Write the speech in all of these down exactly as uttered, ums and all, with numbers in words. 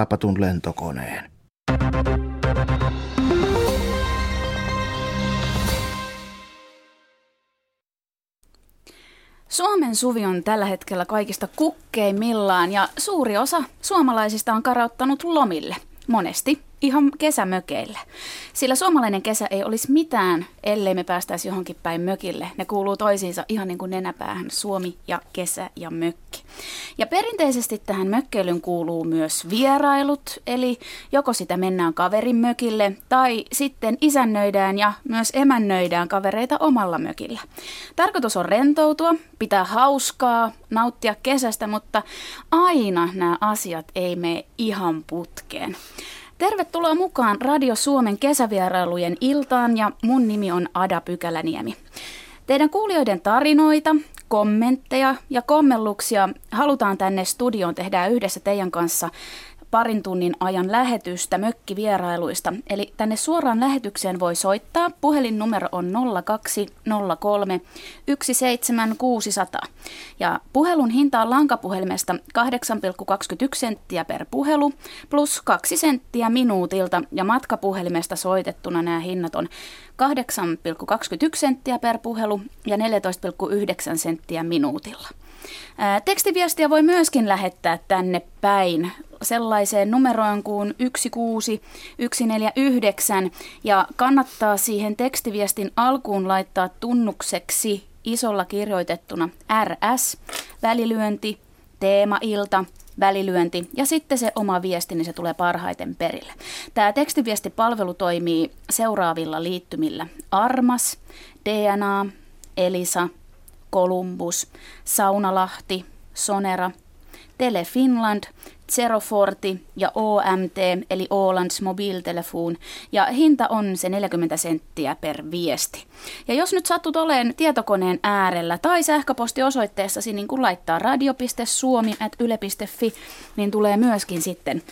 kaapatun lentokoneen. Suomen suvi on tällä hetkellä kaikista kukkeimmillaan ja suuri osa suomalaisista on karauttanut lomille, monesti ihan kesämökeille. Sillä suomalainen kesä ei olisi mitään, ellei me päästäisi johonkin päin mökille. Ne kuuluu toisiinsa ihan niin kuin nenäpäähän, Suomi ja kesä ja mökki. Ja perinteisesti tähän mökkeilyyn kuuluu myös vierailut, eli joko sitä mennään kaverin mökille tai sitten isännöidään ja myös emännöidään kavereita omalla mökillä. Tarkoitus on rentoutua, pitää hauskaa, nauttia kesästä, mutta aina nämä asiat ei mene ihan putkeen. Tervetuloa mukaan Radio Suomen kesävierailujen iltaan ja mun nimi on Ada Pykäläniemi. Teidän kuulijoiden tarinoita, kommentteja ja kommelluksia halutaan tänne studioon tehdä yhdessä teidän kanssa parin tunnin ajan lähetystä mökkivierailuista. Eli tänne suoraan lähetykseen voi soittaa. Puhelinnumero on nolla kaksi nolla kolme yksi seitsemän kuusi nolla nolla. Ja puhelun hinta on lankapuhelimesta kahdeksan pilkku kaksikymmentäyksi senttiä per puhelu plus kaksi senttiä minuutilta. Ja matkapuhelimesta soitettuna nämä hinnat on kahdeksan pilkku kaksikymmentäyksi senttiä per puhelu ja neljätoista pilkku yhdeksän senttiä minuutilla. Ää, tekstiviestiä voi myöskin lähettää tänne päin sellaiseen numeroon kuin yksi kuusi yksi neljä yhdeksän ja kannattaa siihen tekstiviestin alkuun laittaa tunnukseksi isolla kirjoitettuna R S, välilyönti, teemailta, välilyönti ja sitten se oma viesti, niin se tulee parhaiten perille. Tämä tekstiviestipalvelu toimii seuraavilla liittymillä: Armas, D N A, Elisa, Columbus, Saunalahti, Sonera, Tele Finland, Zeroforti ja O M T eli Ålands mobiiltelefon ja hinta on se neljäkymmentä senttiä per viesti. Ja jos nyt sattut oleen tietokoneen äärellä tai sähköpostiosoitteessasi, niin kun laittaa radio piste suomi ät yle piste fi, niin tulee myöskin sitten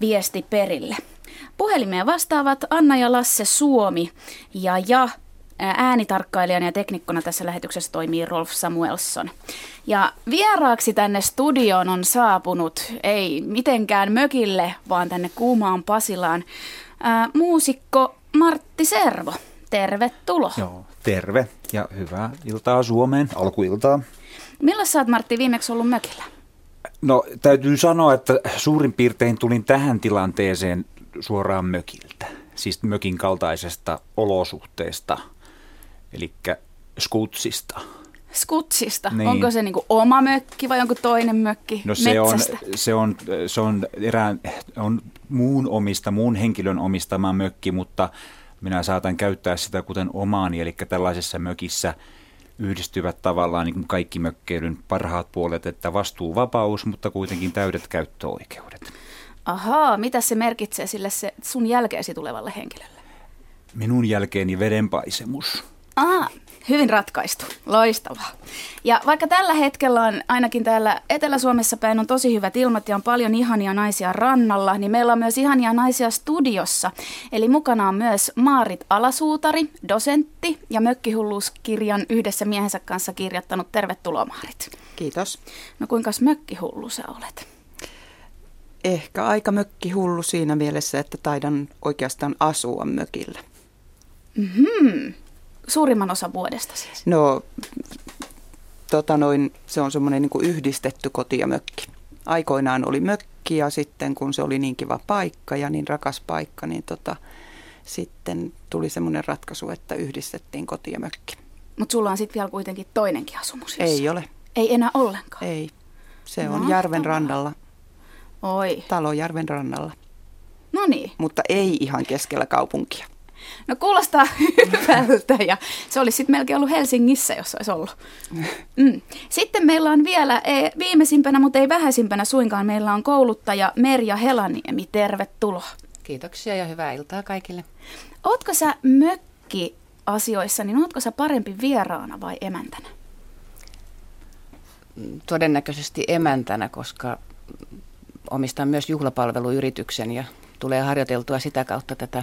viesti perille. Puhelimeen vastaavat Anna ja Lasse Suomi ja ja äänitarkkailijana ja teknikkona tässä lähetyksessä toimii Rolf Samuelsson. Ja vieraaksi tänne studioon on saapunut, ei mitenkään mökille, vaan tänne kuumaan Pasilaan, ää, muusikko Martti Servo. Tervetuloa. Joo, terve ja hyvää iltaa Suomeen, alkuiltaa. Milloin sä oot, Martti, viimeksi ollut mökillä? No, täytyy sanoa, että suurin piirtein tulin tähän tilanteeseen suoraan mökiltä, siis mökin kaltaisesta olosuhteesta. Elikkä skutsista. Skutsista? Niin. Onko se niinku oma mökki vai onko toinen mökki? No se metsästä? On, se on, se on, erään, on muun omista, muun henkilön omistama mökki, mutta minä saatan käyttää sitä kuten omaani. Eli tällaisessa mökissä yhdistyvät tavallaan niin kuin kaikki mökkeilyn parhaat puolet, että vastuuvapaus, mutta kuitenkin täydet käyttöoikeudet. Ahaa, mitä se merkitsee sille se sun jälkeesi tulevalle henkilölle? Minun jälkeeni vedenpaisemus. Aha, hyvin ratkaistu. Loistavaa. Ja vaikka tällä hetkellä on ainakin täällä Etelä-Suomessa päin on tosi hyvät ilmat ja on paljon ihania naisia rannalla, niin meillä on myös ihania naisia studiossa. Eli mukana on myös Maarit Alasuutari, dosentti ja mökkihulluuskirjan yhdessä miehensä kanssa kirjoittanut. Tervetuloa, Maarit. Kiitos. No kuinkas mökkihullu sä olet? Ehkä aika mökkihullu siinä mielessä, että taidan oikeastaan asua mökillä. Mhm. Suurimman osan vuodesta siis? No, tota noin, se on semmoinen niin kuin yhdistetty koti ja mökki. Aikoinaan oli mökki ja sitten kun se oli niin kiva paikka ja niin rakas paikka, niin tota, sitten tuli semmoinen ratkaisu, että yhdistettiin koti ja mökki. Mutta sulla on sitten vielä kuitenkin toinenkin asumus. Jossa. Ei ole. Ei enää ollenkaan? Ei. Se on no, järven rannalla. Oi. Talo järven rannalla. No niin. Mutta ei ihan keskellä kaupunkia. No kuulostaa hyvältä ja se olisi sitten melkein ollut Helsingissä, jos olisi ollut. Mm. Sitten meillä on vielä viimeisimpänä, mutta ei vähäisimpänä suinkaan, meillä on kouluttaja Merja Helaniemi. Tervetuloa. Kiitoksia ja hyvää iltaa kaikille. Ootko sä mökkiasioissa, niin ootko sä parempi vieraana vai emäntänä? Todennäköisesti emäntänä, koska omistan myös juhlapalveluyrityksen ja tulee harjoiteltua sitä kautta tätä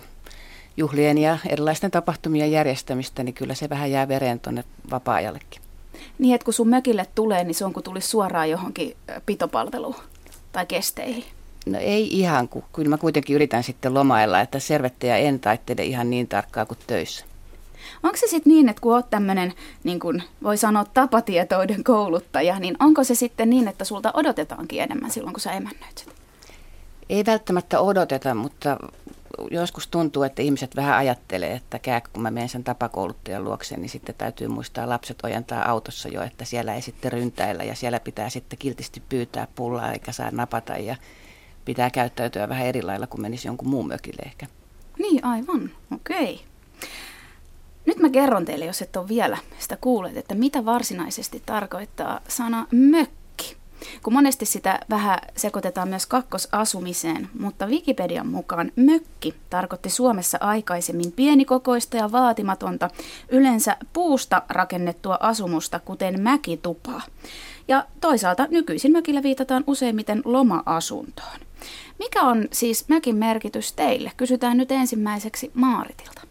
juhlien ja erilaisten tapahtumien järjestämistä, niin kyllä se vähän jää vereen tuonne vapaa-ajallekin. Niin, että kun sun mökille tulee, niin se on kun tulisi suoraan johonkin pitopalveluun tai kesteihin. No ei ihan, kun kyllä mä kuitenkin yritän sitten lomailla, että servettejä en taittele ihan niin tarkkaa kuin töissä. Onko se sitten niin, että kun olet tämmöinen, niin kuin voi sanoa, tapatietoiden kouluttaja, niin onko se sitten niin, että sulta odotetaankin enemmän silloin, kun sä emännöit sitä? Ei välttämättä odoteta, mutta joskus tuntuu, että ihmiset vähän ajattelee, että kää, kun mä menen sen tapakouluttajan luokse, niin sitten täytyy muistaa lapset ojentaa autossa jo, että siellä ei sitten ryntäillä ja siellä pitää sitten kiltisti pyytää pullaa eikä saa napata ja pitää käyttäytyä vähän eri lailla, kun menisi jonkun muun mökille ehkä. Niin, aivan. Okei. Nyt mä kerron teille, jos et ole vielä sitä kuulleet, että mitä varsinaisesti tarkoittaa sana mökki. Kun monesti sitä vähän sekoitetaan myös kakkosasumiseen, mutta Wikipedian mukaan mökki tarkoitti Suomessa aikaisemmin pienikokoista ja vaatimatonta, yleensä puusta rakennettua asumusta, kuten mäkitupaa. Ja toisaalta nykyisin mökillä viitataan useimmiten loma-asuntoon. Mikä on siis mökin merkitys teille? Kysytään nyt ensimmäiseksi Maaritilta.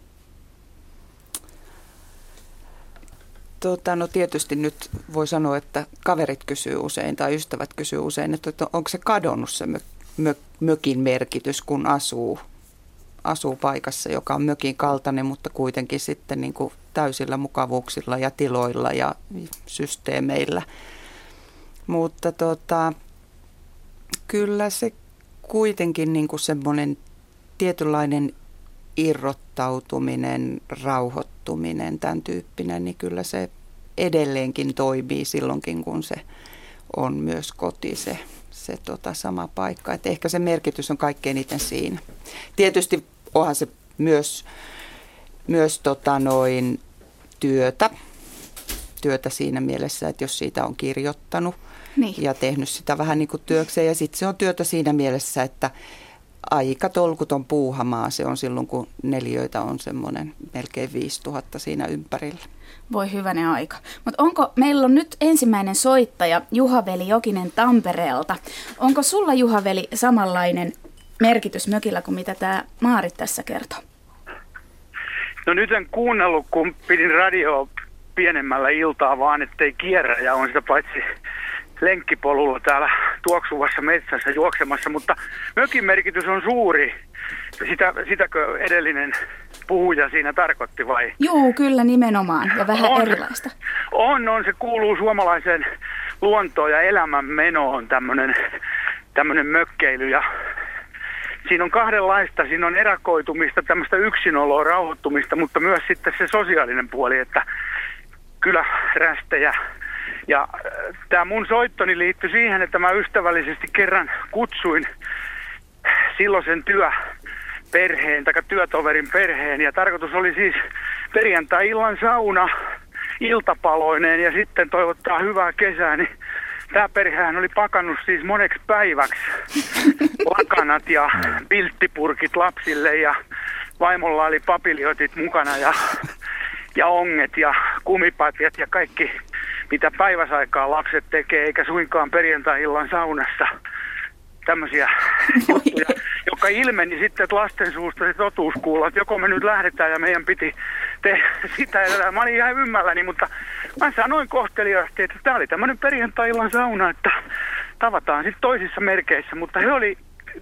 Tota, no tietysti nyt voi sanoa, että kaverit kysyy usein tai ystävät kysyy usein, että onko se kadonnut se mö, mö, mökin merkitys, kun asuu, asuu paikassa, joka on mökin kaltainen, mutta kuitenkin sitten niin kuin täysillä mukavuuksilla ja tiloilla ja systeemeillä. Mutta tota, kyllä se kuitenkin niin kuin semmoinen tietynlainen irrottautuminen, rauhoittuminen, tämän tyyppinen, niin kyllä se edelleenkin toimii silloinkin, kun se on myös koti, se, se tota sama paikka. Et ehkä se merkitys on kaikkein eniten siinä. Tietysti onhan se myös, myös tota noin työtä, työtä siinä mielessä, että jos siitä on kirjoittanut niin ja tehnyt sitä vähän niin kuin työkseen, ja sitten se on työtä siinä mielessä, että aika tolkuton puuhamaa se on silloin, kun neliöitä on semmoinen melkein viisituhatta siinä ympärillä. Voi hyvänen aika. Mutta onko, meillä on nyt ensimmäinen soittaja Juha Veli Jokinen Tampereelta. Onko sulla, Juha Veli, samanlainen merkitys mökillä kuin mitä tämä Maarit tässä kertoo? No nyt en kuunnellut, kun pidin radioa pienemmällä iltaa vaan, ettei kierrä ja on sitä paitsi lenkkipolulla täällä tuoksuvassa metsässä juoksemassa, mutta mökin merkitys on suuri. Sitä, sitäkö edellinen puhuja siinä tarkoitti vai? Juu, kyllä nimenomaan ja vähän on, erilaista. On, on. Se kuuluu suomalaiseen luontoon ja elämänmenoon tämmöinen, tämmöinen mökkeily ja siinä on kahdenlaista. Siinä on erakoitumista, tämmöistä yksinoloa, rauhoittumista, mutta myös sitten se sosiaalinen puoli, että kylärästejä. Ja tämä mun soittoni liittyi siihen, että mä ystävällisesti kerran kutsuin silloisen työperheen, tai työtoverin perheen. Ja tarkoitus oli siis perjantai-illan sauna iltapaloineen ja sitten toivottaa hyvää kesää. Niin tämä perhehän oli pakannut siis moneksi päiväksi lakanat ja pilttipurkit lapsille ja vaimolla oli papiliotit mukana ja, ja onget ja kumipatjat ja kaikki, mitä päiväsaikaa lapset tekee, eikä suinkaan perjantai-illan saunassa tämmöisiä juttuja, joka ilmeni sitten, että lasten suusta se totuus kuulla, että joko me nyt lähdetään ja meidän piti tehdä sitä. Ja mä olin ihan ymmälläni, mutta mä sanoin kohteliaasti, että tämä oli tämmöinen perjantai-illan sauna, että tavataan sitten toisissa merkeissä, mutta he oli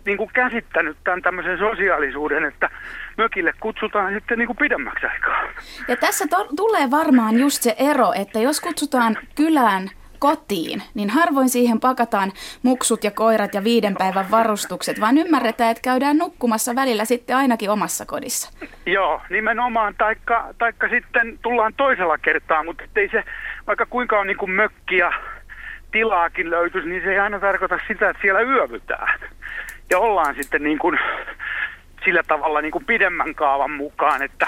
niin kuin käsittänyt tämän tämmöisen sosiaalisuuden, että mökille kutsutaan sitten niin kuin pidemmäksi aikaa. Ja tässä to- tulee varmaan just se ero, että jos kutsutaan kylään kotiin, niin harvoin siihen pakataan muksut ja koirat ja viiden päivän varustukset, vaan ymmärretään, että käydään nukkumassa välillä sitten ainakin omassa kodissa. Joo, nimenomaan, taikka, taikka sitten tullaan toisella kertaa, mutta ei se, vaikka kuinka on niin kuin mökkiä, tilaakin löytyisi, niin se ei aina tarkoita sitä, että siellä yövytään. Ja ollaan sitten niin kuin sillä tavalla niin kuin pidemmän kaavan mukaan, että,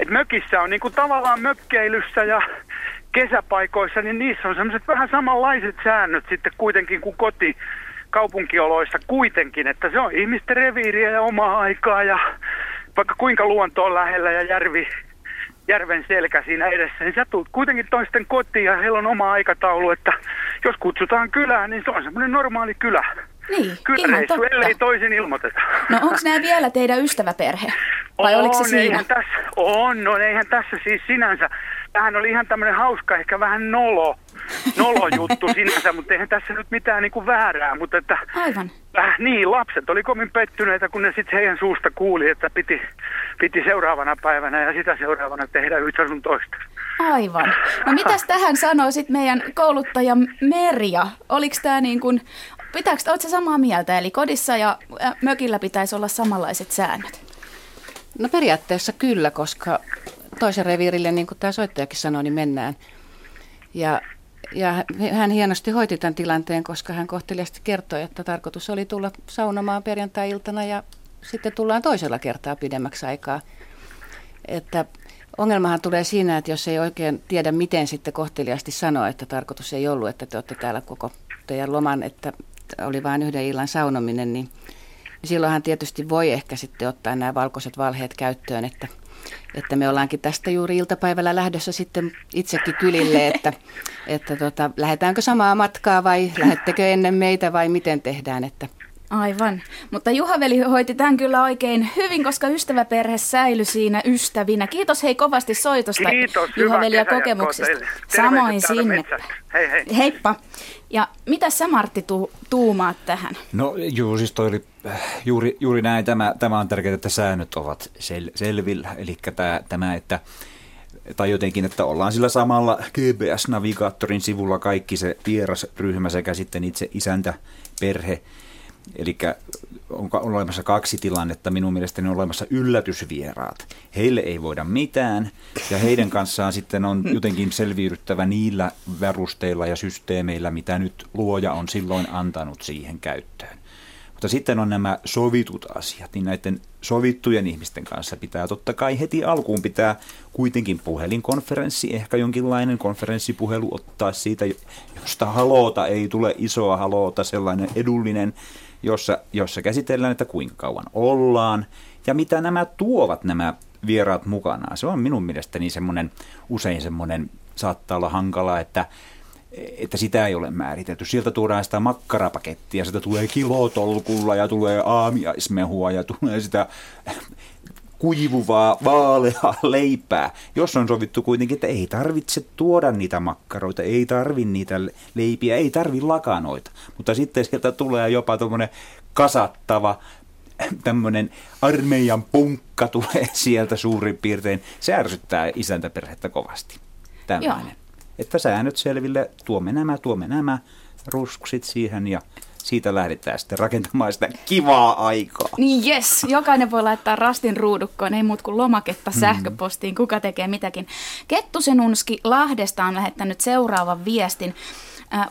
että mökissä on niin kuin tavallaan mökkeilyssä ja kesäpaikoissa, niin niissä on sellaiset vähän samanlaiset säännöt sitten kuitenkin kuin koti kaupunkioloissa kuitenkin, että se on ihmisten reviiriä ja omaa aikaa ja vaikka kuinka luonto on lähellä ja järvi, järven selkä siinä edessä, niin sä tulet kuitenkin toisten kotiin ja heillä on oma aikataulu, että jos kutsutaan kylään, niin se on semmoinen normaali kylä. Niin, kyläreissu, ellei toisin ilmoiteta. No onko nämä vielä teidän ystäväperhe? Vai on, oliko se siinä? Eihän tässä, on, no eihän tässä siis sinänsä. tämähän oli ihan tämmöinen hauska, ehkä vähän nolo, nolo juttu sinänsä, mutta eihän tässä nyt mitään niin kuin väärää. Mutta että, aivan. Äh, niin, lapset oli kovin pettyneitä, kun ne sitten heidän suusta kuuli, että piti, piti seuraavana päivänä ja sitä seuraavana tehdä yhtä sun toista. Aivan. No mitäs tähän sanoi sitten meidän kouluttaja Merja? Oliko tämä niin kuin, pitääkö, oletko samaa mieltä? Eli kodissa ja mökillä pitäisi olla samanlaiset säännöt. No periaatteessa kyllä, koska toisen reviirille, niin kuin tämä soittajakin sanoi, niin mennään. Ja, ja hän hienosti hoiti tämän tilanteen, koska hän kohteliaasti kertoi, että tarkoitus oli tulla saunomaan perjantai-iltana ja sitten tullaan toisella kertaa pidemmäksi aikaa. Että ongelmahan tulee siinä, että jos ei oikein tiedä, miten sitten kohteliaasti sanoa, että tarkoitus ei ollut, että te olette täällä koko teidän loman, että oli vain yhden illan saunominen, niin silloinhan tietysti voi ehkä sitten ottaa nämä valkoiset valheet käyttöön, että, että me ollaankin tästä juuri iltapäivällä lähdössä sitten itsekin kylille, että, että tota, lähdetäänkö samaa matkaa vai lähdettekö ennen meitä vai miten tehdään, että aivan, mutta Juha-veli hoiti tämän kyllä oikein hyvin, koska ystäväperhe säilyi siinä ystävinä. Kiitos hei kovasti soitosta, kiitos, Juha-veli, ja kokemuksista. Samoin sinne. Hei, hei. Heippa. Ja mitä sä, Martti, tu- tuumaat tähän? No juu, siis toi oli juuri, juuri näin. Tämä, tämä on tärkeää, että säännöt ovat sel- selvillä. Eli tämä, että tai jotenkin, että ollaan sillä samalla G P S-navigaattorin sivulla kaikki se vierasryhmä sekä sitten itse isäntä, perhe. Eli on olemassa kaksi tilannetta. Minun mielestäni on olemassa yllätysvieraat. Heille ei voida mitään ja heidän kanssaan sitten on jotenkin selviydyttävä niillä varusteilla ja systeemeillä, mitä nyt luoja on silloin antanut siihen käyttöön. Mutta sitten on nämä sovitut asiat, niin näiden sovittujen ihmisten kanssa pitää totta kai heti alkuun pitää kuitenkin puhelinkonferenssi, ehkä jonkinlainen konferenssipuhelu ottaa siitä, josta haloota ei tule isoa haloota, sellainen edullinen, jossa, jossa käsitellään, että kuinka kauan ollaan ja mitä nämä tuovat nämä vieraat mukanaan. Se on minun mielestäni semmoinen, usein semmoinen saattaa olla hankala, että että sitä ei ole määritelty. Sieltä tuodaan sitä makkarapakettia, sitä tulee kilotolkulla ja tulee aamiaismehua ja tulee sitä kuivuvaa, vaaleaa leipää, jos on sovittu kuitenkin, että ei tarvitse tuoda niitä makkaroita, ei tarvi niitä leipiä, ei tarvi lakanoita, mutta sitten sieltä tulee jopa tuommoinen kasattava tämmöinen armeijan punkka tulee sieltä suurin piirtein. Se ärsyttää isäntäperhettä kovasti. Tämmöinen. Että säännöt selville, tuomme nämä, tuomme nämä, rusksit siihen ja siitä lähdetään sitten rakentamaan sitä kivaa aikaa. Niin jes, jokainen voi laittaa rastin ruudukkoon, ei muut kuin lomaketta sähköpostiin, kuka tekee mitäkin. Kettusen Unski Lahdesta on lähettänyt seuraavan viestin.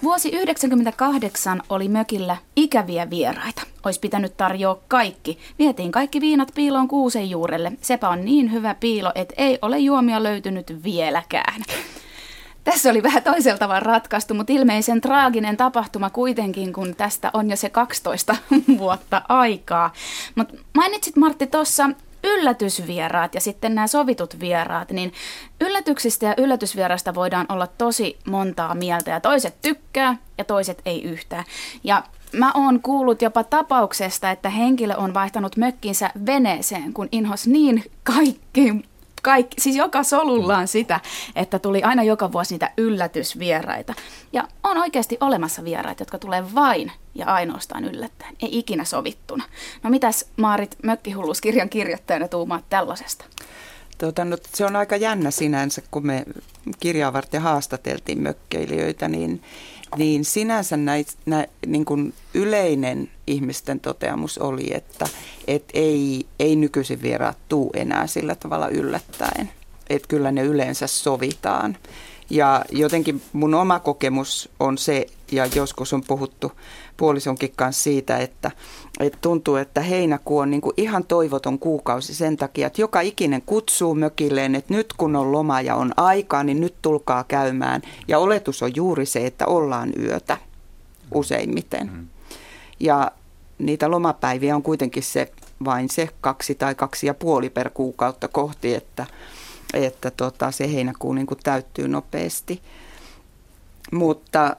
Vuosi yhdeksänkymmentäkahdeksan oli mökillä ikäviä vieraita. Olisi pitänyt tarjoa kaikki. Vietiin kaikki viinat piiloon kuusen juurelle. Sepä on niin hyvä piilo, että ei ole juomia löytynyt vieläkään. Tässä oli vähän toiselta vaan ratkaistu, mutta ilmeisen traaginen tapahtuma kuitenkin, kun tästä on jo se kaksitoista vuotta aikaa. Mut mainitsit, Martti, tuossa yllätysvieraat ja sitten nämä sovitut vieraat, niin yllätyksistä ja yllätysvierasta voidaan olla tosi montaa mieltä ja toiset tykkää ja toiset ei yhtään. Ja mä oon kuullut jopa tapauksesta, että henkilö on vaihtanut mökkinsä veneeseen, kun inhos niin kaikki. Kaikki, siis joka solullaan sitä, että tuli aina joka vuosi niitä yllätysvieraita. Ja on oikeasti olemassa vieraita, jotka tulee vain ja ainoastaan yllättäen, ei ikinä sovittuna. No mitäs, Maarit, mökkihulluuskirjan kirjoittajana tuumaat tällaisesta? Tuota, no, se on aika jännä sinänsä, kun me kirjaa varten haastateltiin mökkeilijöitä, niin, niin sinänsä näit, nä, niin kuin yleinen ihmisten toteamus oli, että et ei, ei nykyisin vieraat tuu enää sillä tavalla yllättäen. Et kyllä ne yleensä sovitaan. Ja jotenkin mun oma kokemus on se, ja joskus on puhuttu puolisonkin kanssa siitä, että, että tuntuu, että heinäkuu on niin kuin ihan toivoton kuukausi sen takia, että joka ikinen kutsuu mökilleen, että nyt kun on loma ja on aikaa, niin nyt tulkaa käymään. Ja oletus on juuri se, että ollaan yötä useimmiten. Ja niitä lomapäiviä on kuitenkin se vain se kaksi tai kaksi ja puoli per kuukautta kohti, että, että tota, se heinäkuu niin kuin täyttyy nopeasti. Mutta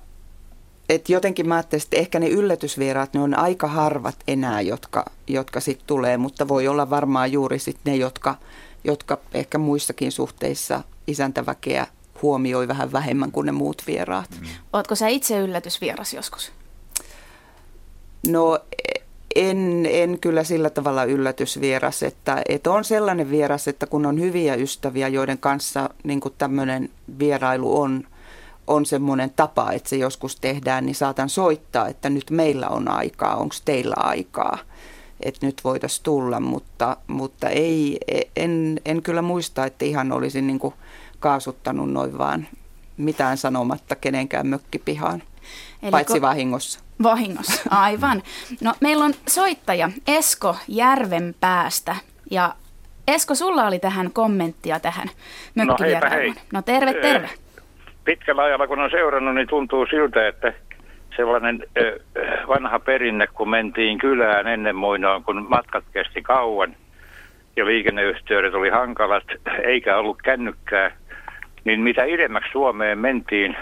et jotenkin mä ajattelin, että ehkä ne yllätysvieraat, ne on aika harvat enää, jotka, jotka sitten tulee, mutta voi olla varmaan juuri sitten ne, jotka, jotka ehkä muissakin suhteissa isäntäväkeä huomioi vähän vähemmän kuin ne muut vieraat. Mm. Ootko sä itse yllätysvieras joskus? No en, en kyllä sillä tavalla yllätysvieras, että, että on sellainen vieras, että kun on hyviä ystäviä, joiden kanssa niin kuin tämmöinen vierailu on, on semmoinen tapa, että se joskus tehdään, niin saatan soittaa, että nyt meillä on aikaa, onko teillä aikaa, että nyt voitaisiin tulla, mutta, mutta ei, en, en kyllä muista, että ihan olisin niin kuin kaasuttanut noin vaan mitään sanomatta kenenkään mökkipihaan, eli paitsi ko- vahingossa. Vahingossa, aivan. No meillä on soittaja Esko Järvenpäästä ja Esko, sulla oli tähän kommenttia tähän mökkivierailuun. No, hei. No terve, terve. Pitkällä ajalla kun on seurannut, niin tuntuu siltä, että sellainen vanha perinne, kun mentiin kylään ennen muinoin, kun matkat kesti kauan ja liikenneyhteydet oli hankalat, eikä ollut kännykkää, niin mitä idemmäksi Suomeen mentiin,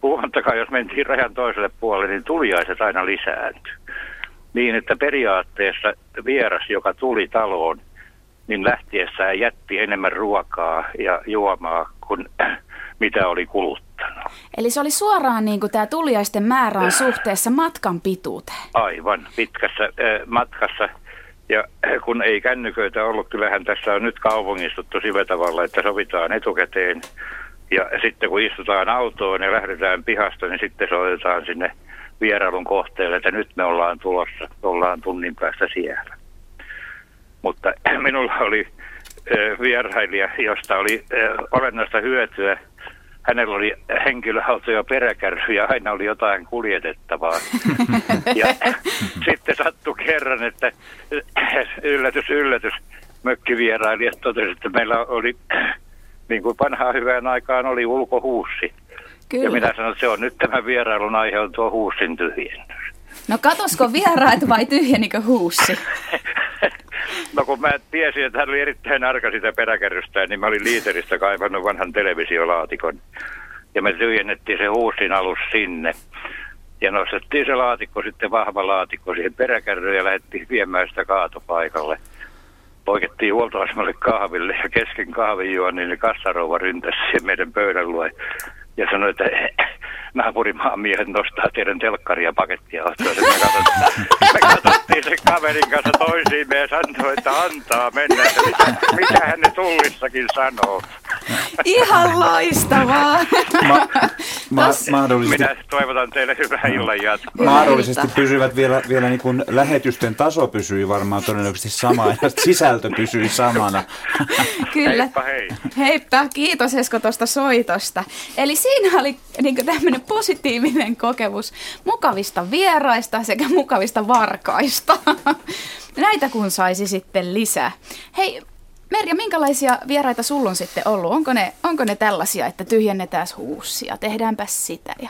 puhumattakaan jos mentiin rajan toiselle puolelle, niin tuliaiset aina lisääntyi. Niin, että periaatteessa vieras, joka tuli taloon, niin lähtiessään jätti enemmän ruokaa ja juomaa kuin mitä oli kuluttanut. Eli se oli suoraan niin kuin tämä tuliaisten määrä on suhteessa matkan pituuteen. Aivan, pitkässä äh, matkassa. Ja kun ei kännyköitä ollut, kyllähän tässä on nyt kaupungistuttu sillä tavalla, että sovitaan etukäteen. Ja sitten kun istutaan autoon ja lähdetään pihasta, niin sitten soitetaan sinne vierailun kohteelle, että nyt me ollaan tulossa, ollaan tunnin päästä siellä. Mutta minulla oli äh, vierailija, josta oli äh, olennaista hyötyä. Hänellä oli henkilöauto ja peräkärry ja aina oli jotain kuljetettavaa. Ja sitten sattui kerran, että yllätys, yllätys, mökkivierailijat totesivat, että meillä oli, niin kuin vanhaan hyvään aikaan oli, ulkohuussi. Kyllä. Ja minä sanoin, että se on nyt tämän vierailun aiheutua huussin tyhjennys. No katosko vieraat vai tyhjenikö huussi? No kun mä tiesin, että hän oli erittäin arka sitä peräkärrystään, niin mä olin liiteristä kaivannut vanhan televisiolaatikon. Ja me tyhjennettiin se huussin alus sinne. Ja nostettiin se laatikko, sitten vahva laatikko siihen peräkärryyn ja lähdettiin viemään sitä kaatopaikalle. Poikettiin huoltoasemalle kahville ja kesken kahvinjuonnin niin kassarouva ryntäsi siihen meidän pöydän luo. Ja sanoi, että naapurimaan miehet nostaa teidän telkkaria pakettia. Me katsottiin sen kaverin kanssa toisiin ja sanoi, että antaa mennä. Että mitä, mitä hän ne tullissakin sanoo. Ihan loistavaa. Ma- ma- mahdollisesti... Minä toivotan teille hyvää illan jatkoa. Mahdollisesti pysyvät vielä, vielä niin kuin lähetysten taso pysyy varmaan todennäköisesti samana. Sisältö pysyy samana. Kyllä. Heippa hei. Heippa, kiitos Esko tuosta soitosta. Eli siinä oli niin kuin tämmöinen positiivinen kokemus mukavista vieraista sekä mukavista varkaista. Näitä kun saisi sitten lisää. Hei Merja, minkälaisia vieraita sulla on sitten ollut? Onko ne, onko ne tällaisia, että tyhjennetään huussia, tehdäänpä sitä? Ja...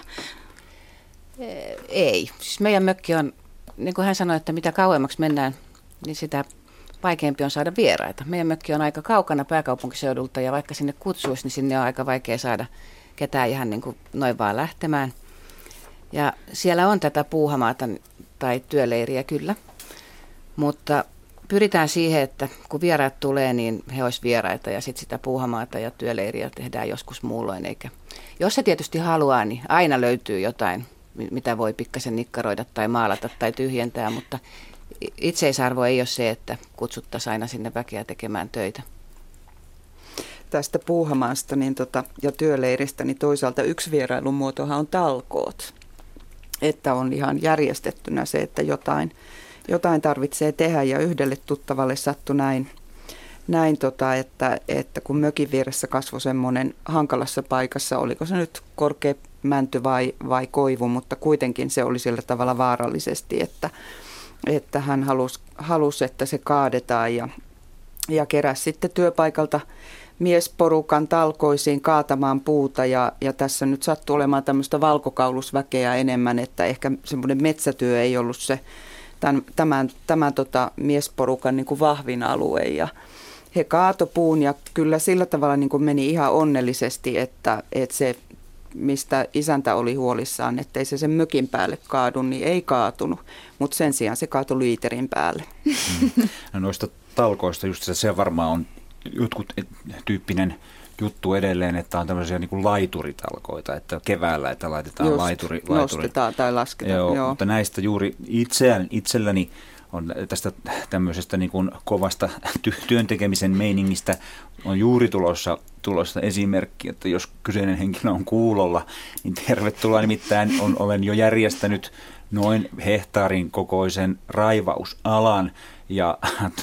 Ei. Siis meidän mökki on, niin kuin hän sanoi, että mitä kauemmaksi mennään, niin sitä vaikeampi on saada vieraita. Meidän mökki on aika kaukana pääkaupunkiseudulta ja vaikka sinne kutsuisi, niin sinne on aika vaikea saada ketään ihan niin kuin noin vaan lähtemään. Ja siellä on tätä puuhamaata tai työleiriä kyllä, mutta pyritään siihen, että kun vieraat tulee, niin he olisivat vieraita ja sitten sitä puuhamaata ja työleiriä tehdään joskus muulloin. Eikä. Jos se tietysti haluaa, niin aina löytyy jotain, mitä voi pikkasen nikkaroida tai maalata tai tyhjentää, mutta itseisarvo ei ole se, että kutsuttaisiin aina sinne väkeä tekemään töitä. Tästä puuhamaasta niin tota, ja työleiristä, niin toisaalta yksi vierailun muotohan on talkoot, että on ihan järjestettynä se, että jotain, jotain tarvitsee tehdä ja yhdelle tuttavalle sattui näin, näin tota, että, että kun mökin vieressä kasvoi semmoinen hankalassa paikassa, oliko se nyt korkea mänty vai, vai koivu, mutta kuitenkin se oli sillä tavalla vaarallisesti, että, että hän halusi, halusi, että se kaadetaan ja, ja keräsi sitten työpaikalta miesporukan talkoisiin kaatamaan puuta ja, ja tässä nyt sattui olemaan tämmöistä valkokaulusväkeä enemmän, että ehkä semmoinen metsätyö ei ollut se tämän, tämän, tämän tota miesporukan niin kuin vahvin alue ja he kaatopuun ja kyllä sillä tavalla niin kuin meni ihan onnellisesti, että, että se mistä isäntä oli huolissaan, ettei se sen mökin päälle kaadu, niin ei kaatunut, mutta sen sijaan se kaatui liiterin päälle. Mm. No noista talkoista just se, se varmaan on jotkut tyyppinen juttu edelleen, että on tämmöisiä niin kuin laituritalkoita, että keväällä, että laitetaan just, laituri. laituri. Nostetaan tai lasketaan. Joo, joo. Mutta näistä juuri itseään, itselläni on tästä tämmöisestä niin kuin kovasta työntekemisen meiningistä on juuri tulossa, tulossa esimerkki, että jos kyseinen henkilö on kuulolla, niin tervetuloa, nimittäin on, olen jo järjestänyt noin hehtaarin kokoisen raivausalan ja,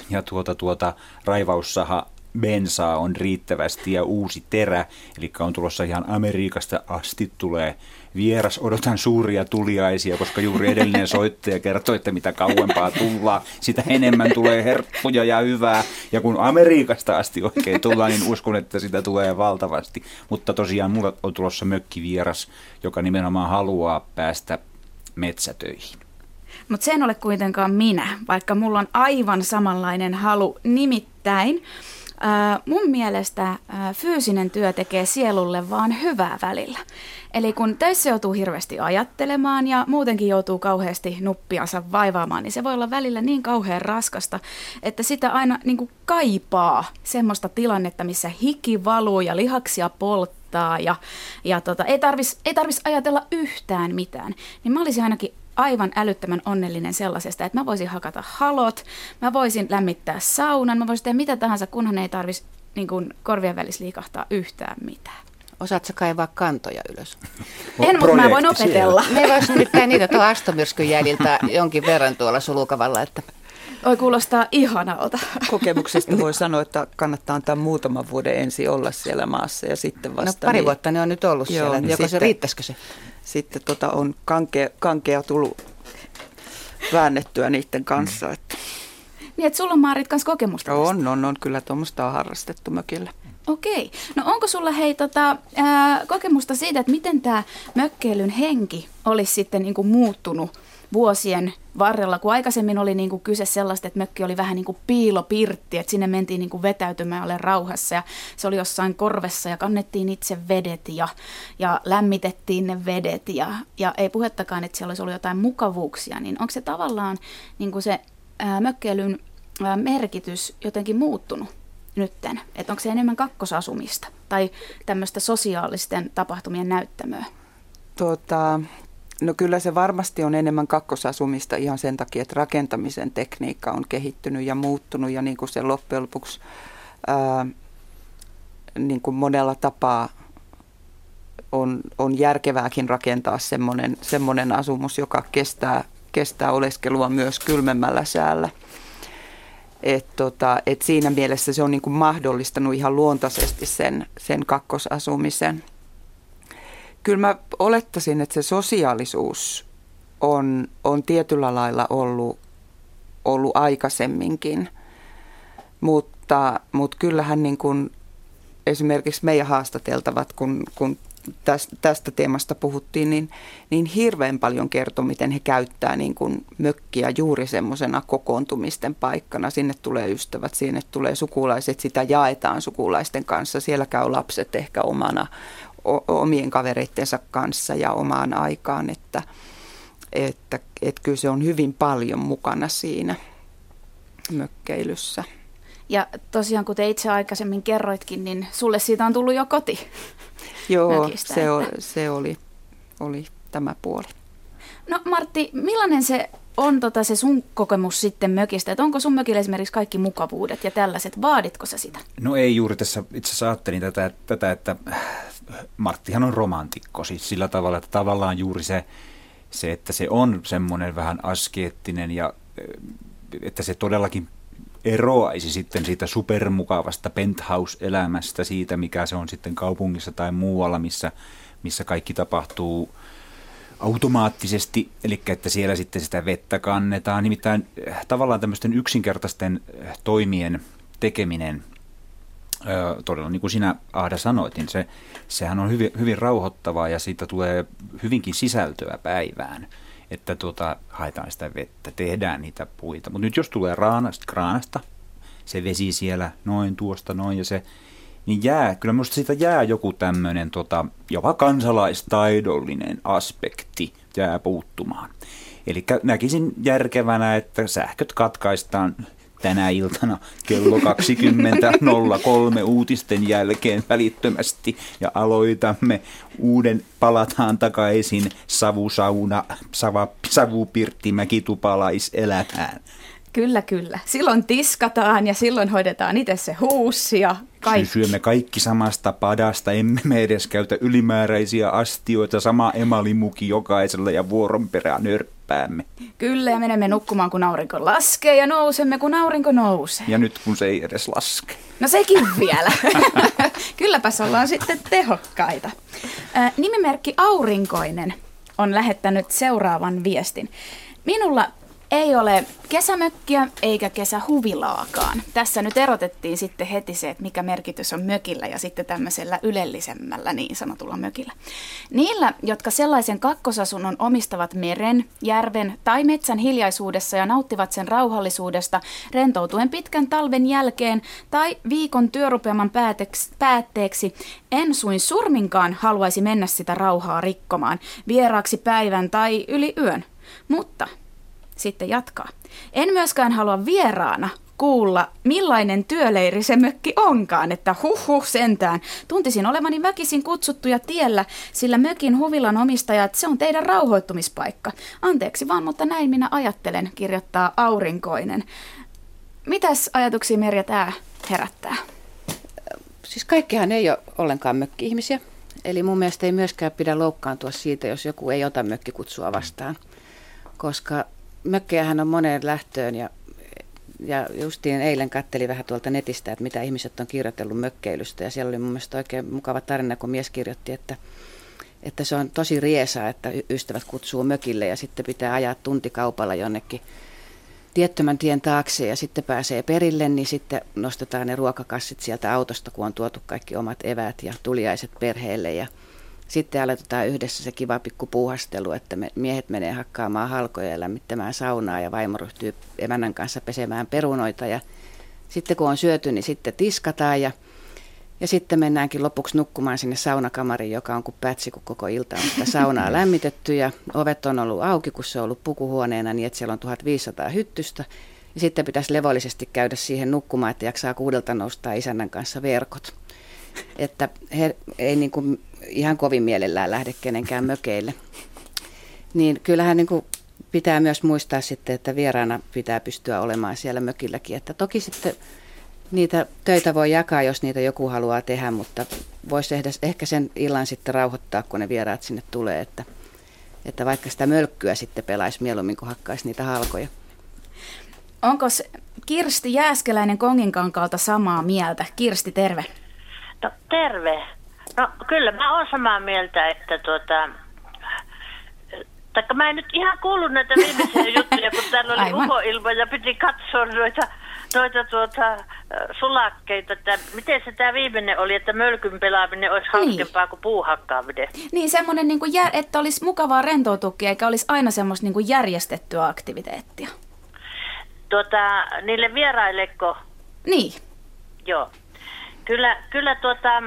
ja tuota, tuota, raivaussaha bensaa on riittävästi ja uusi terä, eli on tulossa ihan Amerikasta asti tulee vieras. Odotan suuria tuliaisia, koska juuri edellinen soittaja kertoi, että mitä kauempaa tullaan, sitä enemmän tulee herppuja ja hyvää. Ja kun Amerikasta asti oikein tullaan, niin uskon, että sitä tulee valtavasti. Mutta tosiaan mulla on tulossa mökkivieras, joka nimenomaan haluaa päästä metsätöihin. Mutta sen ole kuitenkaan minä, vaikka mulla on aivan samanlainen halu, nimittäin Äh, mun mielestä äh, fyysinen työ tekee sielulle vaan hyvää välillä. Eli kun töissä joutuu hirveästi ajattelemaan ja muutenkin joutuu kauheasti nuppiansa vaivaamaan, niin se voi olla välillä niin kauhean raskasta, että sitä aina niin kuin kaipaa semmoista tilannetta, missä hiki valuu ja lihaksia polttaa ja, ja tota, ei tarvitsisi ei tarvis ajatella yhtään mitään. Niin mä olisin ainakin aivan älyttömän onnellinen sellaisesta, että mä voisin hakata halot, mä voisin lämmittää saunan, mä voisin tehdä mitä tahansa, kunhan ei tarvitsisi niin kuin korvien välissä liikahtaa yhtään mitään. Osaatko kaivaa kantoja ylös? En, mutta mä voin opetella. Siellä. Me voisi nimittäin niitä tuolla Astomyrskyn jäljiltä jonkin verran tuolla Sulukavalla, että oi, kuulostaa ihanalta. Kokemuksesta voi sanoa, että kannattaa antaa muutaman vuoden ensin olla siellä maassa ja sitten vasta. No pari vuotta niin, ne on nyt ollut joo, siellä, niin joko se riittäisikö se? Sitten tota on kankea, kankea tullut väännettyä niiden kanssa. Että. Niin, että sulla on Maarit kanssa kokemusta? On, on, on. Kyllä tuommoista on harrastettu mökillä. Okei. No onko sulla hei, tota, ää, kokemusta siitä, että miten tämä mökkeilyn henki olisi sitten niinku muuttunut vuosien varrella, kun aikaisemmin oli niin kuin kyse sellaista, että mökki oli vähän niin kuin piilopirtti, että sinne mentiin niin kuin vetäytymään ole rauhassa ja se oli jossain korvessa ja kannettiin itse vedet ja, ja lämmitettiin ne vedet ja, ja ei puhettakaan, että siellä olisi ollut jotain mukavuuksia, niin onko se tavallaan niin kuin se ää, mökkeilyn ää, merkitys jotenkin muuttunut nytten? Että onko se enemmän kakkosasumista tai tämmöistä sosiaalisten tapahtumien näyttämöä? Tota... No kyllä se varmasti on enemmän kakkosasumista ihan sen takia, että rakentamisen tekniikka on kehittynyt ja muuttunut ja niin kuin se loppujen lopuksi ää, niin kuin monella tapaa on, on järkevääkin rakentaa semmoinen, semmoinen asumus, joka kestää, kestää oleskelua myös kylmemmällä säällä. Et tota, et siinä mielessä se on niin kuin mahdollistanut ihan luontaisesti sen, sen kakkosasumisen. Kyllä mä olettaisin, että se sosiaalisuus on, on tietyllä lailla ollut, ollut aikaisemminkin, mutta, mutta kyllähän niin kuin esimerkiksi meidän haastateltavat, kun, kun tästä, tästä teemasta puhuttiin, niin, niin hirveän paljon kertoi, miten he käyttää niin kuin mökkiä juuri semmoisena kokoontumisten paikkana. Sinne tulee ystävät, sinne tulee sukulaiset, sitä jaetaan sukulaisten kanssa, siellä käy lapset ehkä omana omien kavereittensa kanssa ja omaan aikaan, että, että, että kyllä se on hyvin paljon mukana siinä mökkeilyssä. Ja tosiaan, kuten itse aikaisemmin kerroitkin, niin sulle siitä on tullut jo koti. Joo, se, o, se oli, oli tämä puoli. No Martti, millainen se on tota, se sun kokemus sitten mökistä, että onko sun mökillä esimerkiksi kaikki mukavuudet ja tällaiset, vaaditko sä sitä? No ei juuri tässä, itse asiassa ajattelin tätä, tätä että Marttihan on romantikko, siis sillä tavalla, että tavallaan juuri se, se että se on semmoinen vähän askeettinen ja että se todellakin eroaisi sitten siitä supermukavasta penthouse-elämästä, siitä mikä se on sitten kaupungissa tai muualla, missä, missä kaikki tapahtuu automaattisesti, eli että siellä sitten sitä vettä kannetaan. Nimittäin tavallaan tämmöisten yksinkertaisten toimien tekeminen, ö, todella niin kuin sinä Aada sanoit, niin se, sehän on hyvin, hyvin rauhoittavaa ja siitä tulee hyvinkin sisältöä päivään, että tuota, haetaan sitä vettä, tehdään niitä puita. Mutta nyt jos tulee raanasta, kraanasta, se vesi siellä noin tuosta noin ja se niin jää, kyllä minusta siitä jää joku tämmöinen tota, jopa kansalaistaidollinen aspekti jää puuttumaan. Eli näkisin järkevänä, että sähköt katkaistaan tänä iltana kello kaksikymmentä nolla kolme uutisten jälkeen välittömästi ja aloitamme uuden palataan takaisin savusauna, sava, savupirtti mäkitupalaiselämään. Kyllä, kyllä. Silloin tiskataan ja silloin hoidetaan itse se huussi ja kaikki. Syömme kaikki samasta padasta, emme me edes käytä ylimääräisiä astioita, sama emalimuki jokaisella ja vuoron perään nörppäämme. Kyllä, ja menemme nukkumaan kun aurinko laskee ja nousemme kun aurinko nousee. Ja nyt kun se ei edes laske. No sekin vielä. Kylläpäs ollaan sitten tehokkaita. Äh, nimimerkki Aurinkoinen on lähettänyt seuraavan viestin. Minulla ei ole kesämökkiä eikä kesähuvilaakaan. Tässä nyt erotettiin sitten heti se, että mikä merkitys on mökillä ja sitten tämmöisellä ylellisemmällä niin sanotulla mökillä. Niillä, jotka sellaisen kakkosasunnon omistavat meren, järven tai metsän hiljaisuudessa ja nauttivat sen rauhallisuudesta rentoutuen pitkän talven jälkeen tai viikon työrupeaman päätteeksi, en suin surminkaan haluaisi mennä sitä rauhaa rikkomaan vieraaksi päivän tai yli yön, mutta sitten jatkaa. En myöskään halua vieraana kuulla, millainen työleiri se mökki onkaan, että huh huh sentään. Tuntisin olevani väkisin kutsuttuja tiellä, sillä mökin huvilan omistajat, se on teidän rauhoittumispaikka. Anteeksi vaan, mutta näin minä ajattelen, kirjoittaa Aurinkoinen. Mitäs ajatuksia, Merja, tämä herättää? Siis kaikkihan ei ole ollenkaan mökki-ihmisiä. Eli mun mielestä ei myöskään pidä loukkaantua siitä, jos joku ei ota mökkikutsua vastaan, koska mökkejähän on moneen lähtöön ja, ja justiin eilen katselin vähän tuolta netistä, että mitä ihmiset on kirjoitellut mökkeilystä ja siellä oli mun mielestä oikein mukava tarina, kun mies kirjoitti, että, että se on tosi riesaa, että ystävät kutsuu mökille ja sitten pitää ajaa tuntikaupalla jonnekin tiettömän tien taakse ja sitten pääsee perille, niin sitten nostetaan ne ruokakassit sieltä autosta, kun on tuotu kaikki omat eväät ja tuliaiset perheelle ja sitten aloitetaan yhdessä se kiva pikku puuhastelu, että me miehet menee hakkaamaan halkoja ja lämmittämään saunaa ja vaimo ryhtyy emännän kanssa pesemään perunoita. Ja sitten kun on syöty, niin sitten tiskataan ja, ja sitten mennäänkin lopuksi nukkumaan sinne saunakamariin, joka on kuin pätsi, kun koko ilta on sitä saunaa lämmitetty. Ja ovet on ollut auki, kun se on ollut pukuhuoneena, niin että siellä on tuhatviisisataa hyttystä. Ja sitten pitäisi levollisesti käydä siihen nukkumaan, että jaksaa kuudelta nousta isännän kanssa verkot. Että he ei niin kuin ihan kovin mielellään lähde kenenkään mökeille. Niin kyllähän niin kuin pitää myös muistaa sitten, että vieraana pitää pystyä olemaan siellä mökilläkin. Että toki sitten niitä töitä voi jakaa, jos niitä joku haluaa tehdä, mutta voisi ehkä sen illan sitten rauhoittaa, kun ne vieraat sinne tulee. Että, että vaikka sitä mölkkyä sitten pelaisi mieluummin, kun hakkaisi niitä halkoja. Onko Kirsti Jääskeläinen Konginkankaalta samaa mieltä? Kirsti, terve. No, terve. No kyllä mä oon samaa mieltä, että tuota, taikka mä en nyt ihan kuullut näitä viimeisiä juttuja, kun täällä oli uhoilma ja piti katsoa noita, noita tuota, sulakkeita, että miten se tämä viimeinen oli, että mölkyn pelaaminen olisi hauskempaa niin kuin puuhakkaaminen. Niin semmoinen, niin kuin jär, että olisi mukavaa rentoutukia eikä olisi aina semmoista niin kuin järjestettyä aktiviteettia. Tuota, niille vierailleko? Niin. Joo. Kyllä, kyllä tuota,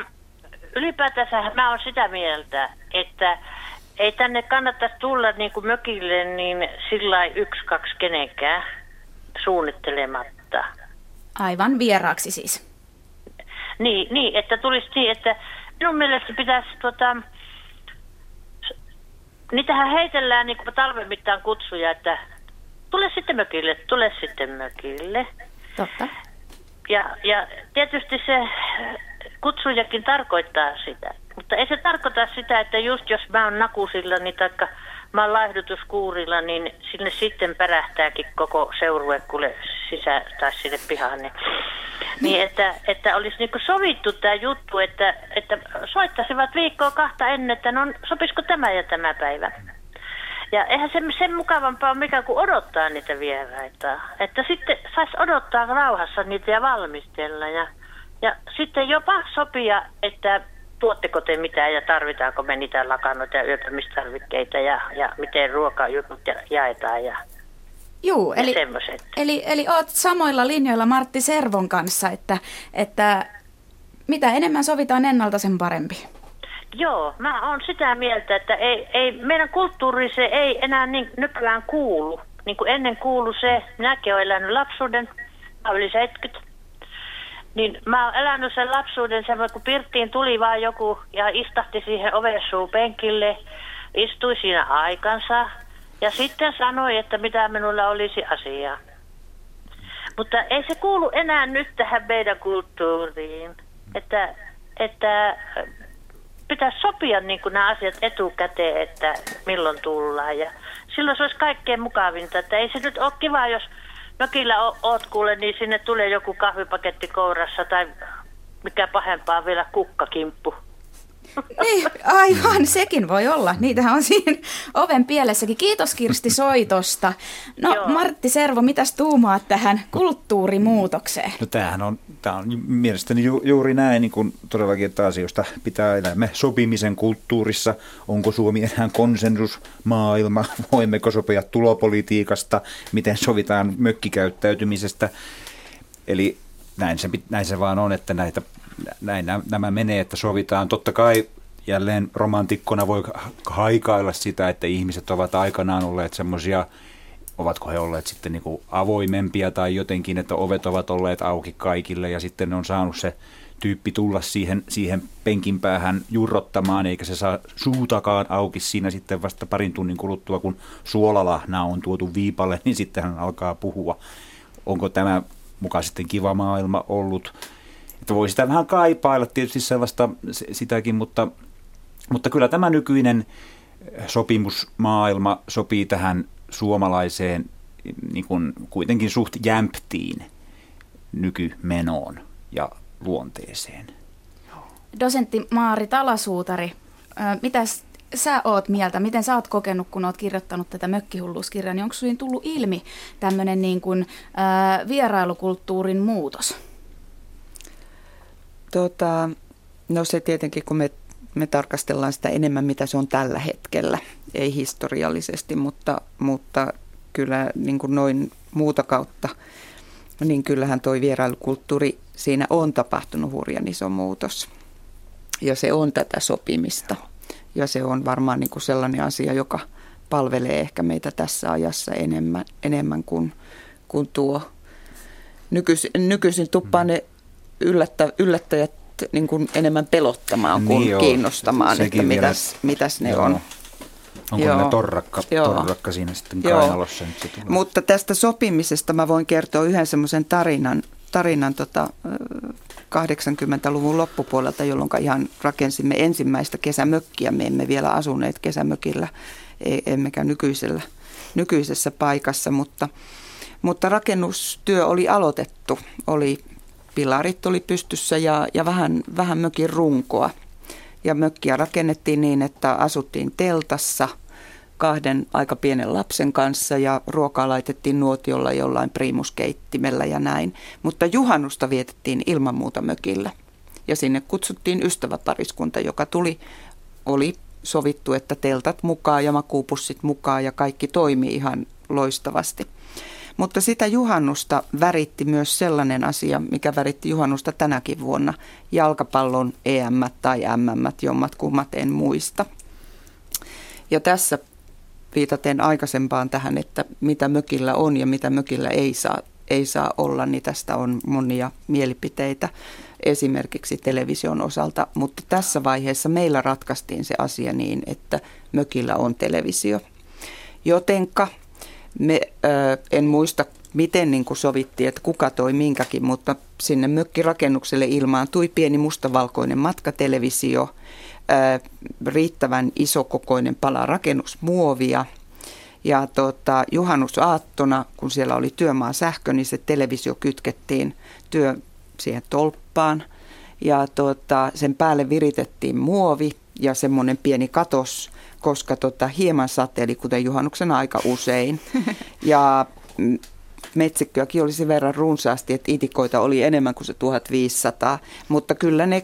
ylipäätänsä mä oon sitä mieltä, että ei tänne kannattaisi tulla niin kuin mökille niin sillä yksi, kaksi kenenkään suunnittelematta. Aivan vieraaksi siis. Niin, niin että tulisi niin, että minun mielestä pitäisi, tuota, niitähän heitellään niin kuin talven mittaan kutsuja, että tule sitten mökille, tule sitten mökille. Totta. Ja, ja tietysti se kutsujakin tarkoittaa sitä, mutta ei se tarkoita sitä, että just jos mä oon nakusillani tai mä oon laihdutuskuurilla, niin sinne sitten pärähtääkin koko seurue kuule sisään tai sinne pihaan. Niin, niin että, että olisi niinku sovittu tämä juttu, että, että soittaisivat viikkoa kahta ennen, että no sopisiko tämä ja tämä päivä. Ja eihän se, sen mukavampaa ole mikään kuin odottaa niitä vieraita. Että sitten saisi odottaa rauhassa niitä ja valmistella. Ja, ja sitten jopa sopia, että tuotteko te mitään ja tarvitaanko me niitä lakanoita ja yöpymistarvikkeita ja, ja miten ruokajutut ja jaetaan ja, juu, ja eli, semmoiset. Eli, eli olet samoilla linjoilla Martti Servon kanssa, että, että mitä enemmän sovitaan ennalta sen parempi. Joo, mä oon sitä mieltä, että ei, ei, meidän kulttuuri se ei enää niin, nykyään kuulu. Niin kuin ennen kuulu se, minäkin olen elänyt lapsuuden, mä olin seitsemänkymmentä. Niin mä oon elänyt sen lapsuuden semmoinen, kun pirttiin tuli vaan joku ja istahti siihen oven suupenkille, istui siinä aikansa ja sitten sanoi, että mitä minulla olisi asiaa. Mutta ei se kuulu enää nyt tähän meidän kulttuuriin, että, että pitäisi sopia niin kuin nämä asiat etukäteen, että milloin tullaan. Ja silloin se olisi kaikkein mukavinta, että ei se nyt ole kiva, jos mökillä o- oot kuule, niin sinne tulee joku kahvipaketti kourassa tai mikä pahempaa vielä kukkakimppu. Niin, aivan, sekin voi olla. Niitähän on siinä oven pielessäkin. Kiitos Kirsti soitosta. No joo. Martti Servo, mitäs tuumaat tähän kulttuurimuutokseen? No tämähän on, tämä on mielestäni ju, juuri näin, niin kuin todellakin, että asioista pitää elämme sopimisen kulttuurissa. Onko Suomi enää konsensusmaailma? Voimmeko sopia tulopolitiikasta? Miten sovitaan mökkikäyttäytymisestä? Eli näin se, näin se vaan on, että näitä... Näin nämä menee, että sovitaan. Totta kai jälleen romantikkona voi haikailla sitä, että ihmiset ovat aikanaan olleet semmoisia, ovatko he olleet sitten niin kuin avoimempia tai jotenkin, että ovet ovat olleet auki kaikille ja sitten on saanut se tyyppi tulla siihen, siihen penkin päähän jurrottamaan, eikä se saa suutakaan auki siinä sitten vasta parin tunnin kuluttua, kun suolalahna on tuotu viipalle, niin sitten hän alkaa puhua. Onko tämä mukaan sitten kiva maailma ollut? Että voi sitä vähän kaipailla tietysti sellaista sitäkin, mutta, mutta kyllä tämä nykyinen sopimusmaailma sopii tähän suomalaiseen niin kuin kuitenkin suht jämptiin nykymenoon ja luonteeseen. Dosentti Maarit Alasuutari, mitäs sä oot mieltä? Miten sä oot kokenut, kun oot kirjoittanut tätä mökkihulluuskirjaa? Niin onko suin tullut ilmi tämmöinen niin kuin äh, vierailukulttuurin muutos? Tota, no se tietenkin, kun me, me tarkastellaan sitä enemmän, mitä se on tällä hetkellä, ei historiallisesti, mutta, mutta kyllä niin kuin noin muuta kautta, niin kyllähän toi vierailukulttuuri, siinä on tapahtunut hurjan iso muutos. Ja se on tätä sopimista. Ja se on varmaan niin kuin sellainen asia, joka palvelee ehkä meitä tässä ajassa enemmän, enemmän kuin, kuin tuo nykyisin, nykyisin tuppaa ne Yllättä, yllättäjät niin kuin enemmän pelottamaan kuin niin kiinnostamaan, se, että mitäs, mitäs ne joo. on. Onko joo. ne torrakka, torrakka siinä sitten kainalossa? Nyt se mutta tästä sopimisesta mä voin kertoa yhden semmoisen tarinan, tarinan tota, kahdeksankymmentäluvun loppupuolelta, jolloin ihan rakensimme ensimmäistä kesämökkiä. Me emme vielä asuneet kesämökillä, emmekä nykyisellä, nykyisessä paikassa, mutta, mutta rakennustyö oli aloitettu, oli pilarit oli pystyssä ja, ja vähän, vähän mökin runkoa. Ja mökkiä rakennettiin niin, että asuttiin teltassa kahden aika pienen lapsen kanssa ja ruokaa laitettiin nuotiolla jollain primuskeittimellä ja näin. Mutta juhannusta vietettiin ilman muuta mökillä. Ja sinne kutsuttiin ystäväpariskunta, joka tuli, oli sovittu, että teltat mukaan ja makuupussit mukaan ja kaikki toimi ihan loistavasti. Mutta sitä juhannusta väritti myös sellainen asia, mikä väritti juhannusta tänäkin vuonna. Jalkapallon E M tai M M, jommat kummat en muista. Ja tässä viitaten aikaisempaan tähän, että mitä mökillä on ja mitä mökillä ei saa, ei saa olla, niin tästä on monia mielipiteitä esimerkiksi television osalta. Mutta tässä vaiheessa meillä ratkaistiin se asia niin, että mökillä on televisio. Jotenka... Me, äh, en muista, miten niin kuin sovittiin, että kuka toi minkäkin, mutta sinne mökkirakennukselle ilmaantui pieni mustavalkoinen matkatelevisio, äh, riittävän isokokoinen pala rakennusmuovia. Ja tota, juhannusaattona, kun siellä oli työmaa sähkö, niin se televisio kytkettiin työ, siihen tolppaan. Ja tota, sen päälle viritettiin muovi ja semmoinen pieni katos, koska tota, hieman sateeli, kuten juhannuksen aika usein. Ja metsikköäkin oli sen verran runsaasti, että itikoita oli enemmän kuin se tuhatviisisataa. Mutta kyllä ne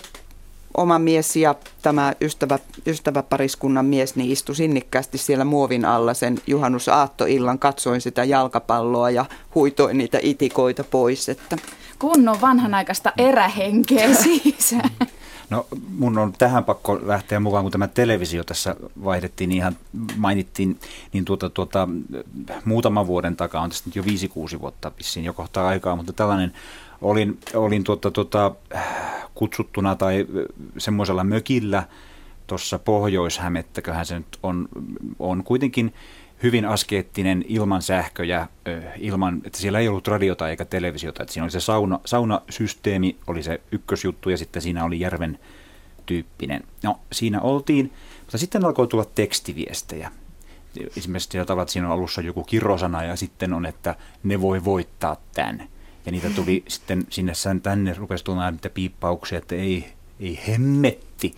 oma mies ja tämä ystävä, ystäväpariskunnan mies niin istui sinnikkäästi siellä muovin alla sen juhannusaattoillan. Katsoin sitä jalkapalloa ja huitoin niitä itikoita pois. Että. Kunnon vanhanaikaista erähenkeä siis. No mun on tähän pakko lähteä mukaan, kun tämä televisio tässä vaihdettiin, niin ihan mainittiin, niin tuota, tuota, muutaman vuoden takaa, on tästä nyt jo viisi, kuusi vuotta vissiin jo kohtaa aikaa, mutta tällainen olin, olin tuota, tuota, kutsuttuna tai semmoisella mökillä tuossa Pohjois-Hämettäköhän se nyt on, on kuitenkin hyvin askeettinen ilman sähköjä, ilman, että siellä ei ollut radiota eikä televisiota. Että siinä oli se sauna, saunasysteemi, oli se ykkösjuttu ja sitten siinä oli järven tyyppinen. No siinä oltiin, mutta sitten alkoi tulla tekstiviestejä. Esimerkiksi sillä tavalla, että siinä on alussa joku kirosana ja sitten on, että ne voi voittaa tämän. Ja niitä tuli sitten sinne tänne, rupesi tulemaan niitä piippauksia, että ei, ei hemmetti.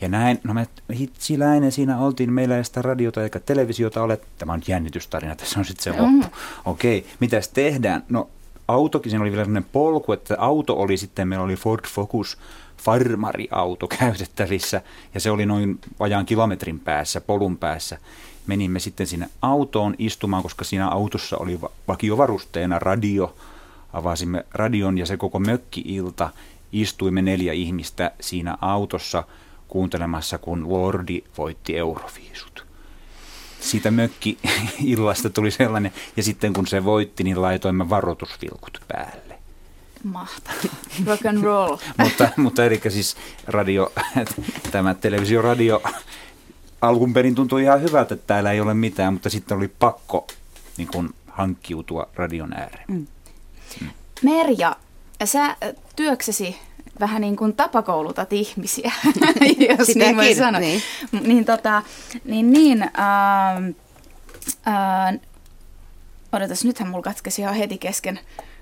Ja näin, no me hitsiläinen siinä oltiin, meillä ei sitä radiota eikä televisiota ole. Tämä on jännitystarina, tässä on sitten se loppu. Mm. Okei, okay, mitäs tehdään? No autokin, siinä oli vielä sellainen polku, että auto oli sitten, meillä oli Ford Focus farmariauto käytettävissä. Ja se oli noin vajaan kilometrin päässä, polun päässä. Menimme sitten sinne autoon istumaan, koska siinä autossa oli vakiovarusteena radio. Avasimme radion ja se koko mökki-ilta istuimme neljä ihmistä siinä autossa kuuntelemassa, kun Lordi voitti euroviisut. Siitä mökki-illasta tuli sellainen, ja sitten kun se voitti, niin laitoimme varoitusvilkut päälle. Mahtavaa. Rock and roll. mutta mutta eli siis radio, tämä televisioradio alun perin tuntui ihan hyvältä, että täällä ei ole mitään, mutta sitten oli pakko niin kun, hankkiutua radion ääreen. Mm. Mm. Merja, sä työksesi vähän niin kuin tapakoulutat ihmisiä, jos sitäkin, niin voi sanoa. Niin, niin, tota, niin, niin ähm, ähm, odotas, nythän mulla katkesi ihan heti kesken,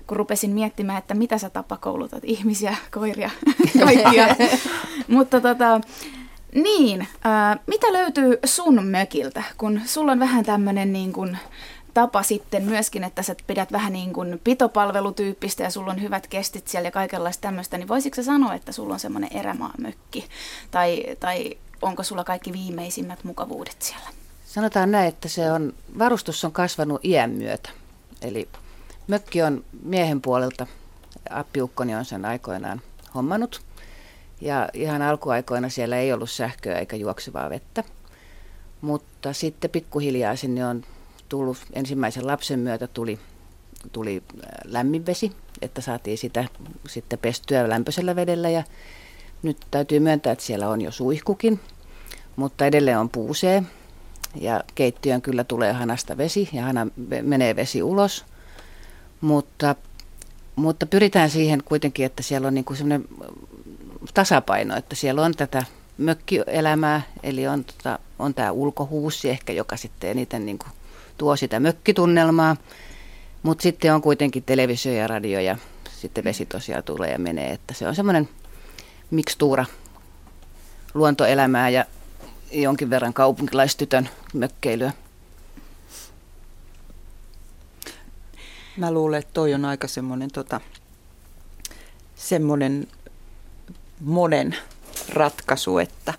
kun rupesin miettimään, että mitä sä tapakoulutat ihmisiä, koiria, kaikkia. Mutta tota, niin, äh, mitä löytyy sun mökiltä, kun sulla on vähän tämmöinen niin kuin tapa sitten myöskin, että sä pidät vähän niin kuin pitopalvelutyyppistä ja sulla on hyvät kestit siellä ja kaikenlaista tämmöistä, niin voisitko sä sanoa, että sulla on semmoinen erämaamökki tai, tai onko sulla kaikki viimeisimmät mukavuudet siellä? Sanotaan näin, että se on, varustus on kasvanut iän myötä. Eli mökki on miehen puolelta, appiukkoni on sen aikoinaan hommannut ja ihan alkuaikoina siellä ei ollut sähköä eikä juoksevaa vettä, mutta sitten pikkuhiljaa sinne on tullut, ensimmäisen lapsen myötä tuli, tuli lämmin vesi, että saatiin sitä sitten pestyä lämpöisellä vedellä ja nyt täytyy myöntää, että siellä on jo suihkukin, mutta edelleen on puusee ja keittiöön kyllä tulee hanasta vesi ja hana menee vesi ulos, mutta, mutta pyritään siihen kuitenkin, että siellä on niin kuin sellainen tasapaino, että siellä on tätä mökkielämää, eli on, tota, on tämä ulkohuussi ehkä, joka sitten eniten niin kuin tuo sitä mökkitunnelmaa, mutta sitten on kuitenkin televisio ja radio ja sitten vesi tosiaan tulee ja menee. Että se on semmoinen mikstuura luontoelämää ja jonkin verran kaupunkilaistytön mökkeilyä. Mä luulen, että toi on aika semmoinen, tota, semmoinen monen ratkaisu, että,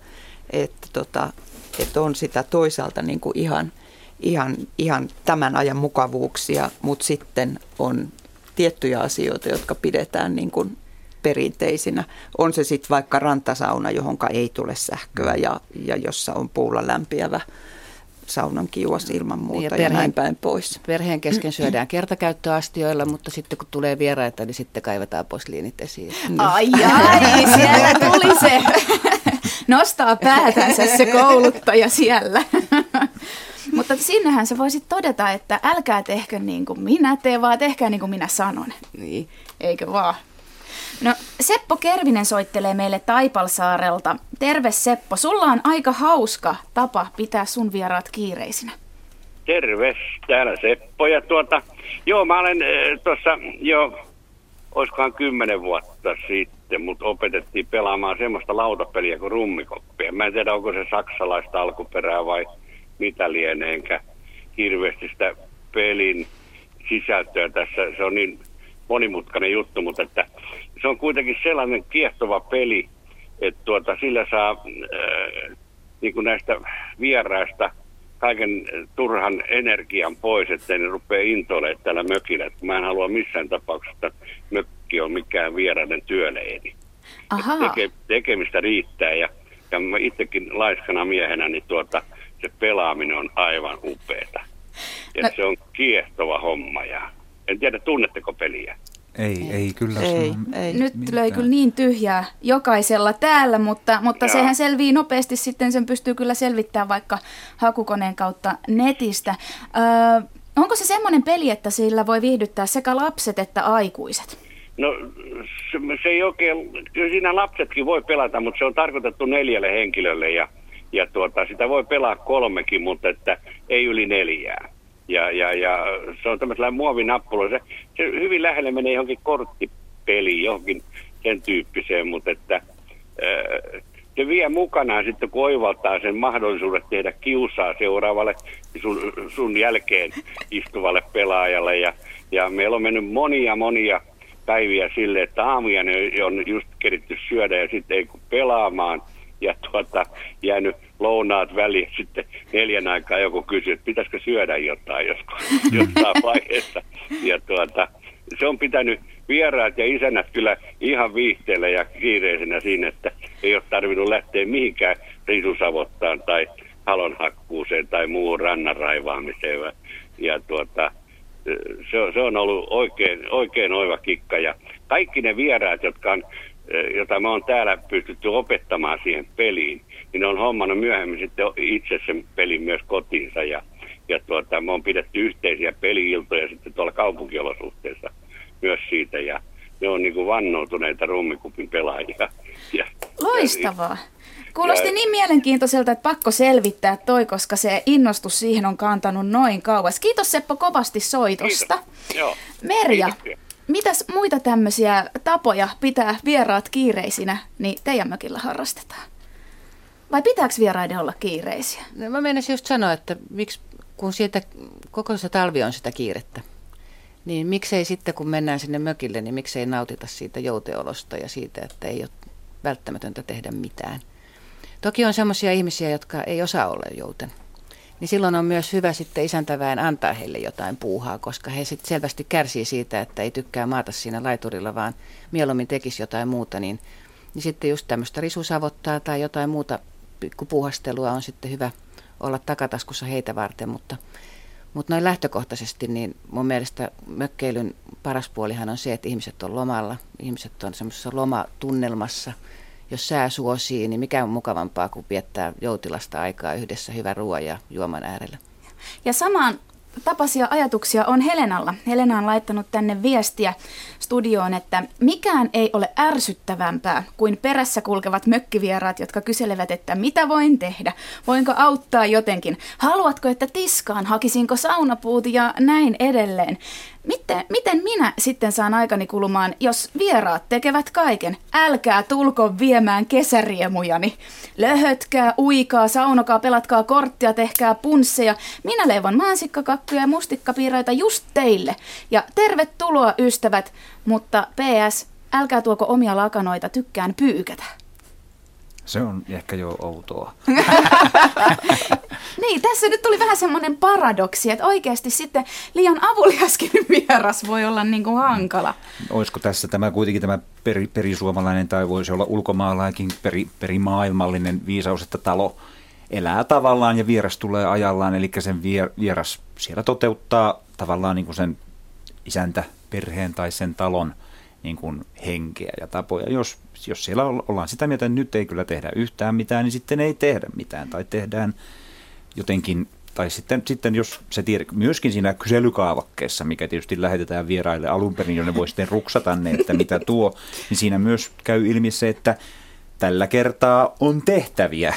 että, tota, että on sitä toisaalta niin kuin ihan... Ihan, ihan tämän ajan mukavuuksia, mutta sitten on tiettyjä asioita, jotka pidetään niin kuin perinteisinä. On se sitten vaikka rantasauna, johonka ei tule sähköä ja, ja jossa on puulla lämpiävä saunan kiuas ilman muuta ja, perheen, ja näin päin pois. Perheen kesken syödään kertakäyttöastioilla, mutta sitten kun tulee vieraita, niin sitten kaivetaan pois liinit esiin. Ai ai, siellä tuli se. Nostaa päätänsä se kouluttaja siellä. Mutta sinnehän sä voisit todeta, että älkää tehkö niin kuin minä teen, vaan tehkää niin kuin minä sanon. Niin. Eikö vaan? No, Seppo Kervinen soittelee meille Taipalsaarelta. Terve Seppo, sulla on aika hauska tapa pitää sun vieraat kiireisinä. Terve, täällä Seppo. Ja tuota, joo, mä olen äh, tuossa jo, olisikohan kymmenen vuotta sitten, mut opetettiin pelaamaan semmoista lautapeliä kuin rummikoppia. Mä en tiedä, onko se saksalaista alkuperää vai mitä lieneenkä hirveästi sitä pelin sisältöä tässä. Se on niin monimutkainen juttu, mutta että se on kuitenkin sellainen kiehtova peli, että tuota, sillä saa äh, niin kuin näistä vieraista kaiken turhan energian pois, ettei ne rupea intoilemaan täällä mökillä. Mä en halua missään tapauksessa, että mökki on mikään vieraiden työleiri. Teke, tekemistä riittää ja, ja mä itsekin laiskana miehenä, niin tuota, se pelaaminen on aivan upeeta. No. Se on kiehtova homma ja en tiedä, tunnetteko peliä? Ei, ei kyllä. Ei, ei. Nyt mitään. Löi kyllä niin tyhjää jokaisella täällä, mutta, mutta no. sehän selvii nopeasti sitten, sen pystyy kyllä selvittämään vaikka hakukoneen kautta netistä. Öö, onko se semmoinen peli, että sillä voi viihdyttää sekä lapset että aikuiset? No se, se ei oikein, kyllä siinä lapsetkin voi pelata, mutta se on tarkoitettu neljälle henkilölle ja, ja tuota, sitä voi pelaa kolmekin, mutta että ei yli neljää. Ja, ja, ja se on tämmöisellä muovinappulla. Se, se hyvin lähelle menee johonkin korttipeliin, johonkin sen tyyppiseen, mutta että se vie mukanaan sitten, kun oivaltaa sen mahdollisuudet tehdä kiusaa seuraavalle sun, sun jälkeen istuvalle pelaajalle. Ja, ja meillä on mennyt monia, monia päiviä sille, että aamuja ne on just keritty syödä ja sitten ei kun pelaamaan. Ja tuota, jäänyt lounaat väliin sitten neljän aikaa joku kysyy, että pitäisikö syödä jotain joskus, jostain vaiheessa. Ja tuota, se on pitänyt vieraat ja isänät kyllä ihan viihteellä ja kiireisenä siinä, että ei ole tarvinnut lähteä mihinkään risusavottaan tai halonhakkuuseen tai muuhun rannan raivaamiseen. Ja tuota, se, se on ollut oikein, oikein oiva kikka. Ja kaikki ne vieraat, jotka on jota me on täällä pystytty opettamaan siihen peliin, niin ne on hommannut myöhemmin sitten itse sen pelin myös kotiinsa. Ja, ja tuota, me on pidetty yhteisiä peli-iltoja sitten tuolla kaupunkiolosuhteessa myös siitä. Ja ne on niin kuin vannoutuneita rummikupin pelaajia. Ja, loistavaa! Kuulosti ja, niin mielenkiintoiselta, että pakko selvittää toi, koska se innostus siihen on kantanut noin kauas. Kiitos Seppo kovasti soitosta. Kiitos. Merja. Kiitos. Mitäs muita tämmöisiä tapoja pitää vieraat kiireisinä, niin teidän mökillä harrastetaan? Vai pitääkö vieraiden olla kiireisiä? No, mä meinasin just sanoa, että miksi, kun sieltä koko se talvi on sitä kiirettä, niin miksei sitten kun mennään sinne mökille, niin miksei nautita siitä jouteolosta ja siitä, että ei ole välttämätöntä tehdä mitään. Toki on semmoisia ihmisiä, jotka ei osaa olla jouten. Niin silloin on myös hyvä sitten isäntäväen antaa heille jotain puuhaa, koska he sitten selvästi kärsii siitä, että ei tykkää maata siinä laiturilla, vaan mieluummin tekisi jotain muuta. Niin, niin sitten just tämmöistä risusavottaa tai jotain muuta pikkupuuhastelua on sitten hyvä olla takataskussa heitä varten. Mutta, mutta noin lähtökohtaisesti niin mun mielestä mökkeilyn paras puolihan on se, että ihmiset on lomalla, ihmiset on semmoisessa lomatunnelmassa. Jos sää suosii, niin mikä on mukavampaa kuin viettää joutilasta aikaa yhdessä hyvän ruoan ja juoman äärellä. Ja samaan tapaisia ajatuksia on Helenalla. Helena on laittanut tänne viestiä studioon, että mikään ei ole ärsyttävämpää kuin perässä kulkevat mökkivieraat, jotka kyselevät, että mitä voin tehdä, voinko auttaa jotenkin, haluatko, että tiskaan, hakisinko saunapuuti ja näin edelleen. Miten, miten minä sitten saan aikani kulumaan, jos vieraat tekevät kaiken? Älkää tulko viemään kesäriemujani. Löhötkää, uikaa, saunokaa, pelatkaa korttia, tehkää punsseja. Minä leivon mansikkakakkuja ja mustikkapiiraita just teille. Ja tervetuloa ystävät, mutta P S, älkää tuoko omia lakanoita, tykkään pyykätä. Se on ehkä jo outoa. Niin, tässä nyt tuli vähän semmoinen paradoksi, että oikeasti sitten liian avuliaskin vieras voi olla niin kuin hankala. Olisiko tässä tämä kuitenkin tämä peri, perisuomalainen tai voisi olla ulkomaalaikin peri, perimaailmallinen viisaus, että talo elää tavallaan ja vieras tulee ajallaan, eli sen vieras siellä toteuttaa tavallaan niin kuin sen isäntä, perheen tai sen talon niin kuin henkeä ja tapoja. Jos, jos siellä ollaan sitä mieltä, että nyt ei kyllä tehdä yhtään mitään, niin sitten ei tehdä mitään tai tehdään jotenkin, tai sitten, sitten jos se tiedä, myöskin siinä kyselykaavakkeessa, mikä tietysti lähetetään vieraille alun perin, jonne voi sitten ruksata ne, että mitä tuo, niin siinä myös käy ilmi se, että tällä kertaa on tehtäviä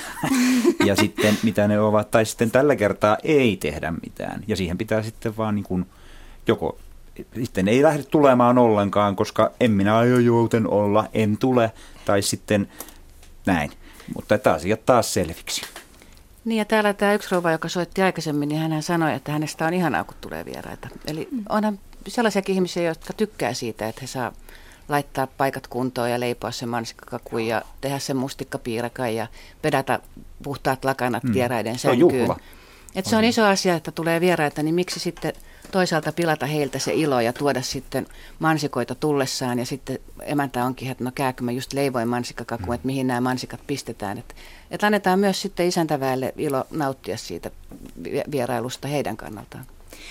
ja sitten mitä ne ovat, tai sitten tällä kertaa ei tehdä mitään. Ja siihen pitää sitten vaan niin kuin joko... Sitten ei lähde tulemaan ollenkaan, koska en minä aio jouten olla, en tule, tai sitten näin. Mutta tämä asia taas selviksi. Niin ja täällä tämä yksi rouva, joka soitti aikaisemmin, niin hän sanoi, että hänestä on ihanaa, kun tulee vieraita. Eli onhan sellaisiakin ihmisiä, jotka tykkää siitä, että he saa laittaa paikat kuntoon ja leipoa sen mansikkakakun ja tehdä sen mustikkapiirakan ja pedata puhtaat lakanat vieraiden sänkyyn. Mm. Se on juhla. Et se on iso asia, että tulee vieraita, niin miksi sitten toisaalta pilata heiltä se ilo ja tuoda sitten mansikoita tullessaan, ja sitten emäntä onkin, että no kääkö mä just leivoin mansikkakakua, että mihin nämä mansikat pistetään. Että et annetaan myös sitten isäntäväelle ilo nauttia siitä vierailusta heidän kannaltaan.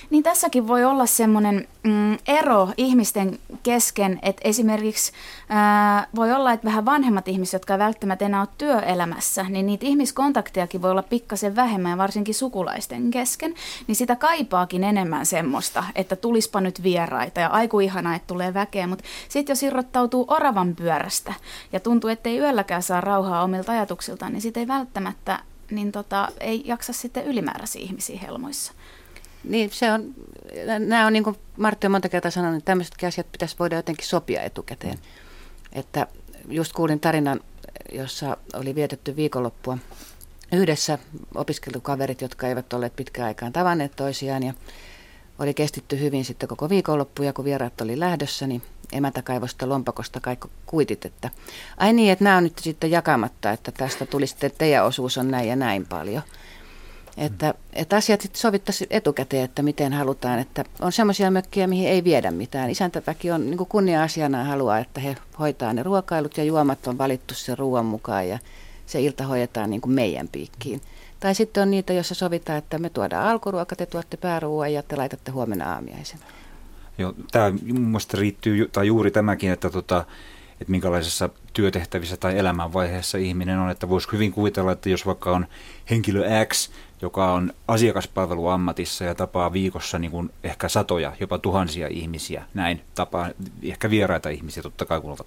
Niin tässäkin voi olla semmoinen mm, ero ihmisten kesken, että esimerkiksi ää, voi olla, että vähän vanhemmat ihmiset, jotka ei välttämättä enää ole työelämässä, niin niitä ihmiskontaktejakin voi olla pikkasen vähemmän, varsinkin sukulaisten kesken, niin sitä kaipaakin enemmän semmoista, että tulispa nyt vieraita ja aikuihanaa, että tulee väkeä, mutta sitten jos irrottautuu oravan pyörästä ja tuntuu, ettei yölläkään saa rauhaa omilta ajatuksiltaan, niin sitten ei välttämättä, niin tota, ei jaksa sitten ylimääräisiä ihmisiä helmoissa. Niin, se on, nämä on niin kuin Martti on monta kertaa sanonut, että tämmöisetkin asiat pitäisi voida jotenkin sopia etukäteen. Että just kuulin tarinan, jossa oli vietetty viikonloppua yhdessä opiskelukaverit, jotka eivät olleet pitkään aikaan tavanneet toisiaan. Ja oli kestitty hyvin sitten koko viikonloppu, ja kun vieraat oli lähdössä, niin emäntä kaivoi sitä lompakosta kaikki kuitit. Että, ai niin, että nämä on nyt sitten jakamatta, että tästä tuli sitten, teidän osuus on näin ja näin paljon. Että, että asiat sitten sovittaisiin etukäteen, että miten halutaan, että on semmoisia mökkejä, mihin ei viedä mitään. Isäntäväki on niin kuin kunnia-asiana haluaa, että he hoitaa ne ruokailut ja juomat on valittu sen ruoan mukaan ja se ilta hoidetaan niin kuin meidän piikkiin. Tai sitten on niitä, joissa sovitaan, että me tuodaan alkuruoka, te tuotte pääruoan ja te laitatte huomenna aamiaisen. Joo, tämä mun mielestä riittyy, tai juuri tämäkin, että tota... että minkälaisessa työtehtävissä tai elämänvaiheessa ihminen on, että voisi hyvin kuvitella, että jos vaikka on henkilö X, joka on asiakaspalveluammatissa ja tapaa viikossa niin kuin ehkä satoja, jopa tuhansia ihmisiä, näin tapaa ehkä vieraita ihmisiä, totta kai kun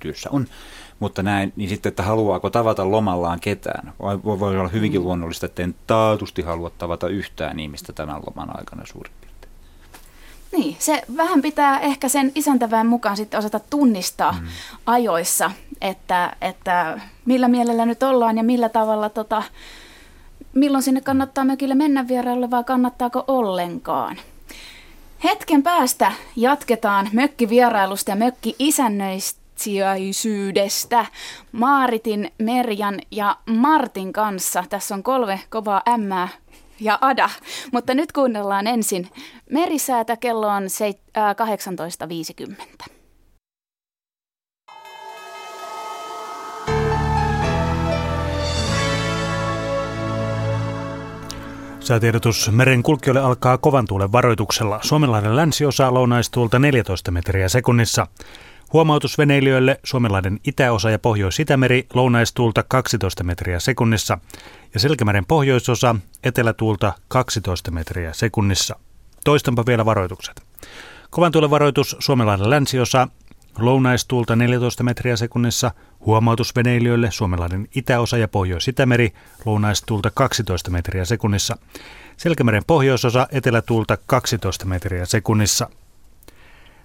työssä on, mutta näin, niin sitten, että haluaako tavata lomallaan ketään, voi, voi olla hyvinkin luonnollista, että en taatusti halua tavata yhtään ihmistä tämän loman aikana suurin piirtein. Niin, se vähän pitää ehkä sen isäntävään mukaan sitten osata tunnistaa mm. ajoissa, että, että millä mielellä nyt ollaan ja millä tavalla, tota, milloin sinne kannattaa mökille mennä vierailulle vai kannattaako ollenkaan. Hetken päästä jatketaan mökkivierailusta ja mökki-isännöitsijäisyydestä Maaritin, Merjan ja Martin kanssa. Tässä on kolme kovaa ämmää. Ja Ada, mutta nyt kuunnellaan ensin merisäätä, kello on kahdeksantoista viisikymmentä. Säätiedotus meren kulkijoille alkaa kovan tuulen varoituksella. Suomenlahden länsiosa lounaistuulta neljätoista metriä sekunnissa. Huomautus veneilijöille: Suomenlahden itäosa ja Pohjois-Itämeri lounaistuulta kaksitoista metriä sekunnissa ja Selkämeren pohjoisosa etelätuulta kaksitoista metriä sekunnissa. Toistanpa vielä varoitukset. Kovan tuulen varoitus: Suomenlahden länsiosa lounaistuulta neljätoista metriä sekunnissa. Huomautus veneilijöille: Suomenlahden itäosa ja Pohjois-Itämeri lounaistuulta kaksitoista metriä sekunnissa. Selkämeren pohjoisosa etelätuulta kaksitoista metriä sekunnissa.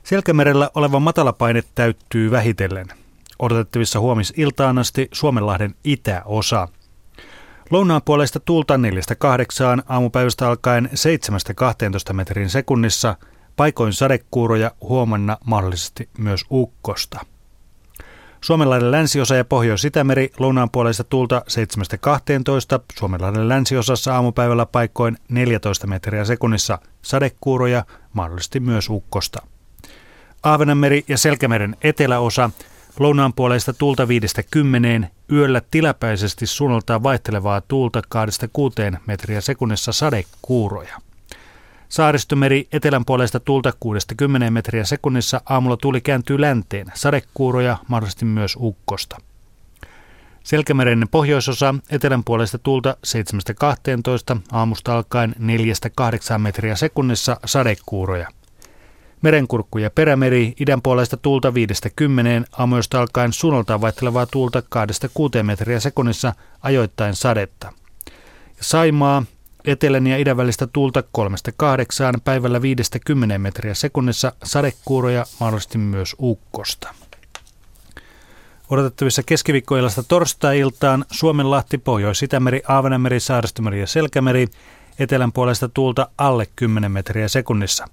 Selkämerellä oleva matalapaine täyttyy vähitellen. Odotettavissa huomisiltaan asti Suomenlahden itäosa. Lounaan puolesta tuulta neljästä kahdeksaan, aamupäivästä alkaen seitsemästä kahteentoista metrin sekunnissa, paikoin sadekuuroja, huomenna mahdollisesti myös ukkosta. Suomenlahden länsiosa ja Pohjois-Itämeri lounaan puolesta tuulta seitsemästä kahteentoista, Suomenlahden länsiosassa aamupäivällä paikoin neljätoista metriä sekunnissa, sadekuuroja, mahdollisesti myös ukkosta. Ahvenanmeri ja Selkämeren eteläosa, lounaan puolesta tuulta viidestä kymmeneen, yöllä tilapäisesti suunnaltaan vaihtelevaa tuulta kahdesta kuuteen metriä sekunnissa, sadekuuroja. Saaristomeri, etelän puolesta tuulta kuudesta kymmeneen metriä sekunnissa, aamulla tuuli kääntyy länteen, sadekuuroja, mahdollisesti myös ukkosta. Selkämeren pohjoisosa, etelän puolesta tuulta seitsemästä kahteentoista, aamusta alkaen neljästä kahdeksaan metriä sekunnissa, sadekuuroja. Merenkurkku ja Perämeri, idän puolesta tuulta viidestä kymmeneen, aamuista alkaen suunnaltaan vaihtelevaa tuulta kahdesta kuuteen metriä sekunnissa, ajoittain sadetta. Saimaa, etelän ja idän välistä tuulta kolmesta kahdeksaan, päivällä viidestä kymmeneen metriä sekunnissa, sadekuuroja, mahdollisesti myös ukkosta. Odotettavissa keskiviikkoillasta torstai-iltaan Suomenlahti, Pohjois-Itämeri, Ahvenanmeri, Saaristomeri ja Selkämeri, etelän puolesta tuulta alle kymmenen metriä sekunnissa.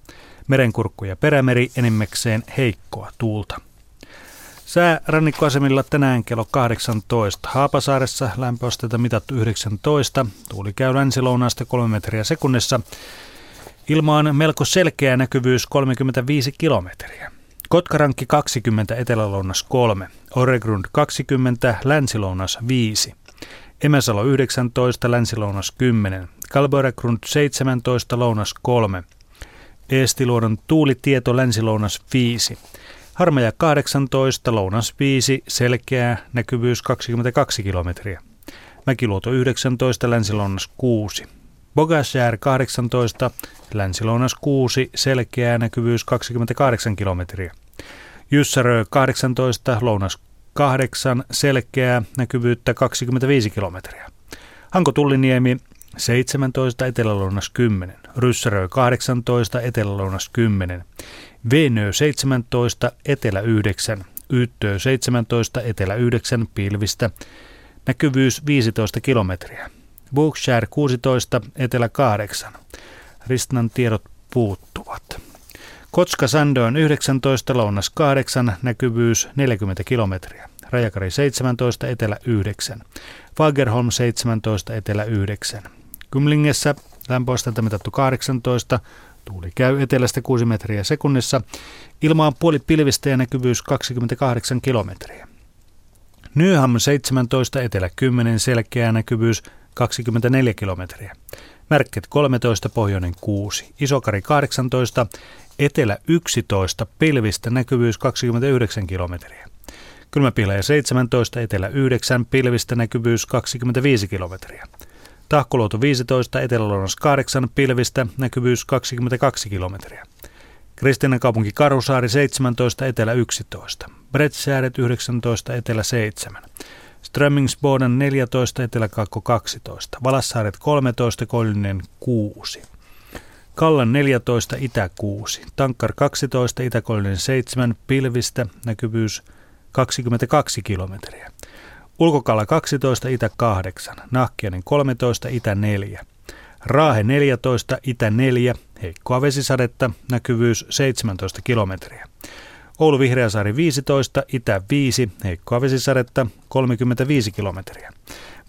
Merenkurkku ja Perämeri, enimmäkseen heikkoa tuulta. Sää rannikkoasemilla tänään kello kahdeksantoista. Haapasaaressa lämpöasteita mitattu yhdeksäntoista. Tuuli käy länsilounaasta kolme metriä sekunnissa. Ilma on melko selkeä, näkyvyys kolmekymmentäviisi kilometriä. Kotkarankki kaksikymmentä, etelälounas kolme, Oregrund kaksikymmentä, länsilounas viisi, Emesalo yhdeksäntoista, länsilounas kymmenen, Kalböregrund seitsemäntoista, lounas kolme, Eestiluodon tuulitieto, länsilounas viisi, Harmaja kahdeksantoista, lounas viisi, selkeää, näkyvyys kaksikymmentäkaksi kilometriä, Mäkiluoto yhdeksäntoista, länsilounas kuusi, Bogasjär kahdeksantoista, länsilounas kuusi, selkeää, näkyvyys kaksikymmentäkahdeksan kilometriä. Jyssärö kahdeksantoista, lounas kahdeksan, selkeää, näkyvyyttä kaksikymmentäviisi kilometriä. Hanko-Tulliniemi seitsemäntoista, etelälounas kymmenen. Ryssärö kahdeksantoista, etelälounas kymmenen. Venö seitsemäntoista, etelä yhdeksän. Yttö seitsemäntoista, etelä yhdeksän, pilvistä. Näkyvyys viisitoista kilometriä. Bookshare kuusitoista, etelä kahdeksan. Ristnan tiedot puuttuvat. Kotska Sandoin yhdeksäntoista, lounas kahdeksan, näkyvyys neljäkymmentä kilometriä. Rajakari seitsemäntoista, etelä yhdeksän. Fagerholm seitsemäntoista, etelä yhdeksän. Kymlingessä lämpöastetta mitattu kahdeksantoista, tuuli käy etelästä kuusi metriä sekunnissa. Ilma on puoli pilvistä ja näkyvyys kaksikymmentäkahdeksan kilometriä. Nyham seitsemäntoista, etelä kymmenen, selkeä, näkyvyys kaksikymmentäneljä kilometriä. Märket kolmetoista, pohjoinen kuusi. Isokari kahdeksantoista, etelä yksitoista, pilvistä, näkyvyys kaksikymmentäyhdeksän kilometriä. Kylmäpihlaja seitsemäntoista, etelä yhdeksän, pilvistä, näkyvyys kaksikymmentäviisi kilometriä. Tahkoluoto viisitoista, etelälounas kahdeksan, pilvistä, näkyvyys kaksikymmentäkaksi kilometriä. Kristiinankaupunki Karusaari seitsemäntoista, etelä yksitoista. Brettsääret yhdeksäntoista, etelä seitsemän. Strömmingsboden neljätoista, eteläkaakko kaksitoista, Valassaaret kolmetoista, Koillinen kuusi, Kallan neljätoista, itä kuusi, Tankkar kaksitoista, Itä-Koillinen seitsemän, pilvistä, näkyvyys kaksikymmentäkaksi kilometriä, Ulkokalla kaksitoista, itä kahdeksan, Nahkiainen kolmetoista, itä neljä, Raahe neljätoista, itä neljä, heikkoa vesisadetta, näkyvyys seitsemäntoista kilometriä. Oulu Vihreäsaari viisitoista, itä viisi, heikkoa vesisadetta kolmekymmentäviisi kilometriä.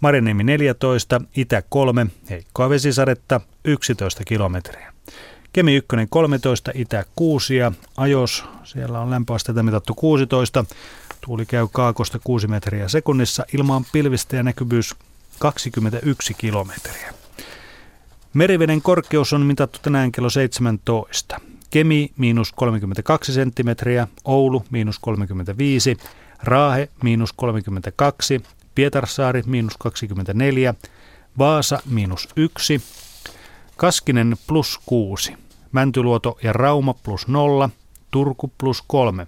Marjaniemi neljätoista, itä kolme, heikkoa vesisadetta yksitoista kilometriä. Kemi yksi kolmetoista, itä kuusi ja Ajos, siellä on lämpöasteita mitattu kuusitoista, tuuli käy kaakosta kuusi metriä sekunnissa, ilma on pilvistä ja näkyvyys kaksikymmentäyksi kilometriä. Meriveden korkeus on mitattu tänään kello seitsemäntoista. Kemi miinus kolmekymmentäkaksi senttimetriä, Oulu miinus kolmekymmentäviisi, Raahe miinus kolmekymmentäkaksi, Pietarsaari miinus kaksikymmentäneljä, Vaasa miinus yksi, Kaskinen plus kuusi, Mäntyluoto ja Rauma plus nolla, Turku plus kolme,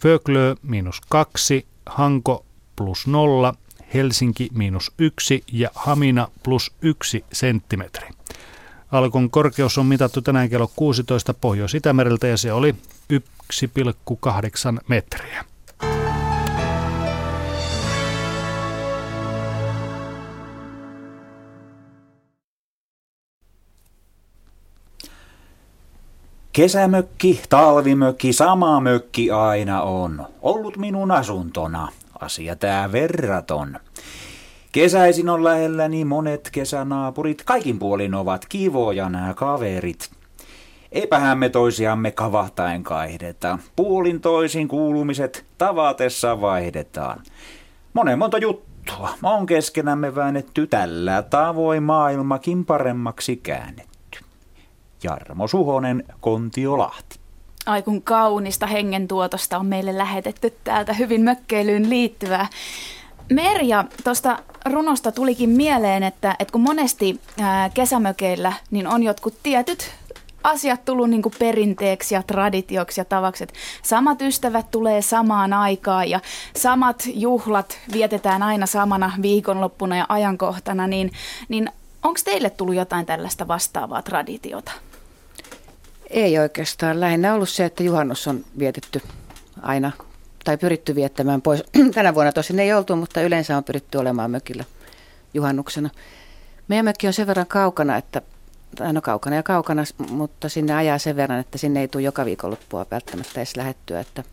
Föglö miinus kaksi, Hanko plus nolla, Helsinki miinus yksi ja Hamina plus yksi senttimetri. Alkon korkeus on mitattu tänään kello kuusitoista Pohjois-Itämereltä ja se oli yksi pilkku kahdeksan metriä. Kesämökki, talvimökki, sama mökki aina on. Ollut minun asuntona, asia tää verraton. Kesäisin on lähelläni monet kesänaapurit, kaikin puolin ovat kivoja nää kaverit. Eipähän me toisiamme kavahtaen kaihdeta, puolin toisin kuulumiset tavatessa vaihdetaan. Monen monta juttua on keskenämme väännetty, tällä tavoin maailmakin paremmaksi käännetty. Jarmo Suhonen, Kontiolahti. Ai kun kaunista hengentuotosta on meille lähetetty täältä hyvin mökkeilyyn liittyvää. Merja, tuosta runosta tulikin mieleen, että, että kun monesti ää, kesämökeillä niin on jotkut tietyt asiat tullut niin kuin perinteeksi ja traditioksi ja tavaksi. Että samat ystävät tulee samaan aikaan ja samat juhlat vietetään aina samana viikonloppuna ja ajankohtana. Niin, niin onko teille tullut jotain tällaista vastaavaa traditiota? Ei oikeastaan. Lähinnä ollut se, että juhannus on vietetty aina tai pyritty viettämään pois. Tänä vuonna tosin ei oltu, mutta yleensä on pyritty olemaan mökillä juhannuksena. Meidän mökki on sen verran kaukana, että, no kaukana ja kaukana, mutta sinne ajaa sen verran, että sinne ei tule joka viikonloppua välttämättä edes lähettyä. Että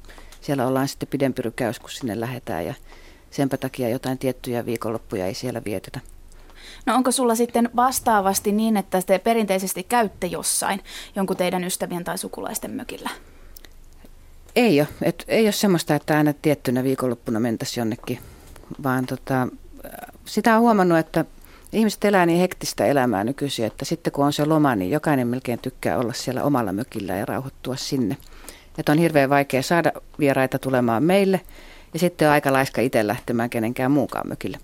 siellä ollaan sitten pidempi rykäys, kun sinne lähetään ja senpä takia jotain tiettyjä viikonloppuja ei siellä vietetä. No onko sulla sitten vastaavasti niin, että te perinteisesti käytte jossain jonkun teidän ystävien tai sukulaisten mökillä? Ei ole. Et, ei ole semmoista, että aina tiettynä viikonloppuna mentäisiin jonnekin, vaan tota, sitä on huomannut, että ihmiset elää niin hektistä elämää nykyisin, että sitten kun on se loma, niin jokainen melkein tykkää olla siellä omalla mökillä ja rauhoittua sinne. Että on hirveän vaikea saada vieraita tulemaan meille ja sitten on aika laiska itse lähtemään kenenkään muukaan mökille.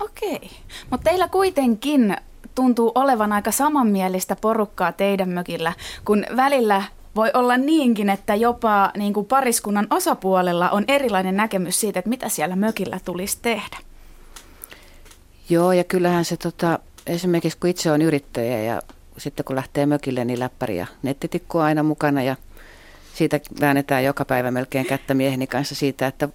Okei, mutta teillä kuitenkin tuntuu olevan aika samanmielistä porukkaa teidän mökillä, kun välillä voi olla niinkin, että jopa niin kuin pariskunnan osapuolella on erilainen näkemys siitä, että mitä siellä mökillä tulisi tehdä. Joo, ja kyllähän se tota, esimerkiksi kun itse on yrittäjä ja sitten kun lähtee mökille, niin läppäri ja nettitikku on aina mukana ja siitä väännetään joka päivä melkein kättä mieheni kanssa siitä, että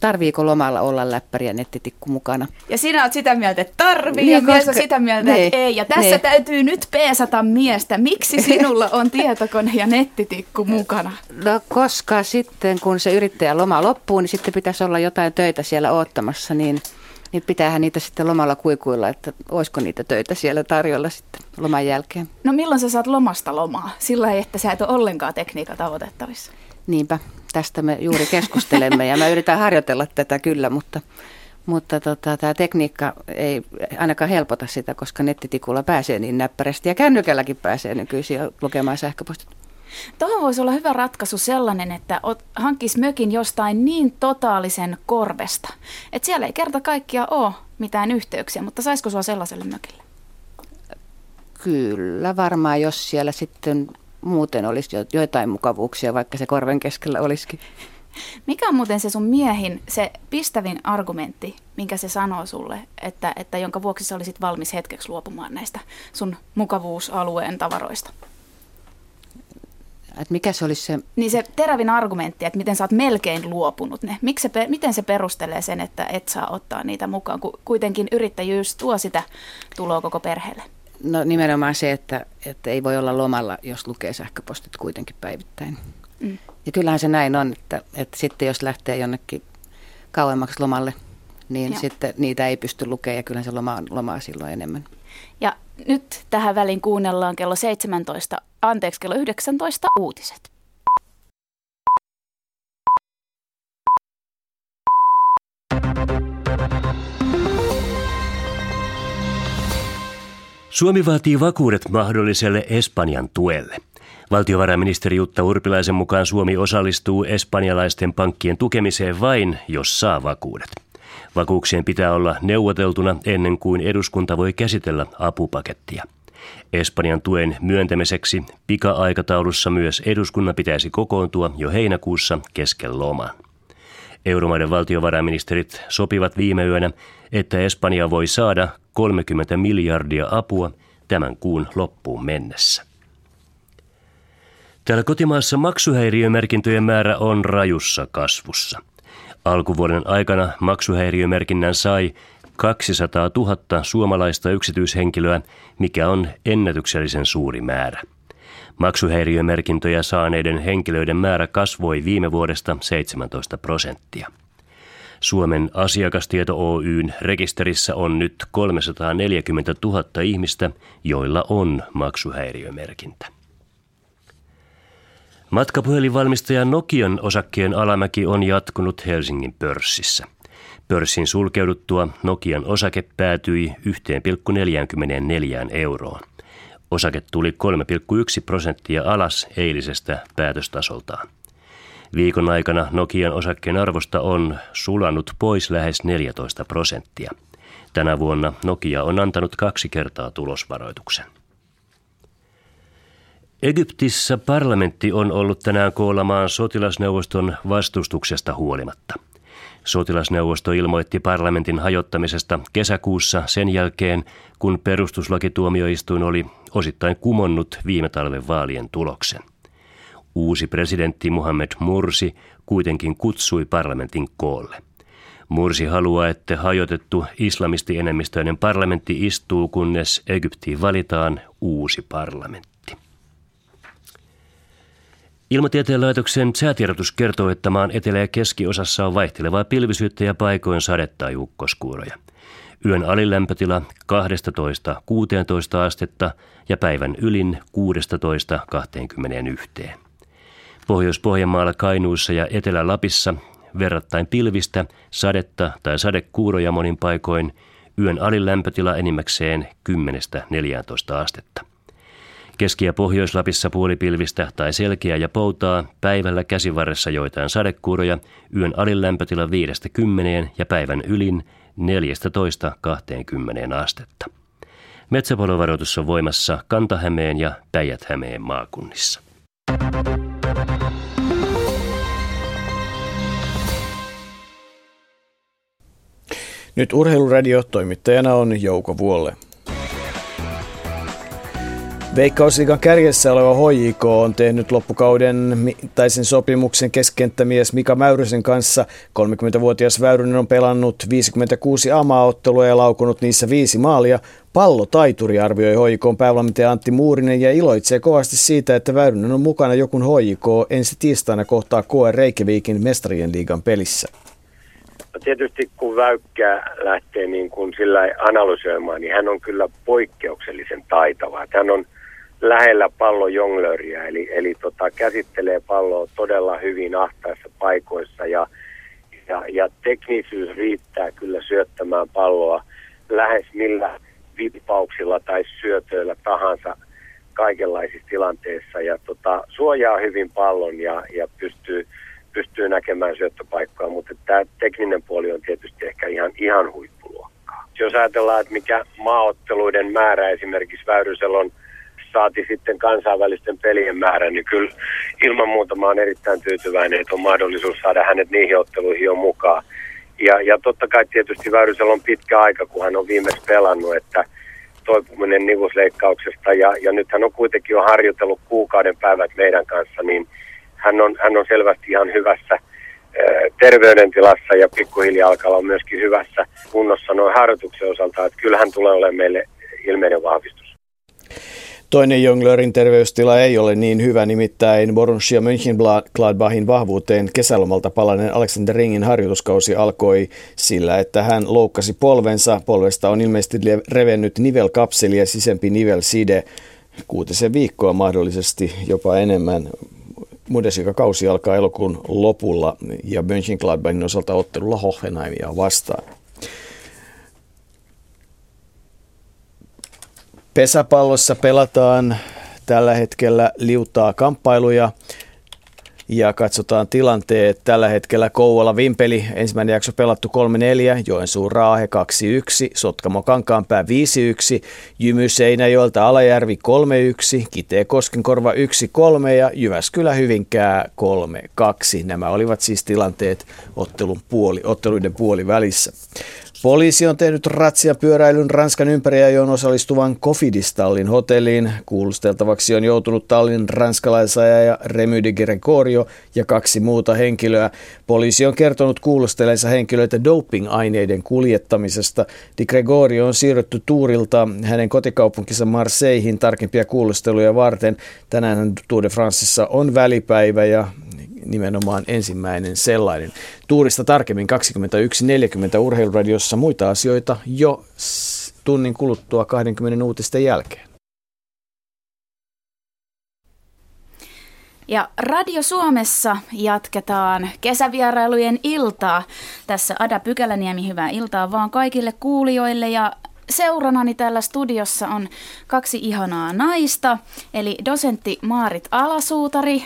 tarviiko lomalla olla läppäri ja nettitikku mukana. Ja sinä olet sitä mieltä, että tarvii, niin, ja koska... mies on sitä mieltä, ne, että ei. Ja tässä ne. Täytyy nyt peesata miestä. Miksi sinulla on tietokone ja nettitikku mukana? No koska sitten, kun se yrittäjän loma loppuu, niin sitten pitäisi olla jotain töitä siellä oottamassa, niin... Niin pitäähän niitä sitten lomalla kuikuilla, että olisiko niitä töitä siellä tarjolla sitten loman jälkeen. No milloin sä saat lomasta lomaa? Sillä ei, että sä et ole ollenkaan tekniikka tavoitettavissa. Niinpä, tästä me juuri keskustelemme ja mä yritän harjoitella tätä kyllä, mutta, mutta tota, tämä tekniikka ei ainakaan helpota sitä, koska nettitikulla pääsee niin näppärästi ja kännykälläkin pääsee nykyisin lukemaan sähköpostit. Tuohon voisi olla hyvä ratkaisu sellainen, että hankkisi mökin jostain niin totaalisen korvesta, että siellä ei kerta kaikkiaan ole mitään yhteyksiä, mutta saisiko sua sellaiselle mökille? Kyllä varmaan, jos siellä sitten muuten olisi joitain mukavuuksia, vaikka se korven keskellä olisikin. Mikä on muuten se sun miehin se pistävin argumentti, minkä se sanoo sulle, että, että jonka vuoksi sä olisit valmis hetkeksi luopumaan näistä sun mukavuusalueen tavaroista? Että mikä se olisi se... Niin se terävin argumentti, että miten sä oot melkein luopunut ne. Miks se, miten se perustelee sen, että et saa ottaa niitä mukaan, kun kuitenkin yrittäjyys tuo sitä tuloa koko perheelle? No nimenomaan se, että, että ei voi olla lomalla, jos lukee sähköpostit kuitenkin päivittäin. Mm. Ja kyllähän se näin on, että, että sitten jos lähtee jonnekin kauemmaksi lomalle, niin Joo. sitten niitä ei pysty lukemaan ja kyllähän se loma on lomaa silloin enemmän. Ja nyt tähän väliin kuunnellaan kello seitsemäntoista, anteeksi kello yhdeksäntoista uutiset. Suomi vaatii vakuudet mahdolliselle Espanjan tuelle. Valtiovarainministeri Jutta Urpilaisen mukaan Suomi osallistuu espanjalaisten pankkien tukemiseen vain, jos saa vakuudet. Vakuuksien pitää olla neuvoteltuna ennen kuin eduskunta voi käsitellä apupakettia. Espanjan tuen myöntämiseksi pika-aikataulussa myös eduskunnan pitäisi kokoontua jo heinäkuussa kesken lomaa. Euromaiden valtiovarainministerit sopivat viime yönä, että Espanja voi saada kolmekymmentä miljardia apua tämän kuun loppuun mennessä. Täällä kotimaassa maksuhäiriömerkintöjen määrä on rajussa kasvussa. Alkuvuoden aikana maksuhäiriömerkinnän sai kaksisataatuhatta suomalaista yksityishenkilöä, mikä on ennätyksellisen suuri määrä. Maksuhäiriömerkintöjä saaneiden henkilöiden määrä kasvoi viime vuodesta seitsemäntoista prosenttia. Suomen asiakastieto Oy:n rekisterissä on nyt kolmesataaneljäkymmentätuhatta ihmistä, joilla on maksuhäiriömerkintä. Matkapuhelinvalmistaja Nokian osakkeen alamäki on jatkunut Helsingin pörssissä. Pörssin sulkeuduttua Nokian osake päätyi yksi pilkku neljäkymmentäneljä euroon. Osake tuli kolme pilkku yksi prosenttia alas eilisestä päätöstasoltaan. Viikon aikana Nokian osakkeen arvosta on sulanut pois lähes neljätoista prosenttia. Tänä vuonna Nokia on antanut kaksi kertaa tulosvaroituksen. Egyptissä parlamentti on ollut tänään koolla maan sotilasneuvoston vastustuksesta huolimatta. Sotilasneuvosto ilmoitti parlamentin hajottamisesta kesäkuussa sen jälkeen, kun perustuslakituomioistuin oli osittain kumonnut viime talven vaalien tuloksen. Uusi presidentti Mohamed Mursi kuitenkin kutsui parlamentin koolle. Mursi haluaa, että hajotettu islamistienemmistöinen parlamentti istuu, kunnes Egyptiin valitaan uusi parlamentti. Ilmatieteen laitoksen säätiedotus kertoo, että maan etelä- ja keskiosassa on vaihtelevaa pilvisyyttä ja paikoin sadetta tai ukkoskuuroja. Yön alilämpötila kahdestatoista kuuteentoista astetta ja päivän ylin kuudestatoista kahteenkymmeneenyhteen. Pohjois-Pohjanmaalla, Kainuussa ja Etelä-Lapissa verrattain pilvistä, sadetta tai sadekuuroja monin paikoin, yön alilämpötila enimmäkseen kymmenestä neljääntoista astetta. Keski- ja Pohjois-Lapissa puolipilvistä tai selkeää ja poutaa, päivällä käsivarressa joitain sadekuuroja, yön alilämpötila viidestä kymmeneen ja päivän ylin neljästätoista kahteenkymmeneen astetta. Metsäpalovaroitus on voimassa Kanta-Hämeen ja Päijät-Hämeen maakunnissa. Nyt Urheiluradio, toimittajana on Jouko Vuolle. Veikkausliigan kärjessä oleva H J K on tehnyt loppukauden mittaisen sopimuksen keskikenttämies Mika Mäyrysen kanssa. kolmekymmentävuotias Väyrynen on pelannut viisikymmentäkuusi amaottelua ja laukunut niissä viisi maalia. Pallotaituri, arvioi H J K:n päävalmentaja Antti Muurinen, ja iloitsee kovasti siitä, että Väyrynen on mukana. Jokun H J K ensi tiistaina kohtaa K R Reykjavikin Mestarien liigan pelissä. Tietysti kun Väykkää lähtee niin kuin sillä analysoimaan, niin hän on kyllä poikkeuksellisen taitava. Hän on lähellä pallojonglööriä, eli, eli tota, käsittelee palloa todella hyvin ahtaissa paikoissa, ja, ja, ja teknisyys riittää kyllä syöttämään palloa lähes millä vippauksilla tai syötöillä tahansa kaikenlaisissa tilanteissa, ja tota, suojaa hyvin pallon ja, ja pystyy pystyy näkemään syöttöpaikkaa, mutta tämä tekninen puoli on tietysti ehkä ihan, ihan huippuluokkaa. Jos ajatellaan, että mikä maaotteluiden määrä esimerkiksi Väyrysellä on, saati sitten kansainvälisten pelien määrä, niin kyllä ilman muuta mä oon erittäin tyytyväinen, että on mahdollisuus saada hänet niihin otteluihin jo mukaan. Ja, ja totta kai tietysti Väyrysellä on pitkä aika, kun hän on viimeksi pelannut, että toipuminen nivusleikkauksesta, ja, ja nyt hän on kuitenkin jo harjoitellut kuukauden päivät meidän kanssa, niin Hän on, hän on selvästi ihan hyvässä terveydentilassa ja pikkuhiljaa alkaa on myöskin hyvässä kunnossa noin harjoituksen osalta, että kyllähän tulee olemaan meille ilmeinen vahvistus. Toinen jonglöörin terveystila ei ole niin hyvä, nimittäin Borussia Mönchengladbachin vahvuuteen kesälomalta palanen Alexander Ringin harjoituskausi alkoi sillä, että hän loukkasi polvensa. Polvesta on ilmeisesti revennyt nivelkapseli ja sisempi nivelside, kuutisen viikkoa mahdollisesti jopa enemmän. Bundesliga-kausi alkaa elokuun lopulla ja Mönchengladbachin osalta ottelulla Hoffenheimia vastaan. Pesäpallossa pelataan tällä hetkellä liutaa kamppailuja ja katsotaan tilanteet. Tällä hetkellä Kouvola-Vimpeli, ensimmäinen jakso pelattu kolme neljä, Joensuu Raahe kaksi yksi, Sotkamo Kankaanpää viisi yksi, Jymy Seinäjoelta Alajärvi kolme yksi, Kitee Koskenkorva yksi kolme ja Jyväskylä Hyvinkää kolme kaksi. Nämä olivat siis tilanteet ottelun puoli, otteluiden puolivälissä. Poliisi on tehnyt ratsiapyöräilyn Ranskan ympäriajoon osallistuvan Cofidis-tallin hotelliin. Kuulusteltavaksi on joutunut tallin ranskalaisajaja ja Remy de Gregorio ja kaksi muuta henkilöä. Poliisi on kertonut kuulusteleensa henkilöitä doping-aineiden kuljettamisesta. De Gregorio on siirretty tuurilta hänen kotikaupunkinsa Marseillehin tarkempia kuulusteluja varten. Tänään Tour de Francessa on välipäivä ja nimenomaan ensimmäinen sellainen. Tuurista tarkemmin kaksikymmentäyksi neljäkymmentä Urheiluradiossa, muita asioita jo tunnin kuluttua kaksikymmentä uutisten jälkeen. Ja Radio Suomessa jatketaan kesävierailujen iltaa. Tässä Ada Pykäläniemi, hyvää iltaa vaan kaikille kuulijoille, ja seuranani täällä studiossa on kaksi ihanaa naista, eli dosentti Maarit Alasuutari.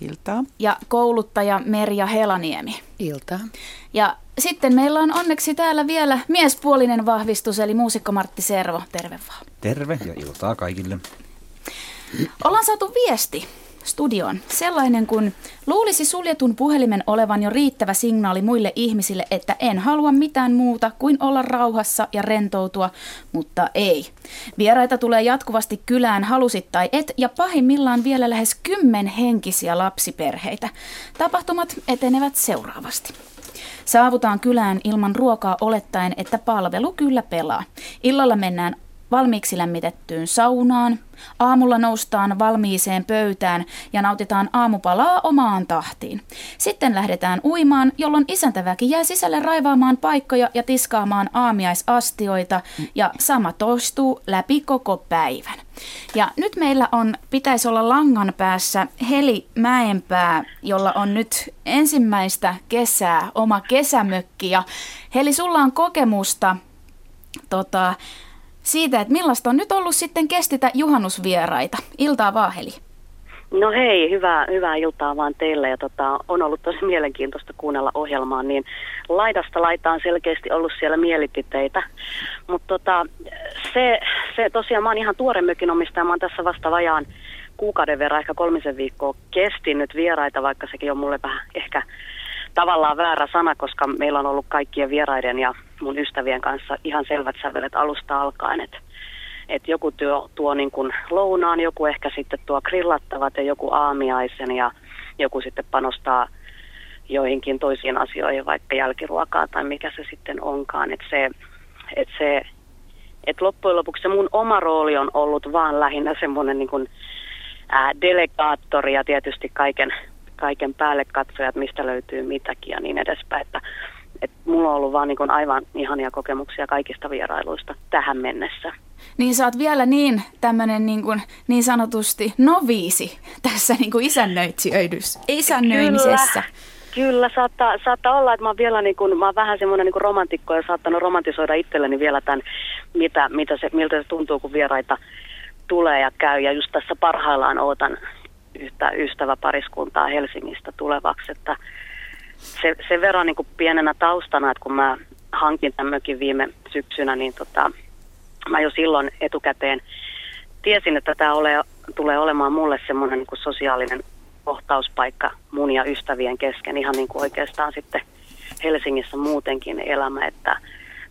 Iltaa. Ja kouluttaja Merja Helaniemi. Iltaa. Ja sitten meillä on onneksi täällä vielä miespuolinen vahvistus, eli muusikko Martti Servo. Terve vaan. Terve ja iltaa kaikille. Ollaan saatu viesti studioon. Sellainen kuin: luulisi suljetun puhelimen olevan jo riittävä signaali muille ihmisille, että en halua mitään muuta kuin olla rauhassa ja rentoutua, mutta ei. Vieraita tulee jatkuvasti kylään, halusit tai et, ja pahimmillaan vielä lähes kymmenhenkisiä lapsiperheitä. Tapahtumat etenevät seuraavasti. Saavutaan kylään ilman ruokaa olettaen, että palvelu kyllä pelaa. Illalla mennään valmiiksi lämmitettyyn saunaan, aamulla noustaan valmiiseen pöytään ja nautitaan aamupalaa omaan tahtiin. Sitten lähdetään uimaan, jolloin isäntäväki jää sisälle raivaamaan paikkoja ja tiskaamaan aamiaisastioita, ja sama toistuu läpi koko päivän. Ja nyt meillä on, pitäisi olla langan päässä Heli Mäenpää, jolla on nyt ensimmäistä kesää, oma kesämökki. Ja Heli, sulla on kokemusta tota, siitä, että millaista on nyt ollut sitten kestitä juhannusvieraita. Iltaa vaan, Heli. No hei, hyvää, hyvää iltaa vaan teille. Ja tota, on ollut tosi mielenkiintoista kuunnella ohjelmaa, niin laidasta laitaan selkeästi ollut siellä mielipiteitä. Mutta tota, se, se tosiaan, mä oon ihan tuore mökinomistaja, mä oon tässä vasta vajaan kuukauden verran, ehkä kolmisen viikkoa kestinyt vieraita, vaikka sekin on mulle vähän ehkä tavallaan väärä sana, koska meillä on ollut kaikkien vieraiden ja mun ystävien kanssa ihan selvät sävelet alusta alkaen, että et joku työ, tuo niin kuin lounaan, joku ehkä sitten tuo grillattavat ja joku aamiaisen ja joku sitten panostaa joihinkin toisiin asioihin, vaikka jälkiruokaa tai mikä se sitten onkaan. Että se, et se, et loppujen lopuksi se mun oma rooli on ollut vaan lähinnä semmoinen niin kuin ää, delegaattori ja tietysti kaiken, kaiken päälle katsojat, mistä löytyy mitäkin ja niin edespäin, että Et mulla on ollut vaan niin kuin aivan ihania kokemuksia kaikista vierailuista tähän mennessä. Niin sä oot vielä niin tämmönen niin, kuin, niin sanotusti noviisi tässä niin kuin isännöitsijöidys, isännöimisessä. Kyllä, kyllä saattaa, saattaa olla, että mä oon vielä niin kuin, mä oon vähän semmoinen niin kuin romantikko ja saattanut romantisoida itselleni vielä tämän, mitä, mitä se, miltä se tuntuu, kun vieraita tulee ja käy. Ja just tässä parhaillaan ootan yhtä ystäväpariskuntaa Helsingistä tulevaksi, että Se, sen verran niin kuin pienenä taustana, että kun mä hankin tämän mökin viime syksynä, niin tota, mä jo silloin etukäteen tiesin, että tämä ole, tulee olemaan mulle semmoinen niin kuin sosiaalinen kohtauspaikka mun ja ystävien kesken, ihan niin kuin oikeastaan sitten Helsingissä muutenkin elämä. Että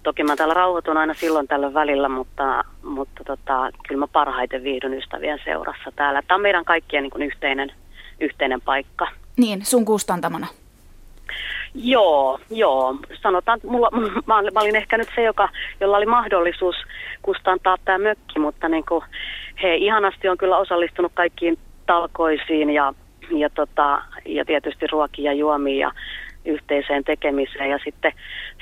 toki mä täällä rauhoitun aina silloin tällöin välillä, mutta, mutta tota, kyllä mä parhaiten viihdyn ystävien seurassa täällä. Tämä on meidän kaikkien niin kuin yhteinen, yhteinen paikka. Niin, sun kustantamana. Joo, joo. Sanotaan, mulla, mä, mä olin ehkä nyt se, joka, jolla oli mahdollisuus kustantaa tämä mökki, mutta niin kuin, he ihanasti on kyllä osallistunut kaikkiin talkoisiin ja, ja, tota, ja tietysti ruokiin ja juomiin ja yhteiseen tekemiseen. Ja sitten,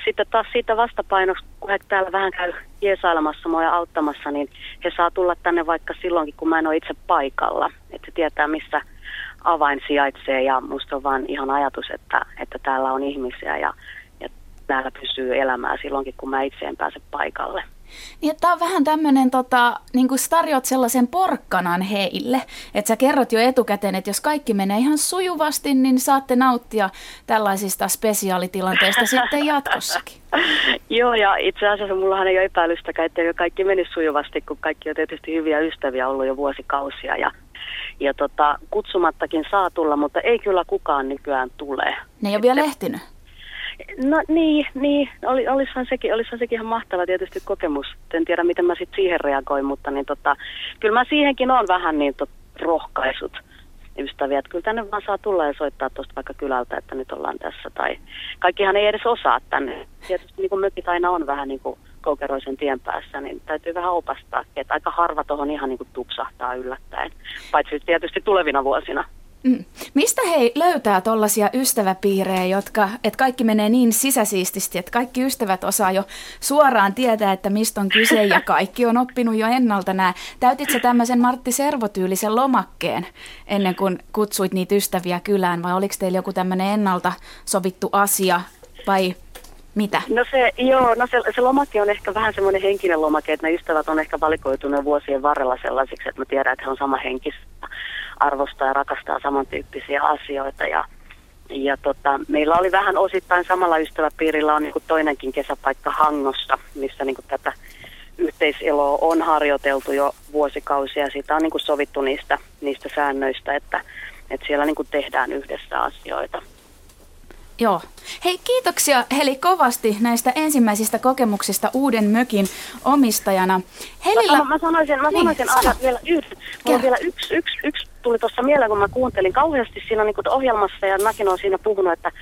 sitten taas siitä vastapainoksi, kun he täällä vähän käy jeesailemassa mua ja auttamassa, niin he saa tulla tänne vaikka silloinkin, kun mä en ole itse paikalla, että he tietää missä avain sijaitsee, ja musta on vaan ihan ajatus, että, että täällä on ihmisiä ja, ja täällä pysyy elämää silloinkin, kun mä itse en pääse paikalle. Niin, tämä on vähän tämmöinen, tota, niin kuin tarjot sellaisen porkkanan heille, että sä kerrot jo etukäteen, että jos kaikki menee ihan sujuvasti, niin saatte nauttia tällaisista spesiaalitilanteista sitten jatkossakin. Joo, ja itse asiassa mullahan ei ole epäilystäkään, että jo kaikki meni sujuvasti, kun kaikki on tietysti hyviä ystäviä ollut jo vuosikausia ja Ja tota, kutsumattakin saa tulla, mutta ei kyllä kukaan nykyään tule. Ne ei ole vielä ehtinyt. No niin, niin. Oli, olisihan, sekin, olisihan sekin ihan mahtava tietysti kokemus. En tiedä, miten mä sitten siihen reagoin, mutta niin tota, kyllä mä siihenkin olen vähän niin tot, rohkaisut ystäviä. Että kyllä tänne vaan saa tulla ja soittaa tuosta vaikka kylältä, että nyt ollaan tässä. Tai kaikkihan ei edes osaa tänne. Tietysti niin kuin mökit aina on vähän niin kuin koukeroisen tien päässä, niin täytyy vähän opastaa, että aika harva tuohon ihan niin kuin tupsahtaa yllättäen, paitsi tietysti tulevina vuosina. Mm. Mistä hei löytää tuollaisia ystäväpiirejä, jotka, että kaikki menee niin sisäsiististi, että kaikki ystävät osaa jo suoraan tietää, että mistä on kyse, ja kaikki on oppinut jo ennalta nämä. Täytit sä tämmöisen Martti Servo-tyylisen lomakkeen ennen kuin kutsuit niitä ystäviä kylään, vai oliko teillä joku tämmöinen ennalta sovittu asia, vai mitä? No se, joo, no se, se lomake on ehkä vähän semmoinen henkinen lomake, että ne ystävät on ehkä valikoituneet vuosien varrella sellaisiksi, että mä tiedän, että he on sama henkistä, arvostaa ja rakastaa samantyyppisiä asioita. Ja, ja tota, meillä oli vähän osittain samalla ystäväpiirillä on niin kuin toinenkin kesäpaikka Hangossa, missä niin kuin tätä yhteiseloa on harjoiteltu jo vuosikausia. Siitä on niin kuin sovittu niistä, niistä säännöistä, että, että siellä niin kuin tehdään yhdessä asioita. Joo. Hei, kiitoksia Heli kovasti näistä ensimmäisistä kokemuksista uuden mökin omistajana. Helillä... No, mä sanoisin, mä sanoisin niin, aina vielä yhden. Mulla vielä yksi, yksi, yksi tuli tuossa mieleen, kun mä kuuntelin kauheasti siinä niin kuin ohjelmassa, ja mäkin olen siinä puhunut, että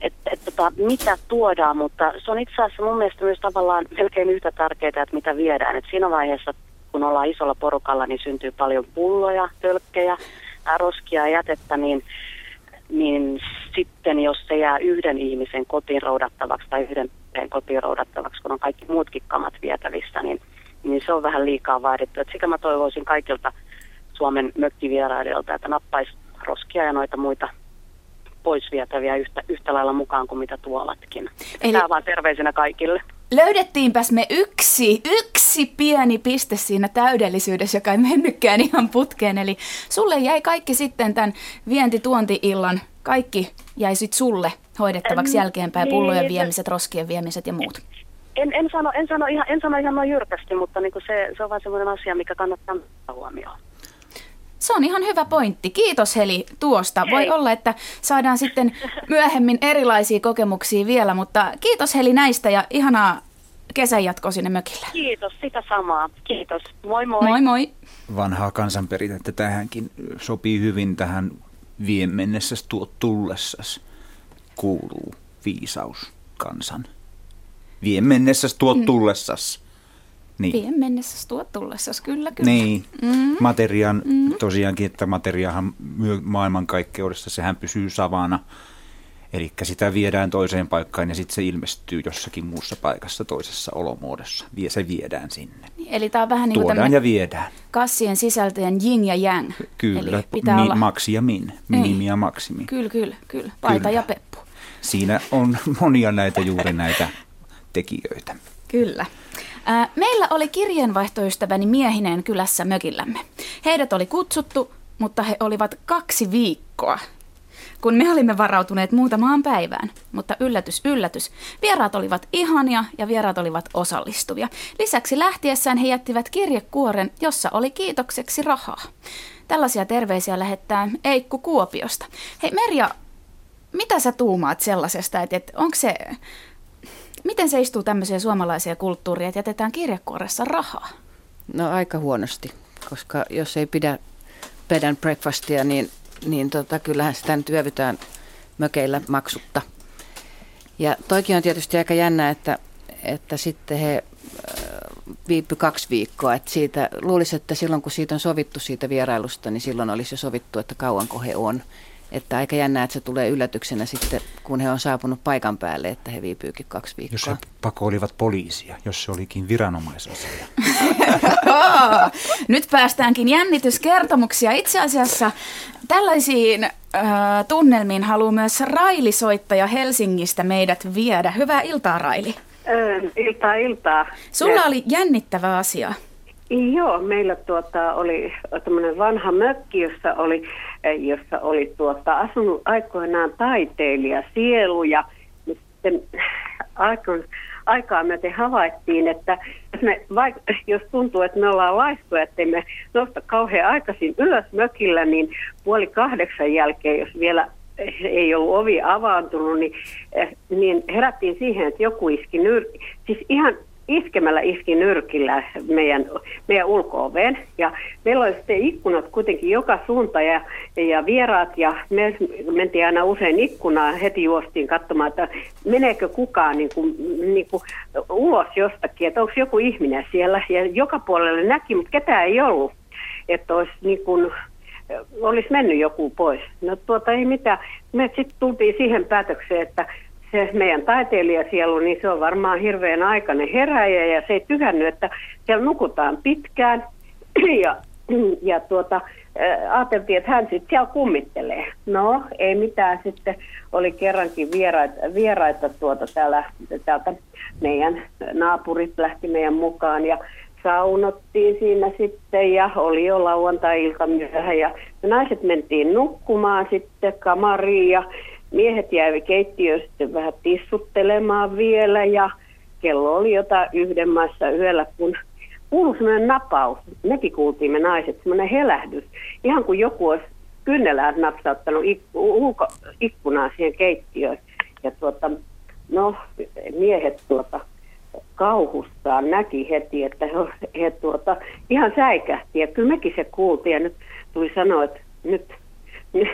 että et, tota, mitä tuodaan, mutta se on itse asiassa mun mielestä myös tavallaan melkein yhtä tärkeää, että mitä viedään. Et siinä vaiheessa, kun ollaan isolla porukalla, niin syntyy paljon pulloja, tölkkejä, roskia ja jätettä, niin, niin sitten jos se jää yhden ihmisen kotiin roudattavaksi tai yhden kotiin roudattavaksi, kun on kaikki muutkin kamat vietävissä, niin, niin se on vähän liikaa vaadittu. Et sitä mä toivoisin kaikilta Suomen mökkivierailijoilta, että nappaisi roskia ja noita muita pois vietäviä yhtä, yhtä lailla mukaan kuin mitä tuovatkin. Eli tämä vaan terveisenä kaikille. Löydettiinpäs me yksi, yksi pieni piste siinä täydellisyydessä, joka ei mennytkään ihan putkeen. Eli sulle jäi kaikki sitten tämän vienti-tuonti-illan, kaikki jäi sitten sulle hoidettavaksi en, jälkeenpäin, pullojen niin, viemiset, roskien viemiset ja muut. En, en, sano, en, sano, ihan, en sano ihan noin jyrkästi, mutta niin kuin se, se on vain sellainen asia, mikä kannattaa huomioon. Se on ihan hyvä pointti. Kiitos Heli tuosta. Voi Hei. olla, että saadaan sitten myöhemmin erilaisia kokemuksia vielä, mutta kiitos Heli näistä ja ihanaa kesän jatkoa sinne mökille. Kiitos, sitä samaa. Kiitos. Moi moi. Moi moi. Vanhaa kansanperinnettä tähänkin sopii hyvin, tähän vie mennessäs tuo tullessas kuuluu viisaus kansan. Vie mennessäs tuo tullessas. Niin. Vien mennessä tuo tullessas, kyllä, kyllä. Niin, mm. materiaan, mm. tosiaankin, että materiaahan maailmankaikkeudessa, sehän pysyy savana. Eli sitä viedään toiseen paikkaan ja sitten se ilmestyy jossakin muussa paikassa toisessa olomuodossa. Se viedään sinne. Eli tämä on vähän niin kuin ja viedään. Kassien sisältöjen yin ja yang. Kyllä, Eli pitää mi- olla... maksi ja min, minimi ja maksimi. Kyllä, kyllä, kyllä. Paita kyllä. ja peppu. Siinä on monia näitä juuri näitä tekijöitä. Kyllä. Meillä oli kirjeenvaihtoystäväni miehineen kylässä mökillämme. Heidät oli kutsuttu, mutta he olivat kaksi viikkoa, kun me olimme varautuneet muutamaan päivään. Mutta yllätys, yllätys. Vieraat olivat ihania ja vieraat olivat osallistuvia. Lisäksi lähtiessään he jättivät kirjekuoren, jossa oli kiitokseksi rahaa. Tällaisia terveisiä lähettää Eikku Kuopiosta. Hei Merja, mitä sä tuumaat sellaisesta, että et, onko se... Miten se istuu tämmöiseen suomalaiseen kulttuuriin, että jätetään kirjekuoressa rahaa? No aika huonosti, koska jos ei pidä bed and breakfastia, niin, niin tota, kyllähän sitä nyt yövytään mökeillä maksutta. Ja toikin on tietysti aika jännä, että, että sitten he viipy kaksi viikkoa. Että siitä, luulisi, että silloin kun siitä on sovittu siitä vierailusta, niin silloin olisi jo sovittu, että kauanko he on. Että aika jännää, että se tulee yllätyksenä sitten, kun he on saapunut paikan päälle, että he viipyykin kaksi viikkoa. Jos he pakoilivat poliisia, jos se olikin viranomaisasia. Nyt päästäänkin jännityskertomuksia. Itse asiassa tällaisiin äh, tunnelmiin haluaa myös Raili-soittaja Helsingistä meidät viedä. Hyvää iltaa, Raili. Äh, iltaa, iltaa. Sulla ja... oli jännittävä asia. Joo, meillä tuota oli tämmöinen vanha mökki, jossa oli, jossa oli tuota, asunut aikoinaan taiteilija sielu ja sitten aikoin, aikaa myöten havaittiin, että me, vaikka, jos tuntuu, että me ollaan laiskoja, ettei me nosta kauhean aikaisin ylös mökillä, niin puoli kahdeksan jälkeen, jos vielä ei ollut ovi avaantunut, niin, niin herättiin siihen, että joku iski nyrki. Siis ihan... Iskemällä iski nyrkillä meidän, meidän ulko-oveen ja meillä oli sitten ikkunat kuitenkin joka suunta ja, ja vieraat ja me mentiin aina usein ikkunaan, heti juostiin katsomaan, että meneekö kukaan niin kuin, niin kuin ulos jostakin, että onko joku ihminen siellä ja joka puolelle näki, mutta ketään ei ollut, että olisi niin kuin... olisi mennyt joku pois. No tuota ei mitään, me sitten tultiin siihen päätökseen, että se meidän taiteilijasielu, niin se on varmaan hirveän aikainen heräjä ja se ei tyhännyt, että siellä nukutaan pitkään ja, ja tuota, ajateltiin, että hän sitten siellä kummittelee. No, ei mitään, sitten oli kerrankin vieraita, vieraita tuota täällä, täältä meidän naapurit lähti meidän mukaan ja saunottiin siinä sitten ja oli jo lauantai-ilta myöhä ja naiset mentiin nukkumaan sitten kamariin ja miehet jäivät keittiöön sitten vähän tissuttelemaan vielä ja kello oli jotain yhden maissa yöllä, kun kuului semmoinen napaus. Mekin kuultiin me naiset, semmoinen helähdys. Ihan kuin joku olisi kynnellään napsauttanut ulko- ikkunaan siihen keittiöön. Ja tuota, no miehet tuota kauhussaan näki heti, että he, he tuota ihan säikähti. Ja kyllä mekin se kuultiin ja nyt tuli sanoa, että nyt... nyt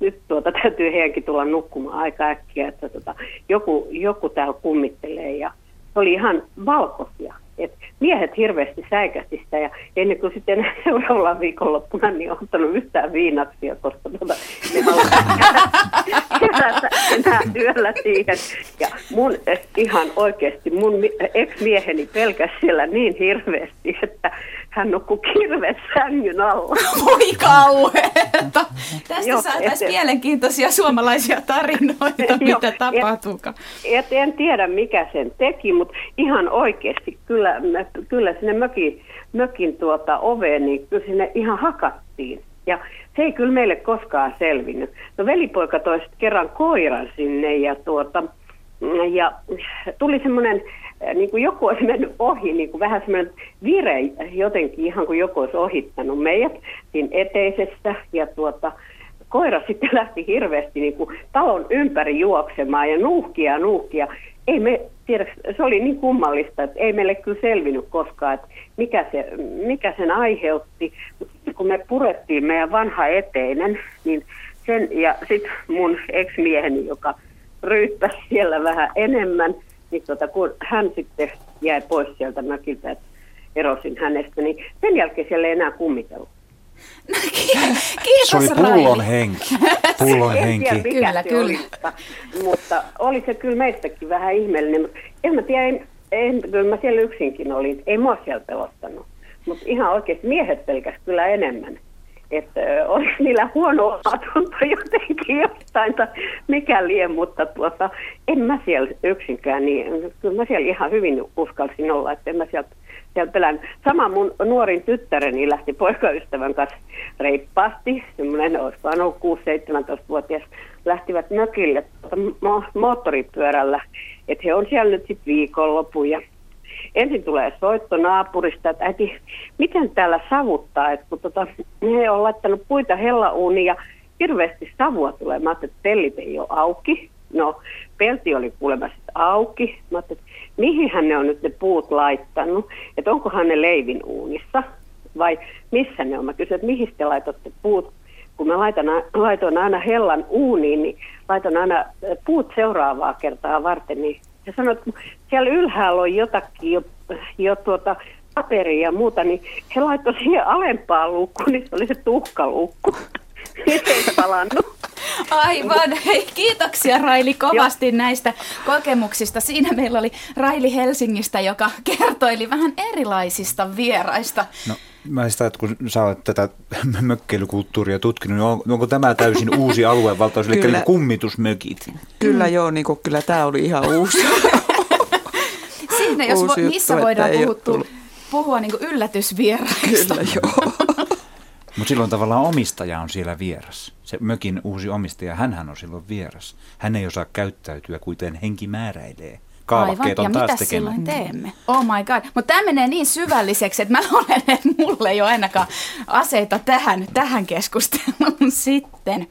nyt tuota, täytyy heidänkin tulla nukkumaan aika äkkiä, että tota, joku, joku täällä kummittelee ja oli ihan valkoisia. Et miehet hirveästi säikästi sitä ja ennen kuin sitten seuraavalla viikonloppuna niin on ottanut yhtään viinaksia, koska tuota, ne haluavat enää työllä siihen. Ja mun, ihan oikeasti mun ex-mieheni pelkäsi siellä niin hirveästi, että hän nukkui kirveen sängyn alla. Voi kauheeta! Tästä saataisiin mielenkiintoisia suomalaisia tarinoita, jo, mitä tapahtuukaan. Et, et en tiedä mikä sen teki, mutta ihan oikeasti kyllä. Kyllä sinne mökin, mökin tuota oveen, niin kyllä sinne ihan hakattiin. Ja se ei kyllä meille koskaan selvinnyt. No velipoika toi kerran koiran sinne ja, tuota, ja tuli semmoinen, niin kuin joku olisi mennyt ohi, niin kuin vähän semmoinen vire jotenkin, ihan kuin joku olisi ohittanut meidät siinä eteisessä ja tuota... Koira sitten lähti hirveästi niin kuin talon ympäri juoksemaan ja nuuhkia ja nuuhkia. Ei me, tiedäks, se oli niin kummallista, että ei meille kyllä selvinnyt koskaan, että mikä, se, mikä sen aiheutti. Sitten kun me purettiin meidän vanha eteinen, niin sen ja sitten mun ex-mieheni, joka ryyppäsi siellä vähän enemmän, niin tota, kun hän sitten jäi pois sieltä mökiltä, että erosin hänestä, niin sen jälkeen siellä ei enää kummitellut. No, kiitos, se oli pullon henki. Pullon henki. En tiedä, kyllä, kyllä. Oli, mutta oli se kyllä meistäkin vähän ihmeellinen. Mutta en mä tiedä, en, en, kyllä mä siellä yksinkin olin. Ei mua siellä pelottanut. Mutta ihan oikeasti miehet pelkäs kyllä enemmän. Että olisi niillä huono asunto jotenkin jostain, tai mikä lie, mutta tuota, en mä siellä yksinkään. Niin, kyllä mä siellä ihan hyvin uskalsin olla, että en mä siellä... Pelän. Sama mun nuorin tyttäreni lähti poikaystävän kanssa reippaasti, semmoinen olisi vaan ollut kuusi seitsemäntoista-vuotias, lähtivät mökille mo- moottoripyörällä, että he on siellä nyt sitten viikonlopun ja ensin tulee soitto naapurista, että äiti, miten täällä savuttaa, että kun tota, he on laittanut puita hellauuniin ja hirveästi savua tulee, mä ajattelin, että pellit ei ole auki, no pelti oli kuulemma sitten auki, mä ajattelin, mihinhän ne on nyt ne puut laittanut, että onkohan ne leivin uunissa vai missä ne on. Mä kysyin, että mihin te laitatte puut, kun mä laitan, laitoin aina hellan uuniin, niin laitan aina puut seuraavaa kertaa varten. Niin ja sanoin, että siellä ylhäällä on jotakin jo, jo tuota paperia ja muuta, niin he laittoi siihen alempaan luukkuun, niin se oli se tuhkaluukku. Se ei palannut. Aivan. Hei, kiitoksia Raili kovasti Joo. näistä kokemuksista. Siinä meillä oli Raili Helsingistä, joka kertoili vähän erilaisista vieraista. No, mä sitä, että kun sä olet tätä mökkeilykulttuuria tutkinut, niin on, onko tämä täysin uusi aluevaltaus, eli kyllä. kummitusmökit? Kyllä mm. joo, niin kuin, kyllä tämä oli ihan uusi. Siinä, jos uusi vo, missä juttu, voidaan puhuttu, puhua niin kuin yllätysvieraista. Kyllä joo. Mutta silloin tavallaan omistaja on siellä vieras. Se mökin uusi omistaja, hänhän on silloin vieras. Hän ei osaa käyttäytyä, kuten henki määräilee. Kaavakkeet on taas tekemään. Aivan, ja mitä silloin teemme? Oh my god. Mutta tämä menee niin syvälliseksi, että mä olen, että mulle ei ole ainakaan aseita tähän, tähän keskusteluun sitten.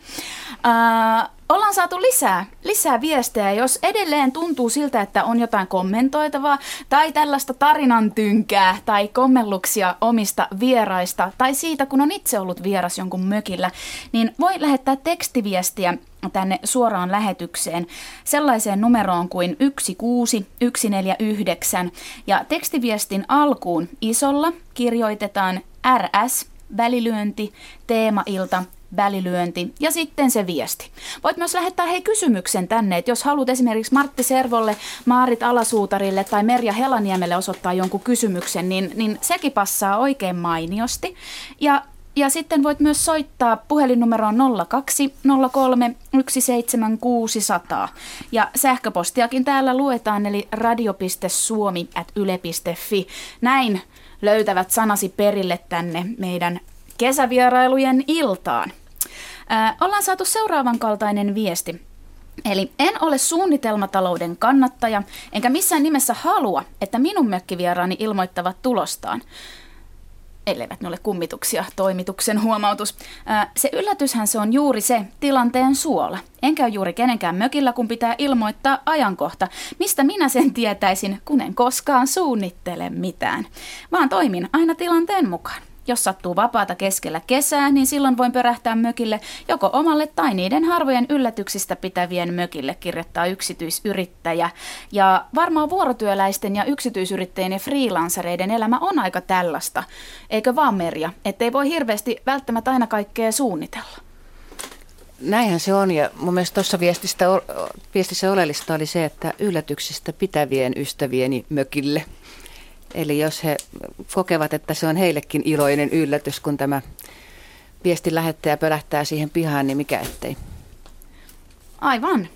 Uh, ollaan saatu lisää, lisää viestejä, jos edelleen tuntuu siltä, että on jotain kommentoitavaa tai tällaista tarinantynkää tai kommelluksia omista vieraista tai siitä, kun on itse ollut vieras jonkun mökillä, niin voi lähettää tekstiviestiä tänne suoraan lähetykseen sellaiseen numeroon kuin yksi kuusi yksi neljä yhdeksän ja tekstiviestin alkuun isolla kirjoitetaan R S, välilyönti, teemailta, välilyönti ja sitten se viesti. Voit myös lähettää hei kysymyksen tänne, että jos haluat esimerkiksi Martti Servolle, Maarit Alasuutarille tai Merja Helaniemelle osoittaa jonkun kysymyksen, niin, niin sekin passaa oikein mainiosti. Ja, ja sitten voit myös soittaa puhelinnumeroon nolla kaksi nolla kolme yksi seitsemän kuusi nolla nolla ja sähköpostiakin täällä luetaan eli radio piste suomi ät yle piste fi. Näin löytävät sanasi perille tänne meidän kesävierailujen iltaan. Ää, ollaan saatu seuraavan kaltainen viesti. Eli en ole suunnitelmatalouden kannattaja, enkä missään nimessä halua, että minun mökkivieraani ilmoittavat tulostaan. Elleivät ne ole kummituksia, toimituksen huomautus. Ää, se yllätyshän se on juuri se tilanteen suola. En käy juuri kenenkään mökillä, kun pitää ilmoittaa ajankohta. Mistä minä sen tietäisin, kun en koskaan suunnittele mitään. Vaan toimin aina tilanteen mukaan. Jos sattuu vapaata keskellä kesää, niin silloin voin pörähtää mökille joko omalle tai niiden harvojen yllätyksistä pitävien mökille, kirjoittaa yksityisyrittäjä. Ja varmaan vuorotyöläisten ja yksityisyrittäjien ja freelancereiden elämä on aika tällaista. Eikö vaan, Merja? Ettei voi hirveästi välttämättä aina kaikkea suunnitella. Näinhän se on, ja mun mielestä tuossa viestissä oleellista oli se, että yllätyksistä pitävien ystävieni mökille. Eli jos he kokevat, että se on heillekin iloinen yllätys, kun tämä viestin lähettäjä pölähtää siihen pihaan, niin mikä ettei. Aivan.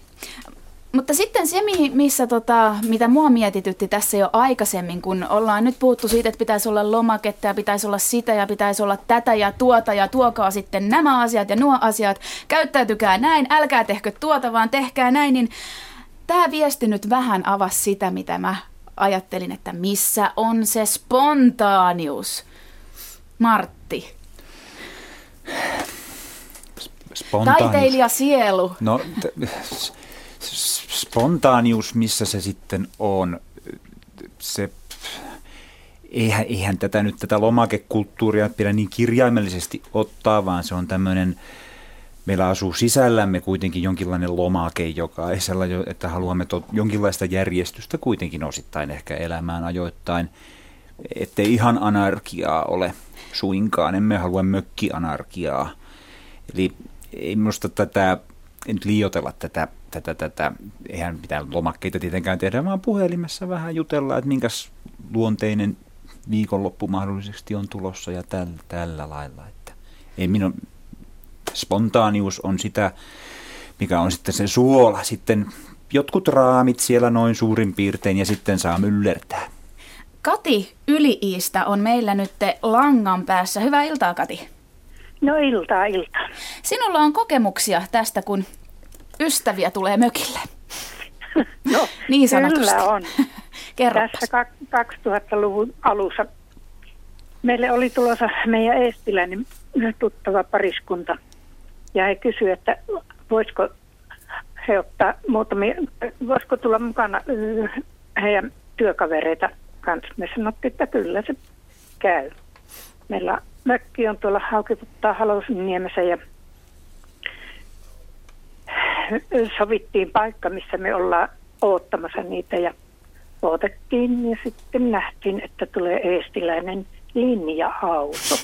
Mutta sitten se, missä, tota, mitä mua mietitytti tässä jo aikaisemmin, kun ollaan nyt puhuttu siitä, että pitäisi olla lomaketta ja pitäisi olla sitä ja pitäisi olla tätä ja tuota ja tuokaa sitten nämä asiat ja nuo asiat, käyttäytykää näin, älkää tehkö tuota, vaan tehkää näin, niin tämä viesti nyt vähän avasi sitä, mitä mä ajattelin, että missä on se spontaanius. Martti. Spontaanius. Taiteilijasielu. No, t- spontaanius, missä se sitten on? Se, eihän, eihän tätä nyt tätä lomakekulttuuria pidä niin kirjaimellisesti ottaa, vaan se on tämmöinen, meillä asuu sisällämme kuitenkin jonkinlainen lomake, joka ei sellainen, että haluamme to, jonkinlaista järjestystä kuitenkin osittain ehkä elämään ajoittain, ettei ihan anarkiaa ole suinkaan, emme halua mökkianarkiaa. Eli ei minusta tätä, en liioitella tätä, tätä, tätä, eihän mitään lomakkeita tietenkään tehdä, vaan puhelimessa vähän jutella, että minkäs luonteinen viikonloppu mahdollisesti on tulossa ja tällä, tällä lailla. Että ei minun... Spontaanius on sitä, mikä on sitten se suola, sitten jotkut raamit siellä noin suurin piirtein ja sitten saa myllertää. Kati Yli-iistä on meillä nyt langan päässä. Hyvää iltaa, Kati. No iltaa, iltaa. Sinulla on kokemuksia tästä, kun ystäviä tulee mökille. No, niin sanotusti. Kyllä on. Kerropas. Tässä kaksituhattaluvun alussa meille oli tulossa meidän eestiläinen tuttava pariskunta. Ja he kysyivät, että voisiko he ottaa muutamia, voisiko tulla mukana heidän työkavereita kanssa. Me sanottiin, että kyllä se käy. Meillä mökki on tuolla Haukiputtaa Halosniemessä ja sovittiin paikka, missä me ollaan oottamassa niitä ja odotettiin ja sitten nähtiin, että tulee eestiläinen linja-auto.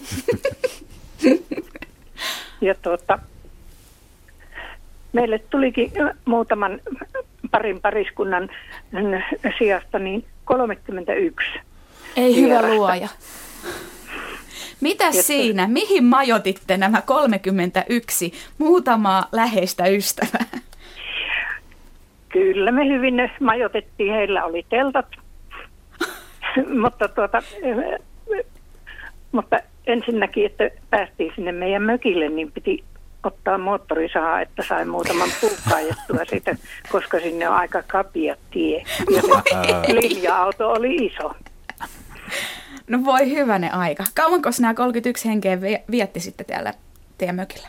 Ja tuota, meille tulikin muutaman parin pariskunnan sijasta niin kolmekymmentäyksi. Ei sijasta. Hyvä luoja. Mitäs siinä? Mihin majoititte nämä kolmekymmentäyksi muutamaa läheistä ystävää? Kyllä me hyvin ne majoitettiin. Heillä oli teltat. mutta tuota... Mutta ensinnäkin, että päästiin sinne meidän mökille, niin piti ottaa moottorisahaa, että sai muutaman puukkaajattua siitä, koska sinne on aika kapea tie. Ja se linja-auto oli iso. No voi hyvänen aika. Kauanko nämä kolmekymmentäyksi henkeä vietti sitten täällä teidän mökillä?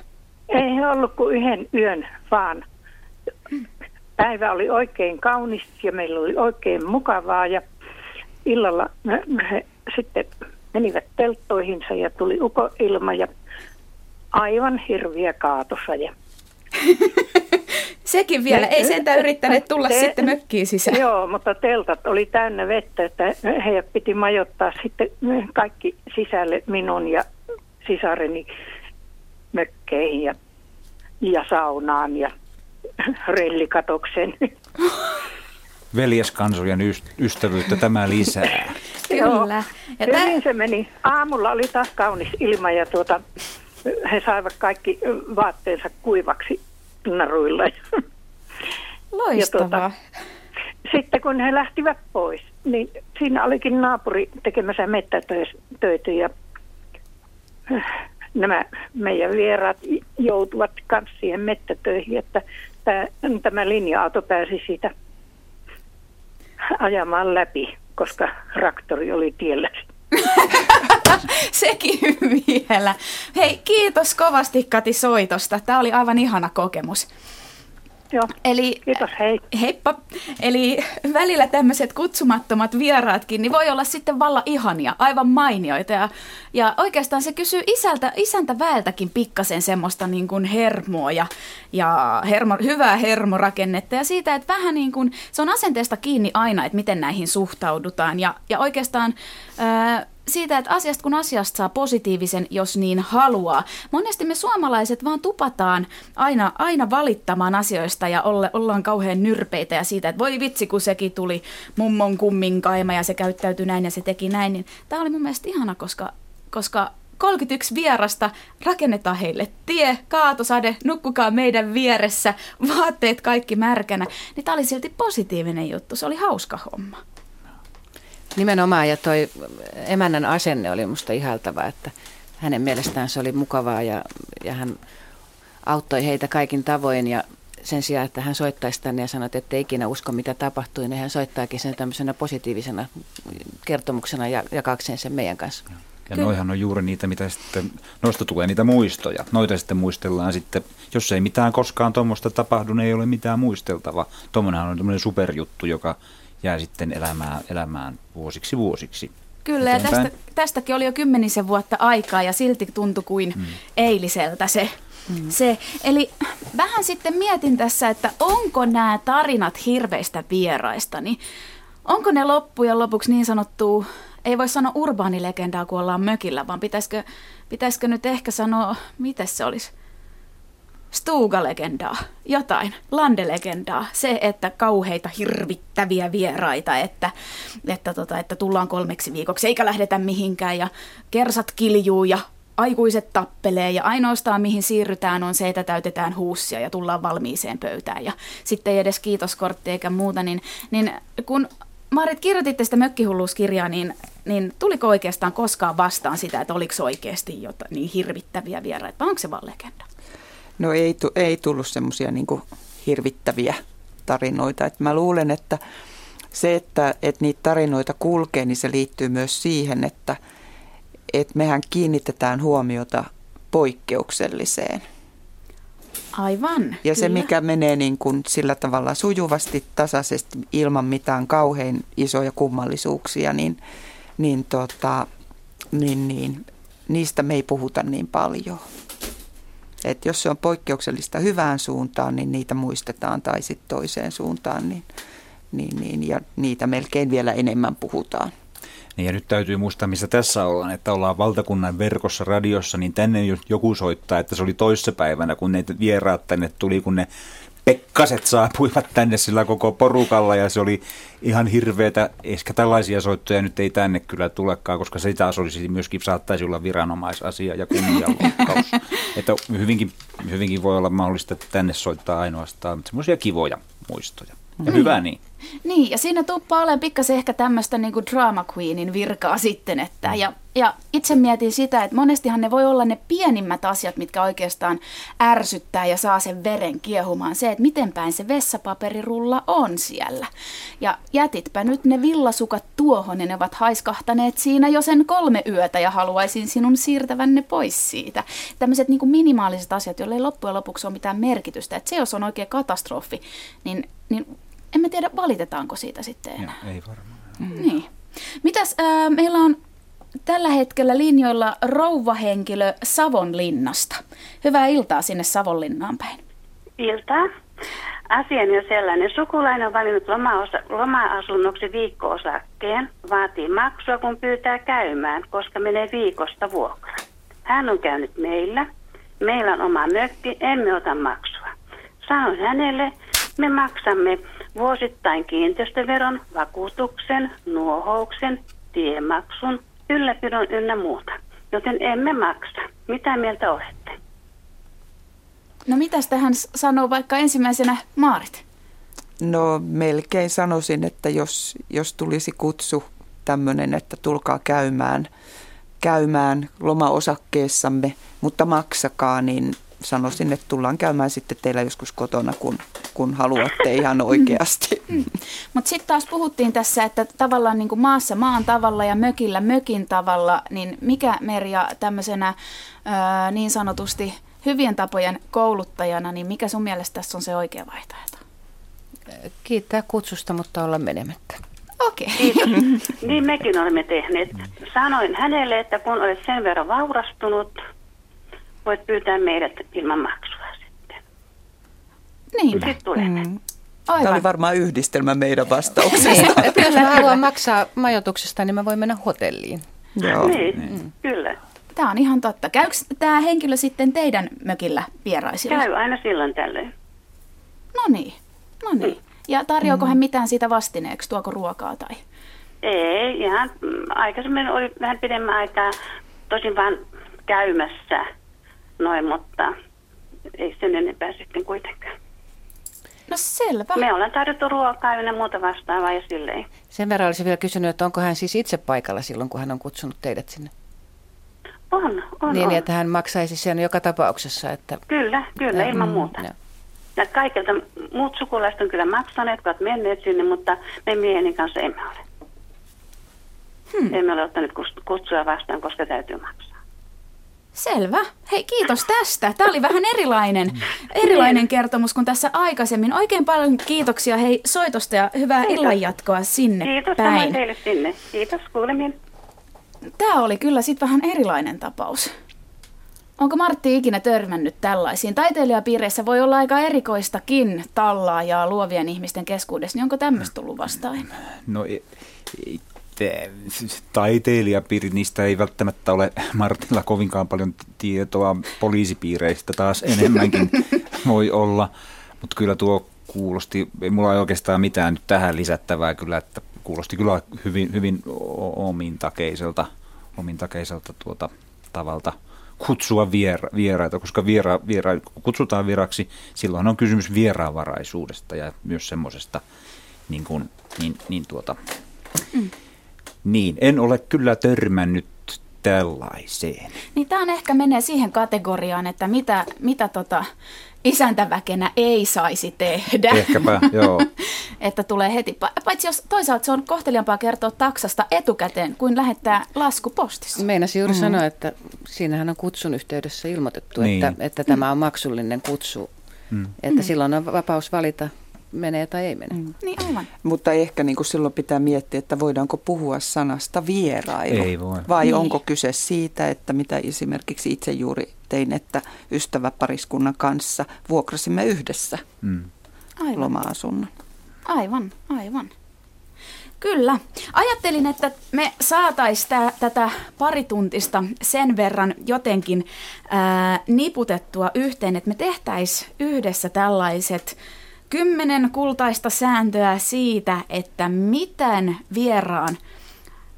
Ei he ollut kuin yhden yön, vaan päivä oli oikein kaunis ja meillä oli oikein mukavaa ja illalla he sitten... menivät telttoihinsa ja tuli ukoilma ja aivan hirviä kaatossa. Ja... Sekin vielä, ei sentään yrittäneet tulla te... sitten mökkiin sisään. Joo, mutta teltat oli täynnä vettä, että heidät piti majoittaa sitten kaikki sisälle minun ja sisareni mökkeihin ja, ja saunaan ja rellikatokseen. Veljeskansojen ystävyyttä tämä lisää. Kyllä. Ja tä... Hyvin se meni. Aamulla oli taas kaunis ilma ja tuota, he saivat kaikki vaatteensa kuivaksi naruilla. Loistavaa. Tuota, sitten kun he lähtivät pois, niin siinä olikin naapuri tekemässä mettätöitä ja nämä meidän vieraat joutuvat kanssa siihen mettätöihin, että tämä linja-auto pääsi siitä ajamaan läpi, koska traktori oli tiellä. Sekin vielä. Hei, kiitos kovasti Kati soitosta. Tämä oli aivan ihana kokemus. Joo, Eli, kiitos, hei. Heippa. Eli välillä tämmöiset kutsumattomat vieraatkin, niin voi olla sitten valla ihania, aivan mainioita. Ja, ja oikeastaan se kysyy isältä, isäntäväeltäkin pikkasen semmoista niin kuin hermoa ja, ja hermo, hyvää hermorakennetta. Ja siitä, että vähän niin kuin, se on asenteesta kiinni aina, että miten näihin suhtaudutaan. Ja, ja oikeastaan... Ää, siitä, että asiasta kun asiasta saa positiivisen, jos niin haluaa. Monesti me suomalaiset vaan tupataan aina, aina valittamaan asioista ja olla, ollaan kauhean nyrpeitä ja siitä, että voi vitsi, kun sekin tuli mummon kummin kaima ja se käyttäytyi näin ja se teki näin. Niin tämä oli mun mielestä ihana, koska, koska kolmekymmentäyksi vierasta rakennetaan heille tie, kaatosade, nukkukaa meidän vieressä, vaatteet kaikki märkänä. Niin tämä oli silti positiivinen juttu, se oli hauska homma. Nimenomaan, ja toi emännän asenne oli musta ihailtava, että hänen mielestään se oli mukavaa ja, ja hän auttoi heitä kaikin tavoin ja sen sijaan, että hän soittaisi tänne ja sanoi, että ei ikinä usko mitä tapahtui, niin hän soittaakin sen tämmöisenä positiivisena kertomuksena ja jakaakseen sen meidän kanssa. Ja noihan on juuri niitä, mitä sitten, noista tulee niitä muistoja. Noita sitten muistellaan sitten, jos ei mitään koskaan tuommoista tapahdu, niin ei ole mitään muisteltavaa. Tuommoinenhan on tämmöinen superjuttu, joka... jää sitten elämään, elämään vuosiksi vuosiksi. Kyllä, ja tästä, tästäkin oli jo kymmenisen vuotta aikaa, ja silti tuntui kuin mm. eiliseltä se. Mm. se. Eli vähän sitten mietin tässä, että onko nämä tarinat hirveistä vieraista, niin onko ne loppujen lopuksi niin sanottua, ei voi sanoa urbaanilegendaa, kun ollaan mökillä, vaan pitäisikö, pitäisikö nyt ehkä sanoa, miten se olisi? Stuga-legendaa, jotain, landelegendaa, se, että kauheita hirvittäviä vieraita, että, että, tota, että tullaan kolmeksi viikoksi eikä lähdetä mihinkään ja kersat kiljuu ja aikuiset tappelee ja ainoastaan mihin siirrytään on se, että täytetään huussia ja tullaan valmiiseen pöytään ja sitten ei edes kiitoskortti eikä muuta, niin, niin kun Maarit kirjoititte sitä mökkihulluuskirjaa, niin, niin tuliko oikeastaan koskaan vastaan sitä, että oliko oikeasti jotain niin hirvittäviä vieraita, onko se vaan legenda? No ei, ei tullut semmoisia niin kuin hirvittäviä tarinoita. Et mä luulen, että se, että, että niitä tarinoita kulkee, niin se liittyy myös siihen, että, että mehän kiinnitetään huomiota poikkeukselliseen. Aivan, ja kyllä. Se, mikä menee niin kuin sillä tavalla sujuvasti, tasaisesti, ilman mitään kauhean isoja kummallisuuksia, niin, niin, tota, niin, niin niistä me ei puhuta niin paljon. Että jos se on poikkeuksellista hyvään suuntaan, niin niitä muistetaan, tai sitten toiseen suuntaan, niin, niin, niin, ja niitä melkein vielä enemmän puhutaan. Niin ja nyt täytyy muistaa, missä tässä ollaan, että ollaan valtakunnan verkossa, radiossa, niin tänne joku soittaa, että se oli toissapäivänä, kun ne vieraat tänne tuli, kun ne pekkaset saapuivat tänne sillä koko porukalla, ja se oli ihan hirveätä, ehkä tällaisia soittoja nyt ei tänne kyllä tulekaan, koska se taas olisi myöskin, saattaisi olla viranomaisasia ja kunnianloukkaus. Että hyvinkin, hyvinkin voi olla mahdollista, että tänne soittaa ainoastaan semmoisia kivoja muistoja. Ja hyvä niin. Niin, ja siinä tuppaa olemaan pikkasen ehkä tämmöistä niin kuin drama queenin virkaa sitten, että ja, ja itse mietin sitä, että monestihan ne voi olla ne pienimmät asiat, mitkä oikeastaan ärsyttää ja saa sen veren kiehumaan, se, että miten päin se vessapaperirulla on siellä. Ja jätitpä nyt ne villasukat tuohon, ja ne ovat haiskahtaneet siinä jo sen kolme yötä, ja haluaisin sinun siirtävän ne pois siitä. Tämmöiset niin kuin minimaaliset asiat, joille ei loppujen lopuksi ole mitään merkitystä, että se, jos on oikea katastrofi, niin... niin en mä tiedä, valitetaanko siitä sitten enää. Ja, ei varmaan. Mm. Niin. Mitäs, äh, meillä on tällä hetkellä linjoilla rouvahenkilö Savonlinnasta. Hyvää iltaa sinne Savonlinnaan päin. Iltaa. Asian jo sellainen. Sukulainen on valinnut loma-osa- loma-asunnoksi viikko-osakkeen. Vaatii maksua, kun pyytää käymään, koska menee viikosta vuokra. Hän on käynyt meillä. Meillä on oma mökki. Emme ota maksua. Sanon hänelle, me maksamme vuosittain kiinteistöveron, vakuutuksen, nuohouksen, tiemaksun, ylläpidon ynnä muuta. Joten emme maksa. Mitä mieltä olette? No mitäs tähän sanoo vaikka ensimmäisenä Maarit? No melkein sanoisin, että jos, jos tulisi kutsu tämmöinen, että tulkaa käymään, käymään lomaosakkeessamme, mutta maksakaa, niin sanoisin, että tullaan käymään sitten teillä joskus kotona, kun, kun haluatte ihan oikeasti. Mm. Mutta sitten taas puhuttiin tässä, että tavallaan niin kuin maassa maan tavalla ja mökillä mökin tavalla, niin mikä Merja tämmöisenä ö, niin sanotusti hyvien tapojen kouluttajana, niin mikä sun mielestä tässä on se oikea vaihtoehto? kiittää kutsusta, mutta olla menemättä. Okei. Kiitos. Niin mekin olemme tehneet. Sanoin hänelle, että kun olet sen verran vaurastunut, voit pyytää meidät ilman maksua sitten. Niin. Sitten tulemme. Mm. Aivan. Tämä oli varmaan yhdistelmä meidän vastauksesta. Niin. Jos mä haluan maksaa majoituksesta, niin mä voin mennä hotelliin. Joo. Niin, mm. kyllä. Tämä on ihan totta. Käykö tämä henkilö sitten teidän mökillä vieraisilla? Käy aina silloin tällöin. No niin, no niin. Mm. Ja tarjoako hän mitään siitä vastineeksi, tuoko ruokaa tai? Ei, ihan aikaisemmin oli vähän pidemmän aikaa tosin vaan käymässä noin, mutta ei sen enempää sitten kuitenkaan. No selvä. Me ollaan tarjottu ruokaa ja muuta vastaavaa ja silleen. Sen verran olisin vielä kysynyt, että onko hän siis itse paikalla silloin, kun hän on kutsunut teidät sinne? On, on, niin, on. Että hän maksaisi sen joka tapauksessa. Että... Kyllä, kyllä, ilman muuta. Mm, no. Ja kaikilta muut sukulaiset on kyllä maksaneet, jotka ovat menneet sinne, mutta me mieheni kanssa emme ole. Hmm. Emme ole ottaneet kutsua vastaan, koska täytyy maksaa. Selvä. Hei, kiitos tästä. Tämä oli vähän erilainen, erilainen kertomus kuin tässä aikaisemmin. Oikein paljon kiitoksia hei soitosta ja hyvää kiitos. Illanjatkoa sinne kiitos, päin. Kiitos, samoin teille sinne. Kiitos, kuulemiin. Tämä oli kyllä sitten vähän erilainen tapaus. Onko Martti ikinä törmännyt tällaisiin? Taiteilijapiireissä voi olla aika erikoistakin tallaa ja luovien ihmisten keskuudessa, niin onko tämmöistä tullut vastaan? No ei, ei, taiteilijapiiri, niistä ei välttämättä ole Martilla kovinkaan paljon tietoa. Poliisipiireistä taas enemmänkin voi olla, mutta kyllä tuo kuulosti, ei mulla oikeastaan mitään nyt tähän lisättävää kyllä, että kuulosti kyllä hyvin, hyvin omintakeiselta, omintakeiselta tuota tavalta kutsua viera, vieraita, koska viera, viera, kun kutsutaan vieraksi, silloin on kysymys vieraanvaraisuudesta ja myös semmoisesta, niin kuin, niin, niin tuota, mm. niin, en ole kyllä törmännyt tällaiseen. Niin tämä on ehkä menee siihen kategoriaan, että mitä, mitä tota... isäntäväkenä ei saisi tehdä. Ehkäpä, joo. Että tulee heti. Paitsi jos toisaalta se on kohteliaampaa kertoa taksasta etukäteen, kuin lähettää lasku postissa. Meinasin juuri mm. sanoa, että siinähän on kutsun yhteydessä ilmoitettu, niin. että, että tämä on maksullinen kutsu. Mm. Että mm. silloin on vapaus valita, menee tai ei mene. Mm. Niin aivan. Mutta ehkä niin kuin silloin pitää miettiä, että voidaanko puhua sanasta vierailu. Ei voi. Vai niin. onko kyse siitä, että mitä esimerkiksi itse juuri tein, että ystäväpariskunnan kanssa vuokrasimme yhdessä mm. aivan. loma-asunnon. Aivan, aivan. Kyllä. Ajattelin, että me saataisiin tätä parituntista sen verran jotenkin ää, niputettua yhteen, että me tehtäisiin yhdessä tällaiset kymmenen kultaista sääntöä siitä, että miten vieraan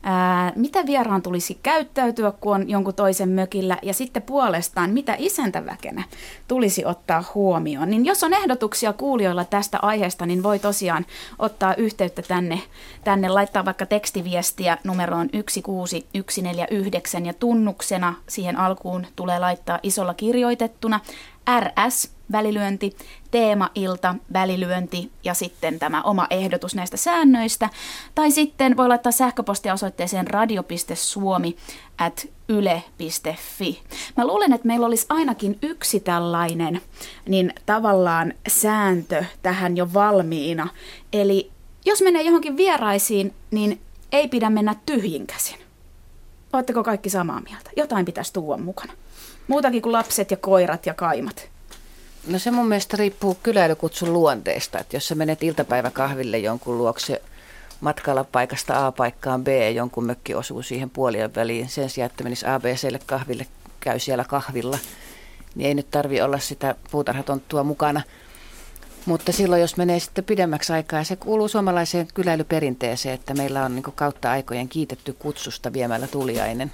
Ää, mitä vieraan tulisi käyttäytyä, kun on jonkun toisen mökillä, ja sitten puolestaan, mitä isäntäväkenä tulisi ottaa huomioon. Niin jos on ehdotuksia kuulijoilla tästä aiheesta, niin voi tosiaan ottaa yhteyttä tänne, tänne laittaa vaikka tekstiviestiä numeroon yksi kuusi yksi neljä yhdeksän, ja tunnuksena siihen alkuun tulee laittaa isolla kirjoitettuna R S, välilyönti, teemailta, välilyönti ja sitten tämä oma ehdotus näistä säännöistä. Tai sitten voi laittaa sähköpostia osoitteeseen radio piste suomi ät yle piste fi. Mä luulen, että meillä olisi ainakin yksi tällainen niin tavallaan sääntö tähän jo valmiina. Eli jos menee johonkin vieraisiin, niin ei pidä mennä tyhjin käsin. Oletteko kaikki samaa mieltä? Jotain pitäisi tuoda mukana. Muutakin kuin lapset ja koirat ja kaimat. No se mun mielestä riippuu kyläilykutsun luonteesta, että jos sä menet iltapäiväkahville jonkun luokse matkalla paikasta A paikkaan B ja jonkun mökki osuu siihen puolien väliin, sen sijaan, että menisi A B C:lle kahville, käy siellä kahvilla, niin ei nyt tarvitse olla sitä puutarhatonttua mukana. Mutta silloin, jos menee sitten pidemmäksi aikaa, se kuuluu suomalaiseen kyläilyperinteeseen, että meillä on niin kuin kautta aikojen kiitetty kutsusta viemällä tuliainen,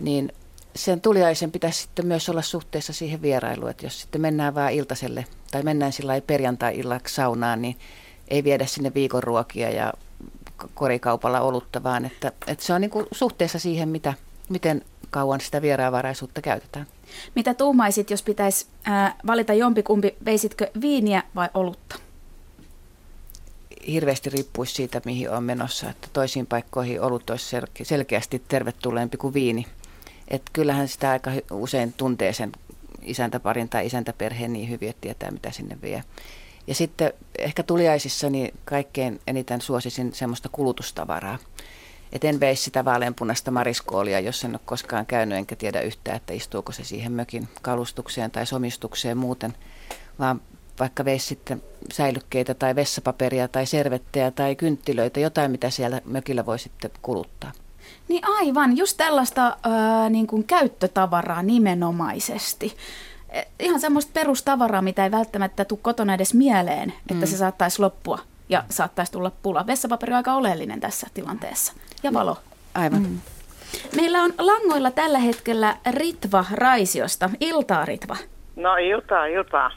niin sen tuliaisen pitäisi sitten myös olla suhteessa siihen vierailuun, että jos sitten mennään vaan iltaselle tai mennään sillä lailla perjantai-illaksi saunaan, niin ei viedä sinne viikonruokia ja korikaupalla olutta, vaan että, että se on niin kuin suhteessa siihen, mitä, miten kauan sitä vieraanvaraisuutta käytetään. Mitä tuumaisit, jos pitäisi ää, valita jompikumpi, veisitkö viiniä vai olutta? Hirveästi riippuisi siitä, mihin on menossa, että toisiin paikkoihin olut olisi sel- selkeästi tervetulleempi kuin viini. Että kyllähän sitä aika usein tuntee sen isäntäparin tai isäntäperheen niin hyvin, että tietää mitä sinne vie. Ja sitten ehkä tuliaisissa niin kaikkein eniten suosisin semmoista kulutustavaraa. Et en veisi sitä vaaleanpunaista mariskoolia, jos en ole koskaan käynyt, enkä tiedä yhtään, että istuuko se siihen mökin kalustukseen tai somistukseen muuten, vaan vaikka veisi sitten säilykkeitä tai vessapaperia tai servettejä tai kynttilöitä, jotain mitä siellä mökillä voi sitten kuluttaa. Niin aivan, just tällaista ää, niin kuin käyttötavaraa nimenomaisesti. Ihan semmoista perustavaraa, mitä ei välttämättä tule kotona edes mieleen, että mm. se saattaisi loppua ja saattaisi tulla pula. Vessapaperi on aika oleellinen tässä tilanteessa. Ja valo. Aivan. Mm. Meillä on langoilla tällä hetkellä Ritva Raisiosta. Iltaa, Ritva. No iltaa, iltaa.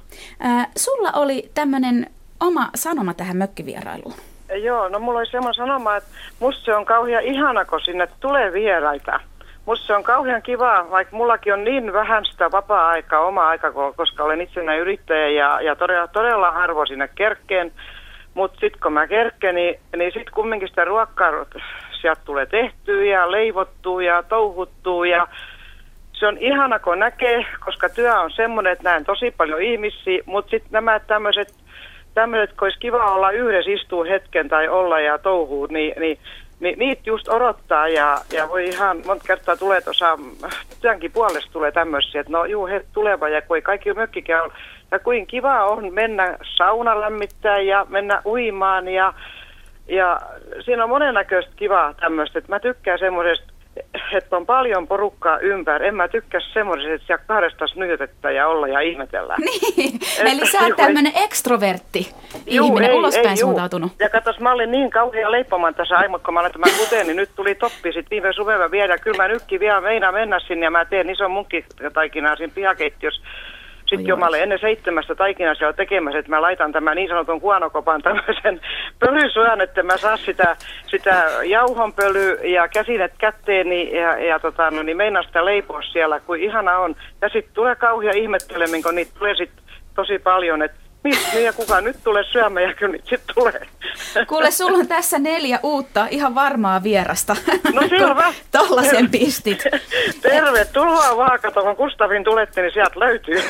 Äh, sulla oli tämmöinen oma sanoma tähän mökkivierailuun. Joo, no mulla oli semmoinen sanoma, että musta se on kauhean ihana, kun sinne tulee vieraita. Musta se on kauhean kivaa, vaikka mullakin on niin vähän sitä vapaa-aikaa, omaa aikaa, koska olen itsenä yrittäjä ja, ja todella, todella harvo sinne kerkkeen. Mutta sitten kun mä kerkkeen, niin, niin sitten kumminkin sitä ruokaa sieltä tulee tehtyä ja leivottua ja touhuttua. Ja se on ihana, kun näkee, koska työ on semmoinen, että näen tosi paljon ihmisiä, mutta sitten nämä tämmöiset, tämmöiset, kun olisi kiva olla yhdessä, istua hetken tai olla ja touhuu, niin... niin Niin niitä just odottaa ja, ja voi ihan monta kertaa tulee tuossa, työnkin puolesta tulee tämmöisiä, että no juu, he tulevat ja kun kaikki mökkikään on. Ja kuin kiva on mennä sauna lämmittää ja mennä uimaan ja, ja siinä on monennäköistä kivaa tämmöistä. Mä tykkään semmoisesta, että on paljon porukkaa ympäri. En mä tykkää semmoisesta, että siellä kahdestaan nyötettä ja olla ja ihmetellä. Niin, eli sä oot tämmönen ekstrovertti ihminen, ulospäin suuntautunut. Ja katos, mä olin niin kauhean leipomaan tässä aimokkomalla tämän kuteen, niin nyt tuli toppi sit viime suvella vielä. Kyllä mä nytkin vielä meinaan mennä sinne ja mä teen ison munkkitaikinaa siinä pihakeittiössä. Sitten jo mä olen ennen seitsemästä taikinaa siellä tekemässä, että mä laitan tämän niin sanotun kuonokopan tämmöisen pölysujan, että mä saan sitä, sitä jauhonpölyä ja käsinet kätteeni ja, ja tota, no, niin meinaan sitä leipoa siellä, kuin ihana on. Ja sitten tulee kauhia ihmettelemmin, kun niitä tulee sit tosi paljon, että niin ja kuka nyt tulee syömään ja kyllä niitä sitten tulee. Kuule, sulla on tässä neljä uutta ihan varmaa vierasta. No selvä. Tollasen pistit. Tervetuloa vaan, kato, kun Kustavin tulette, niin sieltä löytyy.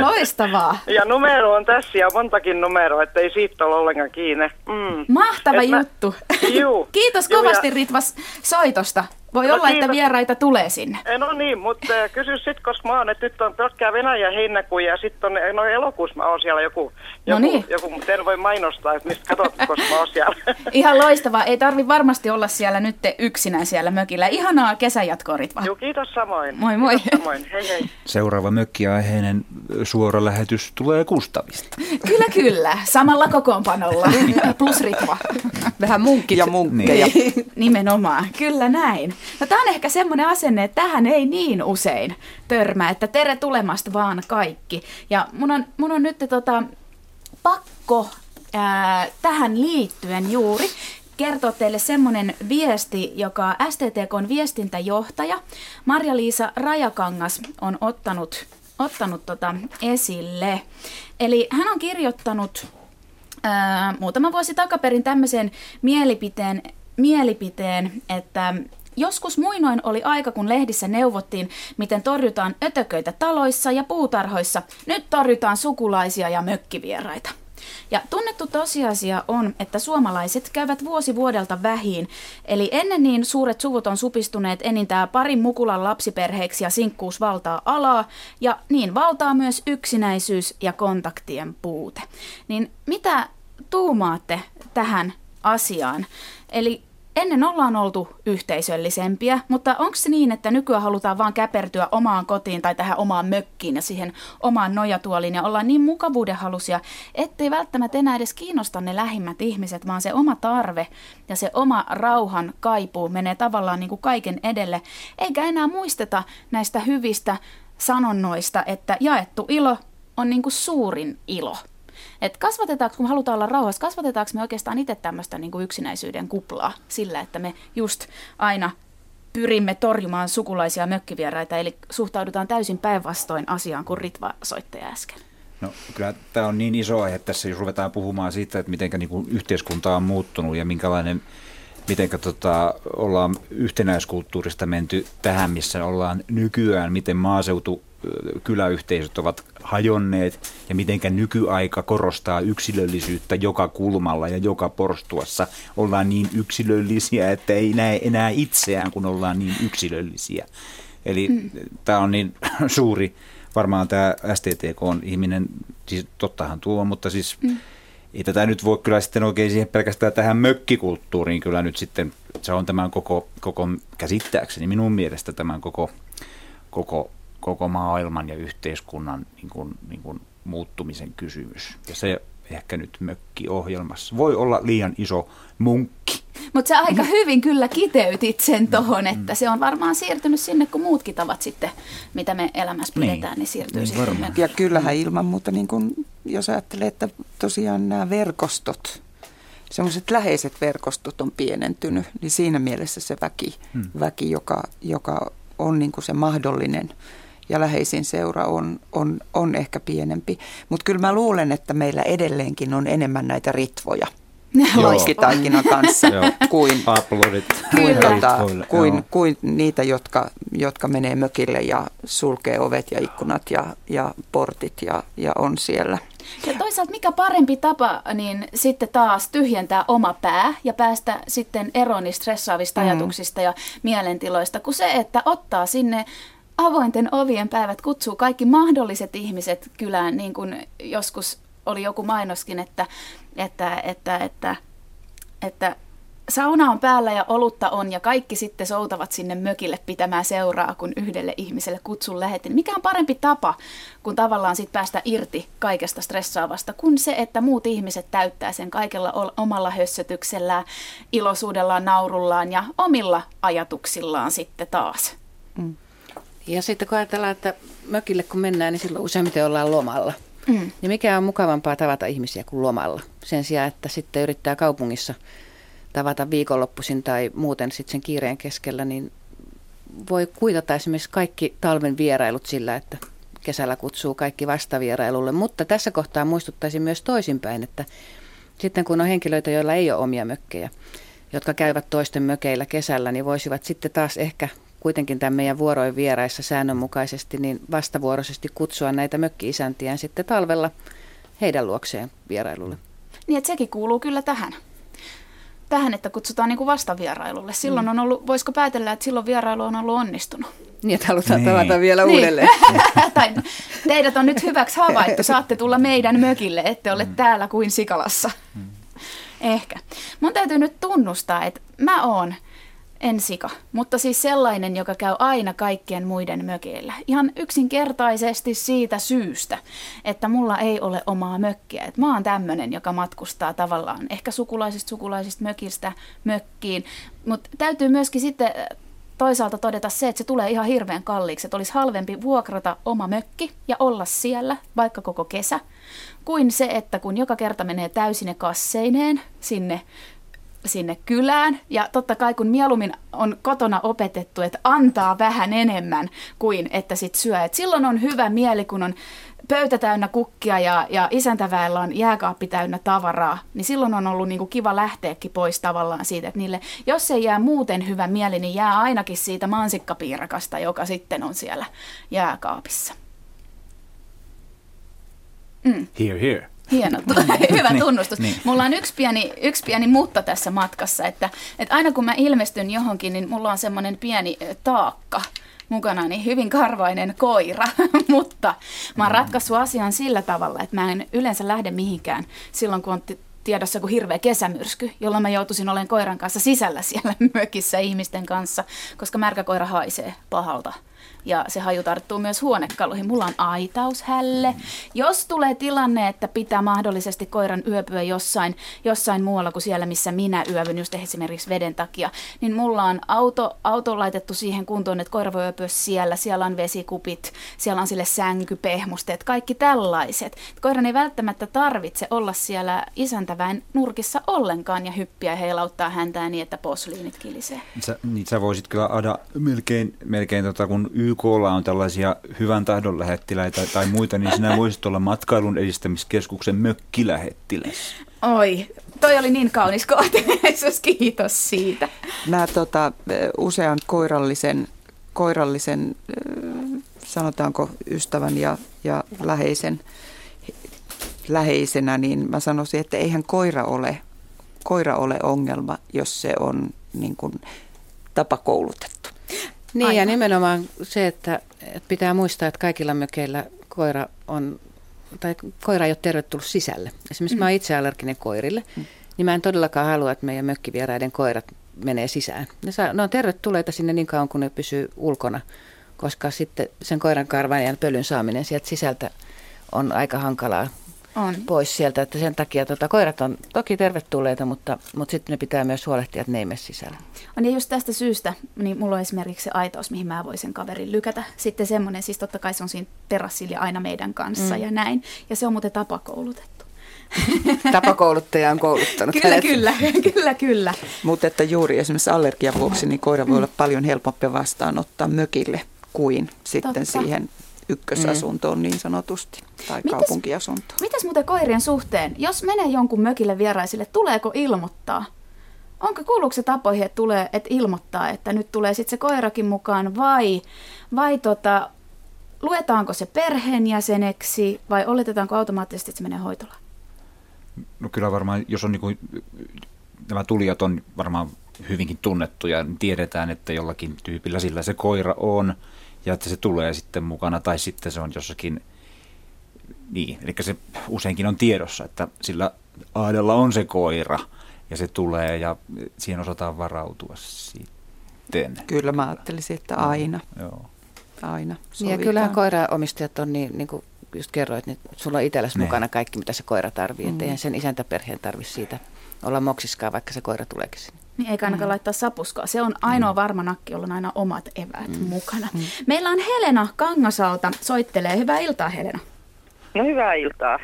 Loistavaa. Ja numero on tässä ja montakin numeroa, että ei siitä ole ollenkaan kiinni. Mm. Mahtava Et juttu. Mä... Juu. Kiitos Juu, kovasti ja... Ritvas soitosta. Voi no, olla, kiitos. Että vieraita tulee sinne. No niin, mutta kysy sitten, koska mä oon, että nyt on pelkkää Venäjä heinäkuun ja sitten on, no elokuussa mä oon siellä joku, joku, no niin. joku mutta en voi mainostaa, että mistä katot, koska mä oon siellä. Ihan loistavaa, ei tarvi varmasti olla siellä nyt yksinään siellä mökillä. Ihanaa kesänjatkoa, Ritva. Joo, kiitos samoin. Moi moi. Kiitos samoin, hei hei. Seuraava mökkiaiheinen suora lähetys tulee Kustavista. Kyllä kyllä, samalla kokoonpanolla, plus Ritva. Vähän munkkit ja munkkeja. Niin. Nimenomaan, kyllä näin. No, tämä on ehkä semmoinen asenne, että tähän ei niin usein törmää, että tere tulemasta vaan kaikki. Ja mun on, mun on nyt tota, pakko ää, tähän liittyen juuri kertoa teille semmoinen viesti, joka S T T K:n viestintäjohtaja Marja-Liisa Rajakangas on ottanut, ottanut tota esille. Eli hän on kirjoittanut ää, muutama vuosi takaperin tämmöisen mielipiteen, mielipiteen että... Joskus muinoin oli aika, kun lehdissä neuvottiin, miten torjutaan ötököitä taloissa ja puutarhoissa. Nyt torjutaan sukulaisia ja mökkivieraita. Ja tunnettu tosiasia on, että suomalaiset käyvät vuosi vuodelta vähiin. Eli ennen niin suuret suvut on supistuneet enintään parin mukulan lapsiperheeksi ja sinkkuus valtaa alaa. Ja niin valtaa myös yksinäisyys ja kontaktien puute. Niin mitä tuumaatte tähän asiaan? Eli... Ennen ollaan oltu yhteisöllisempiä, mutta onko se niin, että nykyään halutaan vaan käpertyä omaan kotiin tai tähän omaan mökkiin ja siihen omaan nojatuoliin ja ollaan niin mukavuudenhalusia, ettei välttämättä enää edes kiinnosta ne lähimmät ihmiset, vaan se oma tarve ja se oma rauhan kaipuu menee tavallaan niin kuin kaiken edelle, eikä enää muisteta näistä hyvistä sanonnoista, että jaettu ilo on niin kuin suurin ilo. Että kasvatetaanko, kun halutaan olla rauhassa, kasvatetaanko me oikeastaan itse tämmöistä niin kuin yksinäisyyden kuplaa sillä, että me just aina pyrimme torjumaan sukulaisia mökkivieraita, eli suhtaudutaan täysin päinvastoin asiaan kuin Ritva soittaja äsken. No kyllä tämä on niin iso aihe tässä, jos ruvetaan puhumaan siitä, että miten niin kuin yhteiskunta on muuttunut ja minkälainen, miten tota, ollaan yhtenäiskulttuurista menty tähän, missä ollaan nykyään, miten maaseutu kyläyhteisöt ovat hajonneet ja mitenkä nykyaika korostaa yksilöllisyyttä joka kulmalla ja joka porstuassa. Ollaan niin yksilöllisiä, että ei näe enää itseään, kun ollaan niin yksilöllisiä. Eli mm. tämä on niin suuri, varmaan tämä S T T K-ihminen, siis tottahan tuo, mutta siis mm. ei tätä nyt voi kyllä sitten oikein siihen pelkästään tähän mökkikulttuuriin kyllä nyt sitten, se on tämän koko, koko käsittääkseni minun mielestä tämän koko, koko koko maailman ja yhteiskunnan niin kuin, niin kuin muuttumisen kysymys. Ja se ehkä nyt mökkiohjelmassa voi olla liian iso munkki. Mutta sä aika hyvin kyllä kiteytit sen tohon, että se on varmaan siirtynyt sinne, kun muutkin tavat sitten, mitä me elämässä pidetään, niin, niin siirtyy niin sitten mökkiin. Ja kyllähän ilman muuta, niin kun, jos ajattelee, että tosiaan nämä verkostot, sellaiset läheiset verkostot on pienentynyt, niin siinä mielessä se väki, hmm. väki joka, joka on niin kuin se mahdollinen ja läheisin seura on, on, on ehkä pienempi. Mutta kyllä mä luulen, että meillä edelleenkin on enemmän näitä ritvoja loiskitaikinan kanssa kuin, kuin, tota, kuin, kuin niitä, jotka, jotka menee mökille ja sulkee ovet ja ikkunat ja, ja portit ja, ja on siellä. Ja toisaalta mikä parempi tapa, niin sitten taas tyhjentää oma pää ja päästä sitten eroon niistä stressaavista mm. ajatuksista ja mielentiloista, kuin se, että ottaa sinne avointen ovien päivät, kutsuu kaikki mahdolliset ihmiset kylään, niin kuin joskus oli joku mainoskin, että, että, että, että, että sauna on päällä ja olutta on ja kaikki sitten soutavat sinne mökille pitämään seuraa, kun yhdelle ihmiselle kutsun lähetin. Mikä on parempi tapa, kun tavallaan sit päästä irti kaikesta stressaavasta, kuin se, että muut ihmiset täyttää sen kaikella omalla hössötyksellään, iloisuudellaan, naurullaan ja omilla ajatuksillaan sitten taas. Mm. Ja sitten kun ajatellaan, että mökille kun mennään, niin silloin useimmiten ollaan lomalla. Mm. Niin mikä on mukavampaa tavata ihmisiä kuin lomalla? Sen sijaan, että sitten yrittää kaupungissa tavata viikonloppuisin tai muuten sitten sen kiireen keskellä, niin voi kuitata esimerkiksi kaikki talven vierailut sillä, että kesällä kutsuu kaikki vastavierailulle. Mutta tässä kohtaa muistuttaisin myös toisinpäin, että sitten kun on henkilöitä, joilla ei ole omia mökkejä, jotka käyvät toisten mökeillä kesällä, niin voisivat sitten taas ehkä kuitenkin tämän meidän vuoroin vieraissa säännönmukaisesti niin vastavuoroisesti kutsua näitä mökki-isäntiään sitten talvella heidän luokseen vierailulle. Niin, että sekin kuuluu kyllä tähän. Tähän, että kutsutaan niin kuin vastavierailulle. Silloin on ollut, voisiko päätellä, että silloin vierailu on ollut onnistunut. Niin, että halutaan niin tavata vielä niin uudelleen. Tai teidät on nyt hyväksi havaittu, saatte tulla meidän mökille, ette ole mm. täällä kuin Sikalassa. Mm. Ehkä. Mun täytyy nyt tunnustaa, että mä oon, en sika, mutta siis sellainen, joka käy aina kaikkien muiden mökeillä. Ihan yksinkertaisesti siitä syystä, että mulla ei ole omaa mökkiä. Et mä oon tämmönen, joka matkustaa tavallaan ehkä sukulaisista sukulaisista mökistä mökkiin. Mutta täytyy myöskin sitten toisaalta todeta se, että se tulee ihan hirveän kalliiksi. Että olisi halvempi vuokrata oma mökki ja olla siellä vaikka koko kesä, kuin se, että kun joka kerta menee täysine kasseineen sinne, sinne kylään. Ja totta kai kun mieluummin on kotona opetettu, että antaa vähän enemmän kuin että sit syö. Et silloin on hyvä mieli, kun on pöytä täynnä kukkia ja, ja isäntäväellä on jääkaappi täynnä tavaraa, niin silloin on ollut niinku kiva lähteäkin pois tavallaan siitä, että niille, jos ei jää muuten hyvä mieli, niin jää ainakin siitä mansikkapiirakasta, joka sitten on siellä jääkaapissa. Mm. Here, here. Hieno, hyvä tunnustus. Niin, niin. Mulla on yksi pieni, yksi pieni mutta tässä matkassa, että, että aina kun mä ilmestyn johonkin, niin mulla on semmoinen pieni taakka mukana, niin hyvin karvainen koira, mutta mä oon ratkaissut asian sillä tavalla, että mä en yleensä lähde mihinkään silloin, kun on t- tiedossa kuin hirveä kesämyrsky, jolloin mä joutuisin olemaan koiran kanssa sisällä siellä mökissä ihmisten kanssa, koska märkä koira haisee pahalta. Ja se haju tarttuu myös huonekaluihin. Mulla on aitaushälle. Jos tulee tilanne, että pitää mahdollisesti koiran yöpyä jossain, jossain muualla kuin siellä, missä minä yövyn, just esimerkiksi veden takia, niin mulla on auto, auto laitettu siihen kuntoon, että koira voi yöpyä siellä. Siellä on vesikupit, siellä on sille sänkypehmusteet, kaikki tällaiset. Koiran ei välttämättä tarvitse olla siellä isäntäväen nurkissa ollenkaan ja hyppiä ja heilauttaa häntään niin, että posliinit kilisee. Sä, niin sä voisit kyllä, Ada, melkein, melkein tota, kun Y K:lla on tällaisia hyvän tahdon lähettiläitä tai muita, niin sinä voisit olla matkailun edistämiskeskuksen mökkilähettiläs. Oi, toi oli niin kaunis kohteleisuus, kiitos siitä. Mä tota, usean koirallisen, koirallisen sanotaanko ystävän ja, ja läheisen, läheisenä, niin mä sanoisin, että eihän koira ole, koira ole ongelma, jos se on niin kuin tapakoulutettu. Niin aivan. Ja nimenomaan se, että pitää muistaa, että kaikilla mökeillä koira on, tai koira ei ole tervetullut sisälle. Esimerkiksi mm. mä oon itse allerginen koirille, mm. niin mä en todellakaan halua, että meidän mökkivieraiden koirat menee sisään. Ne, saa, ne on tervetulleita sinne niin kauan, kun ne pysyy ulkona, koska sitten sen koiran karvan ja pölyn saaminen sieltä sisältä on aika hankalaa on. Pois sieltä. Että sen takia tota, koirat on toki tervetulleita, mutta, mutta sitten ne pitää myös huolehtia, että ne ei mene sisällä. On ja just tästä syystä, niin mulla on esimerkiksi se aitaus, mihin mä voin sen kaverin lykätä. Sitten semmoinen, siis totta kai se on siinä terassilla aina meidän kanssa mm. ja näin. Ja se on muuten tapakoulutettu. Tapakouluttaja on kouluttanut. Kyllä, kyllä, kyllä, kyllä. Mutta että juuri esimerkiksi allergian vuoksi niin koira voi olla paljon helpompi vastaanottaa mökille kuin sitten totta. Siihen ykkösasuntoon niin sanotusti tai mites, kaupunkiasuntoon. Mitäs muuten koirien suhteen? Jos menee jonkun mökille vieraisille, tuleeko ilmoittaa? Onko kuuluuko se tapoihin, että, tulee, että ilmoittaa, että nyt tulee sitten se koirakin mukaan vai, vai tota, luetaanko se perheenjäseneksi vai oletetaanko automaattisesti, että se menee hoitolaan? No kyllä varmaan, jos on niin kuin, nämä tulijat on varmaan hyvinkin tunnettuja, niin tiedetään, että jollakin tyypillä sillä se koira on ja että se tulee sitten mukana tai sitten se on jossakin, niin, eli se useinkin on tiedossa, että sillä Aadalla on se koira ja se tulee ja siihen osataan varautua sitten. Kyllä mä ajattelisin, että aina, no, joo. aina sovitaan. Ja kyllähän koiraomistajat on niin, niin kuin just kerroit, niin sulla on itselläsi mukana kaikki, mitä se koira tarvitsee. Mm. Eihän sen isäntäperheen tarvitse siitä olla moksiskaan, vaikka se koira tuleekin sinne. Niin eikä ainakaan mm. laittaa sapuskaa. Se on ainoa mm. varma nakki, jolla on aina omat eväät mm. mukana. Mm. Meillä on Helena Kangasalta soittelee. Hyvää iltaa, Helena. No hyvää iltaa.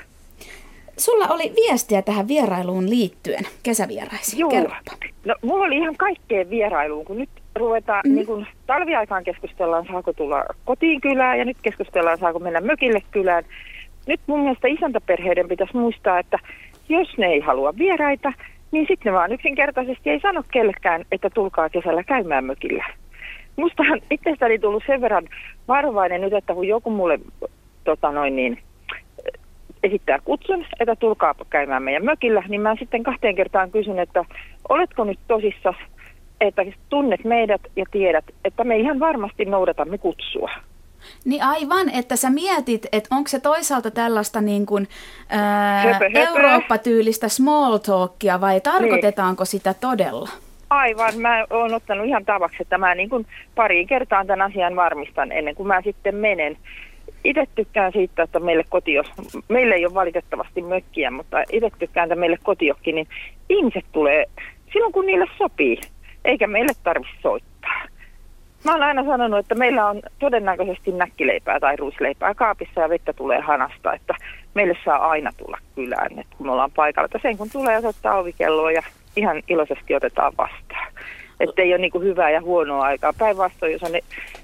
Sulla oli viestiä tähän vierailuun liittyen, kesävieraisiin. Joo. Kerropa. No mulla oli ihan kaikkeen vierailuun, kun nyt ruvetaan, mm. niin kun talviaikaan keskustellaan, saako tulla kotiin kylään, ja nyt keskustellaan, saako mennä mökille kylään. Nyt mun mielestä isäntäperheiden pitäisi muistaa, että jos ne ei halua vieraita, niin sitten ne vaan yksinkertaisesti ei sano kellekään, että tulkaa kesällä käymään mökillä. Mustahan itsestäni tullut sen verran varovainen nyt, että kun joku mulle tota noin niin, esittää kutsun, että tulkaa käymään meidän mökillä, niin mä sitten kahteen kertaan kysyn, että oletko nyt tosissaan, että tunnet meidät ja tiedät, että me ihan varmasti noudatamme kutsua. Niin aivan, että sä mietit, että onko se toisaalta tällaista niin kuin, ää, höpö, höpö. Eurooppa-tyylistä small talkia vai tarkoitetaanko niin. sitä todella? Aivan, mä oon ottanut ihan tavaksi, että mä niin kuin pariin kertaan tämän asian varmistan ennen kuin mä sitten menen. Itse tykkään siitä, että meille kotio, meillä ei ole valitettavasti mökkiä, mutta itse tykkään, että meille kotiokin, niin ihmiset tulee silloin kun niille sopii. Eikä meille tarvitse soittaa. Mä oon aina sanonut, että meillä on todennäköisesti näkkileipää tai ruisleipää kaapissa ja vettä tulee hanasta, että meille saa aina tulla kylään, että kun me ollaan paikalla. Että sen kun tulee ja soittaa ovikelloa ja ihan iloisesti otetaan vastaan. Että ei ole niin kuin hyvää ja huonoa aikaa. Päinvastoin, jos on ne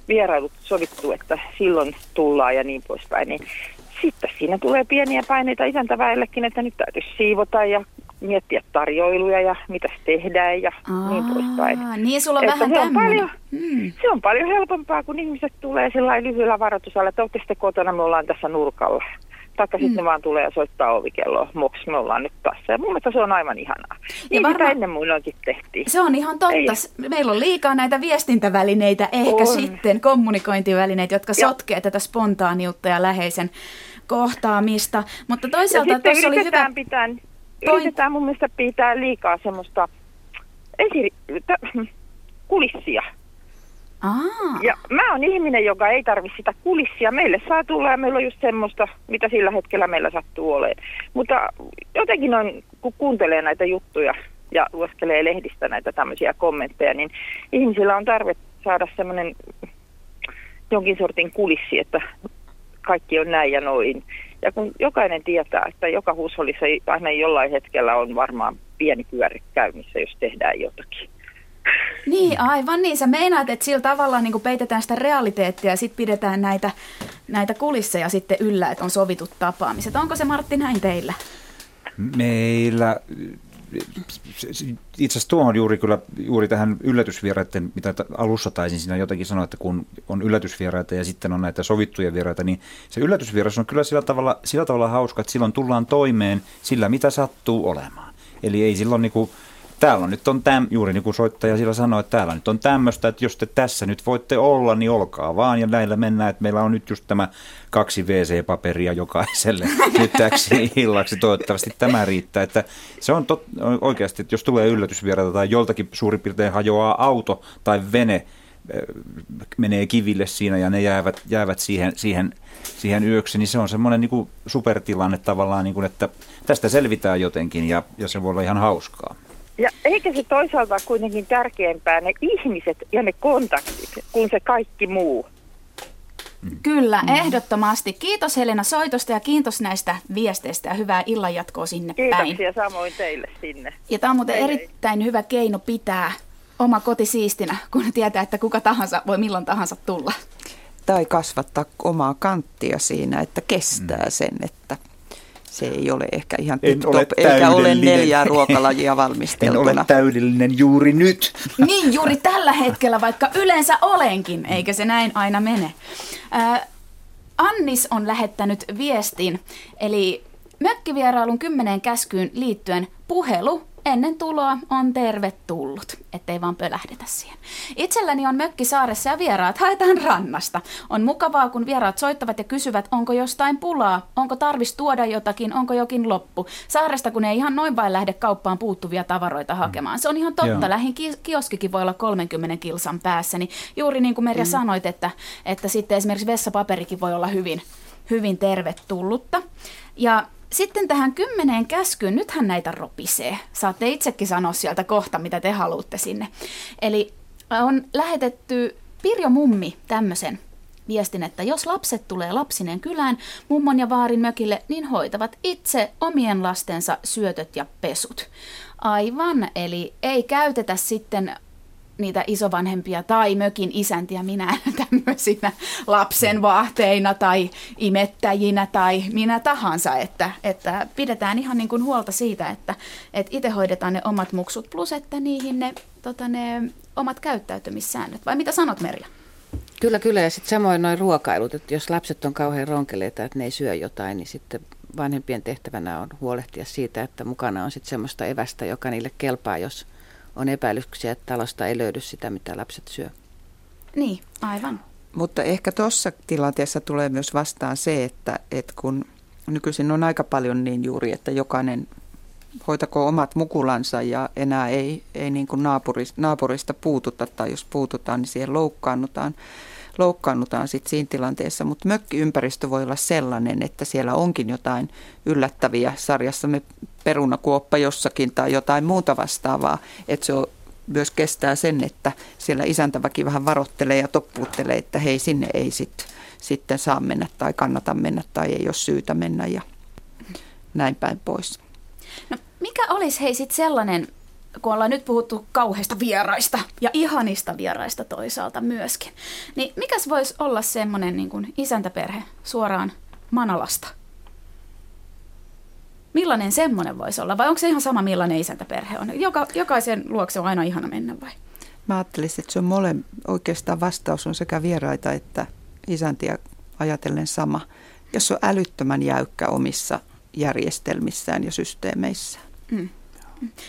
vierailut sovittu, että silloin tullaan ja niin poispäin, niin sitten siinä tulee pieniä paineita isäntäväellekin, että nyt täytyisi siivota ja miettiä tarjoiluja ja mitä tehdään ja Aa, niin poispäin. Niin sulla on että vähän on paljon, hmm. Se on paljon helpompaa, kun ihmiset tulee sellainen lyhyellä varoitusalla, että olette sitten kotona, me ollaan tässä nurkalla. Taikka hmm. sitten ne vaan tulee ja soittaa ovikelloa, moks me ollaan nyt tässä. Ja mun mielestä se on aivan ihanaa. Niin varma, sitä ennen muinoinkin tehtiin. Se on ihan totta. Ei. Meillä on liikaa näitä viestintävälineitä, ehkä on. Sitten kommunikointivälineitä, jotka ja. sotkee tätä spontaaniutta ja läheisen kohtaamista. Mutta toisaalta tuossa oli hyvä... Pitää Yritetään mun mielestä pitää liikaa semmoista esiri- t- kulissia. Aa. Ja mä oon ihminen, joka ei tarvitse sitä kulissia. Meille saa tulla ja meillä on just semmoista, mitä sillä hetkellä meillä sattuu olemaan. Mutta jotenkin on, kun kuuntelee näitä juttuja ja lueskelee lehdistä näitä tämmöisiä kommentteja, niin ihmisillä on tarve saada semmoinen jonkin sortin kulissi, että kaikki on näin ja noin. Ja kun jokainen tietää, että joka huusholissa aina jollain hetkellä on varmaan pieni pyöri käynnissä, jos tehdään jotakin. Niin, aivan niin. Sä meinaat, että sillä tavalla niin kun peitetään sitä realiteettia ja sitten pidetään näitä, näitä kulisseja sitten yllä, että on sovitut tapaamiset. Onko se, Martti, näin teillä? Meillä itse asiassa tuohon juuri, kyllä, juuri tähän yllätysvieraiden, mitä alussa taisin siinä jotakin sanoa, että kun on yllätysvieraita ja sitten on näitä sovittuja vieraita, niin se yllätysvieras on kyllä sillä tavalla, sillä tavalla hauska, että silloin tullaan toimeen sillä, mitä sattuu olemaan. Eli ei silloin niin kuin, täällä nyt on täm, juuri niin kuin soittaja sillä sanoi, että täällä nyt on tämmöistä, että jos te tässä nyt voitte olla, niin olkaa vaan. Ja näillä mennään, että meillä on nyt just tämä kaksi wc-paperia jokaiselle nyt täksi illaksi. Toivottavasti tämä riittää. Että se on tot, oikeasti, että jos tulee yllätysvieraita tai joltakin suurin piirtein hajoaa auto tai vene, menee kiville siinä ja ne jäävät, jäävät siihen, siihen, siihen yöksi, niin se on semmoinen niin kuin supertilanne tavallaan, niin kuin, että tästä selvitään jotenkin ja, ja se voi olla ihan hauskaa. Ja eikä se toisaalta kuitenkin tärkeämpää ne ihmiset ja ne kontaktit kuin se kaikki muu. Kyllä, ehdottomasti. Kiitos Helena soitosta ja kiitos näistä viesteistä ja hyvää illanjatkoa sinne Kiitoksia päin. Kiitoksia samoin teille sinne. Ja tämä on muuten Hei. erittäin hyvä keino pitää oma koti siistinä, kun tietää, että kuka tahansa voi milloin tahansa tulla. Tai kasvattaa omaa kanttia siinä, että kestää mm. sen, että... Se ei ole ehkä ihan tip-top, ole eikä ole neljää ruokalajia valmisteltuna. En ole täydellinen juuri nyt. Niin, juuri tällä hetkellä, vaikka yleensä olenkin, eikä se näin aina mene. Äh, Annis on lähettänyt viestin, eli mökkivierailun kymmeneen käskyyn liittyen puhelu ennen tuloa on tervetullut, ettei vaan pölähdetä siihen. Itselläni on mökki saaressa ja vieraat haetaan rannasta. On mukavaa, kun vieraat soittavat ja kysyvät, onko jostain pulaa, onko tarvis tuoda jotakin, onko jokin loppu. Saaresta, kun ei ihan noin vain lähde kauppaan puuttuvia tavaroita hakemaan. Se on ihan totta. Mm. Lähin kioskikin voi olla kolmenkymmenen kilsan päässä. Niin juuri niin kuin Merja mm. sanoit, että, että sitten esimerkiksi vessapaperikin voi olla hyvin, hyvin tervetullutta. Ja... Sitten tähän kymmeneen käskyyn, nythän näitä ropisee. Saatte itsekin sanoa sieltä kohta, mitä te haluatte sinne. Eli on lähetetty Pirjo Mummi tämmöisen viestin, että jos lapset tulee lapsineen kylään mummon ja vaarin mökille, niin hoitavat itse omien lastensa syötöt ja pesut. Aivan, eli ei käytetä sitten... niitä isovanhempia tai mökin isäntiä minä tämmöisinä lapsen vaahteina tai imettäjinä tai minä tahansa, että, että pidetään ihan niin kuin huolta siitä, että, että itse hoidetaan ne omat muksut plus, että niihin ne, tota ne omat käyttäytymissäännöt. Vai mitä sanot, Merja? Kyllä, kyllä. Ja sitten samoin noin ruokailut, että jos lapset on kauhean ronkeleita, että ne ei syö jotain, niin sitten vanhempien tehtävänä on huolehtia siitä, että mukana on sitten semmoista evästä, joka niille kelpaa, jos on epäilyksiä, että talosta ei löydy sitä, mitä lapset syö. Niin, aivan. Mutta ehkä tuossa tilanteessa tulee myös vastaan se, että, että kun nykyisin on aika paljon niin juuri, että jokainen hoitako omat mukulansa ja enää ei, ei niin kuin naapurista, naapurista puututa tai jos puututaan, niin siihen loukkaannutaan, loukkaannutaan sitten siinä tilanteessa. Mutta mökkiympäristö voi olla sellainen, että siellä onkin jotain yllättäviä sarjassamme perunakuoppa jossakin tai jotain muuta vastaavaa, että se on, myös kestää sen, että siellä isäntäväki vähän varoittelee ja toppuuttelee, että hei, sinne ei sit, sitten saa mennä tai kannata mennä tai ei ole syytä mennä ja näin päin pois. No, mikä olisi hei sitten sellainen, kun ollaan nyt puhuttu kauheista vieraista ja ihanista vieraista toisaalta myöskin, niin mikäs voisi olla semmoinen niin kuin isäntäperhe suoraan Manalasta? Millainen semmoinen voisi olla? Vai onko se ihan sama, millainen isäntäperhe on? Joka, jokaisen luokse on aina ihana mennä vai? Mä ajattelisin, että se on mole, oikeastaan vastaus on sekä vieraita että isäntiä ajatellen sama. Jos se on älyttömän jäykkä omissa järjestelmissään ja systeemeissään. Mm.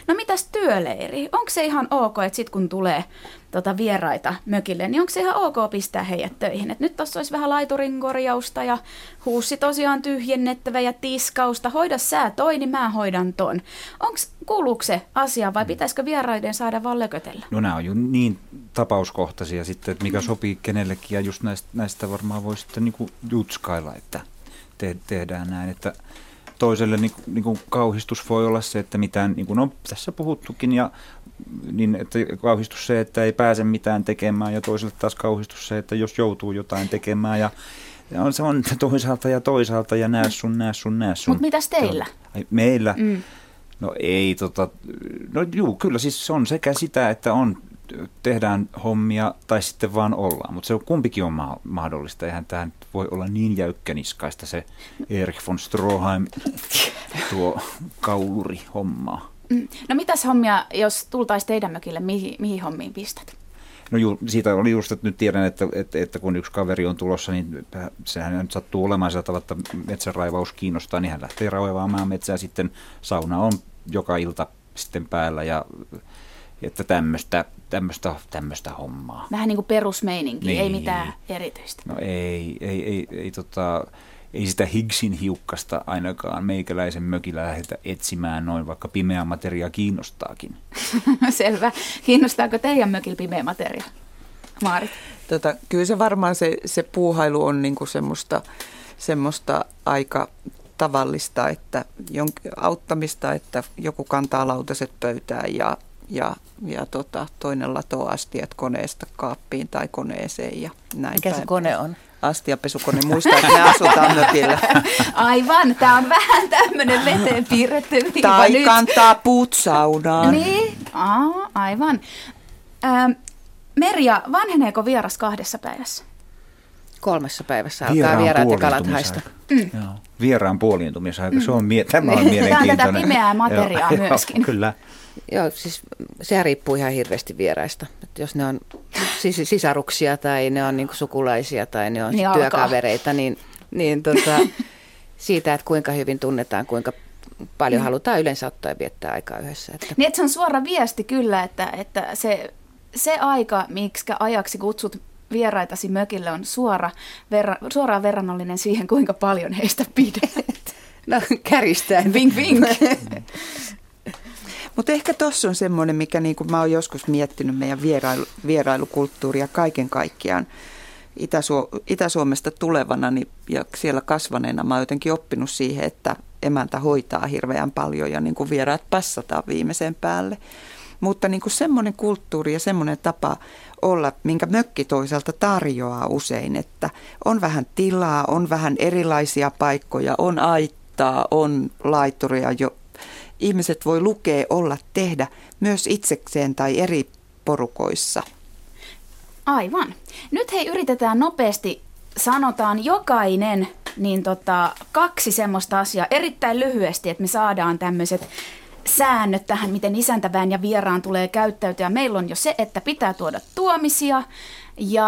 No mitäs työleiri? Onko se ihan ok, että sitten kun tulee tota vieraita mökille, niin onko se ihan ok pistää heidät töihin? Et nyt tuossa olisi vähän laiturin korjausta ja huussi tosiaan tyhjennettävä ja tiskausta. Hoida sä toi, niin mä hoidan ton. Onks, kuuluuko se asia vai pitäisikö vieraiden saada vaan lökötellä? No nämä on jo niin tapauskohtaisia sitten, että mikä sopii kenellekin. Ja just näistä, näistä varmaan voi sitten niinku jutskailla, että te, tehdään näin, että... Toiselle niin, niin kuin kauhistus voi olla se, että mitään, niin kuin on tässä puhuttukin, ja, niin, että kauhistus se, että ei pääse mitään tekemään, ja toiselle taas kauhistus se, että jos joutuu jotain tekemään, ja, ja se on toisaalta ja toisaalta, ja nää sun, nää sun, nää sun. Mutta mitäs teillä? Ai, meillä? Mm. No ei, tota, no juu, kyllä siis on sekä sitä, että on, tehdään hommia, tai sitten vaan ollaan, mutta se kumpikin on ma- mahdollista, eihän tämä voi olla niin jäykkäniskaista se Erich von Stroheim tuo kaulurihommaa. No mitäs hommia, jos tultaisiin teidän mökille, mihin, mihin hommiin pistät? No ju, siitä oli just, että nyt tiedän, että, että, että kun yksi kaveri on tulossa, niin sehän nyt sattuu olemaan sillä tavalla, että metsänraivaus kiinnostaa, niin hän lähtee raivaamaan metsää, sitten sauna on joka ilta sitten päällä ja että tämmöistä, tämmöistä, tämmöistä hommaa. Vähän niin kuin perusmeininki, niin. Ei mitään erityistä. No ei, ei, ei, ei, tota, ei sitä Higgsin hiukkasta ainakaan meikäläisen mökillä lähdetä etsimään noin, vaikka pimeä materia kiinnostaakin. Selvä. Kiinnostaako teidän mökillä pimeä materia, Maarit? Tota, kyllä se varmaan se, se puuhailu on niinku semmoista, semmoista aika tavallista, että jonkin auttamista, että joku kantaa lautaset pöytään ja Ja, ja tota, toinen latoo astiat koneesta kaappiin tai koneeseen ja näin. Mikä päin. Se kone on? Astiapesukone. Muistaa, että me asutaan mökillä. Aivan, tämä on vähän tämmöinen veteen piirretty viiva tai nyt. Kantaa puut saunaan. Niin, aa, aivan. Ähm, Merja, vanheneeko vieras kahdessa päivässä? Kolmessa päivässä alkaa vieraat ja kalat haista. Mm. Vieraan puoliintumisaika, mm. se on, mie- tämä on mielenkiintoinen. Tämä on tätä pimeää materiaa myöskin. Joo, kyllä. Joo, siis sehän riippuu ihan hirveästi vieraista. Et jos ne on sis- sisaruksia tai ne on niinku sukulaisia tai ne on niin työkavereita, niin, niin tota, siitä, että kuinka hyvin tunnetaan, kuinka paljon mm. halutaan yleensä ottaa ja viettää aikaa yhdessä. Että. Niin, että se on suora viesti kyllä, että, että se, se aika, miksikä ajaksi kutsut vieraitasi mökille, on suora, verra, suoraan verrannollinen siihen, kuinka paljon heistä pidät. No kärjistäen. Vink, vink. Mutta ehkä tuossa on semmoinen, mikä niin kuin mä oon joskus miettinyt meidän vierailu, vierailukulttuuria kaiken kaikkiaan Itä-Suo- Itä-Suomesta tulevana niin, ja siellä kasvaneena. Mä oon jotenkin oppinut siihen, että emäntä hoitaa hirveän paljon ja niin kuin vieraat passataan viimeisen päälle. Mutta niin kuin semmoinen kulttuuri ja semmoinen tapa olla, minkä mökki toisaalta tarjoaa usein, että on vähän tilaa, on vähän erilaisia paikkoja, on aittaa, on laituria jo. Ihmiset voi lukea, olla, tehdä myös itsekseen tai eri porukoissa. Aivan. Nyt hei, yritetään nopeasti, sanotaan jokainen, niin tota, kaksi semmoista asiaa erittäin lyhyesti, että me saadaan tämmöiset säännöt tähän, miten isäntävään ja vieraan tulee käyttäytyä. Meillä on jo se, että pitää tuoda tuomisia ja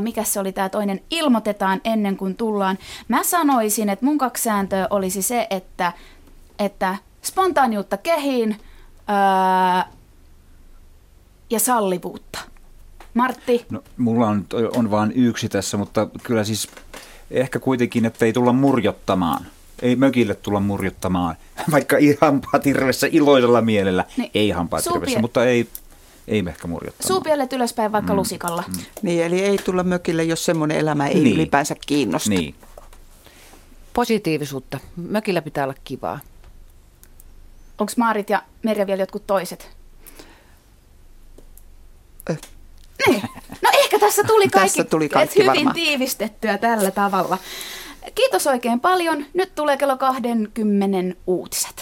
mikä se oli tämä toinen, ilmoitetaan ennen kuin tullaan. Mä sanoisin, että mun kaksi sääntöä olisi se, että että spontaaniutta kehiin öö, ja sallivuutta. Martti? No, mulla on, on vain yksi tässä, mutta kyllä siis ehkä kuitenkin, että ei tulla murjottamaan. Ei mökille tulla murjottamaan, vaikka hampaat irvessä iloisella mielellä. Niin, ei hampaat suupie- irvessä, mutta ei, ei ehkä murjottamaan. Suupielet ylöspäin vaikka mm, lusikalla. Mm. Niin, eli ei tulla mökille, jos semmoinen elämä ei niin. ylipäänsä kiinnosta. Niin. Positiivisuutta. Mökillä pitää olla kivaa. Onko Maarit ja Merja vielä jotkut toiset? Öh. Niin. No ehkä tässä tuli kaikki, tässä tuli kaikki hyvin varmaan tiivistettyä tällä tavalla. Kiitos oikein paljon. Nyt tulee kello kaksikymmentä uutiset.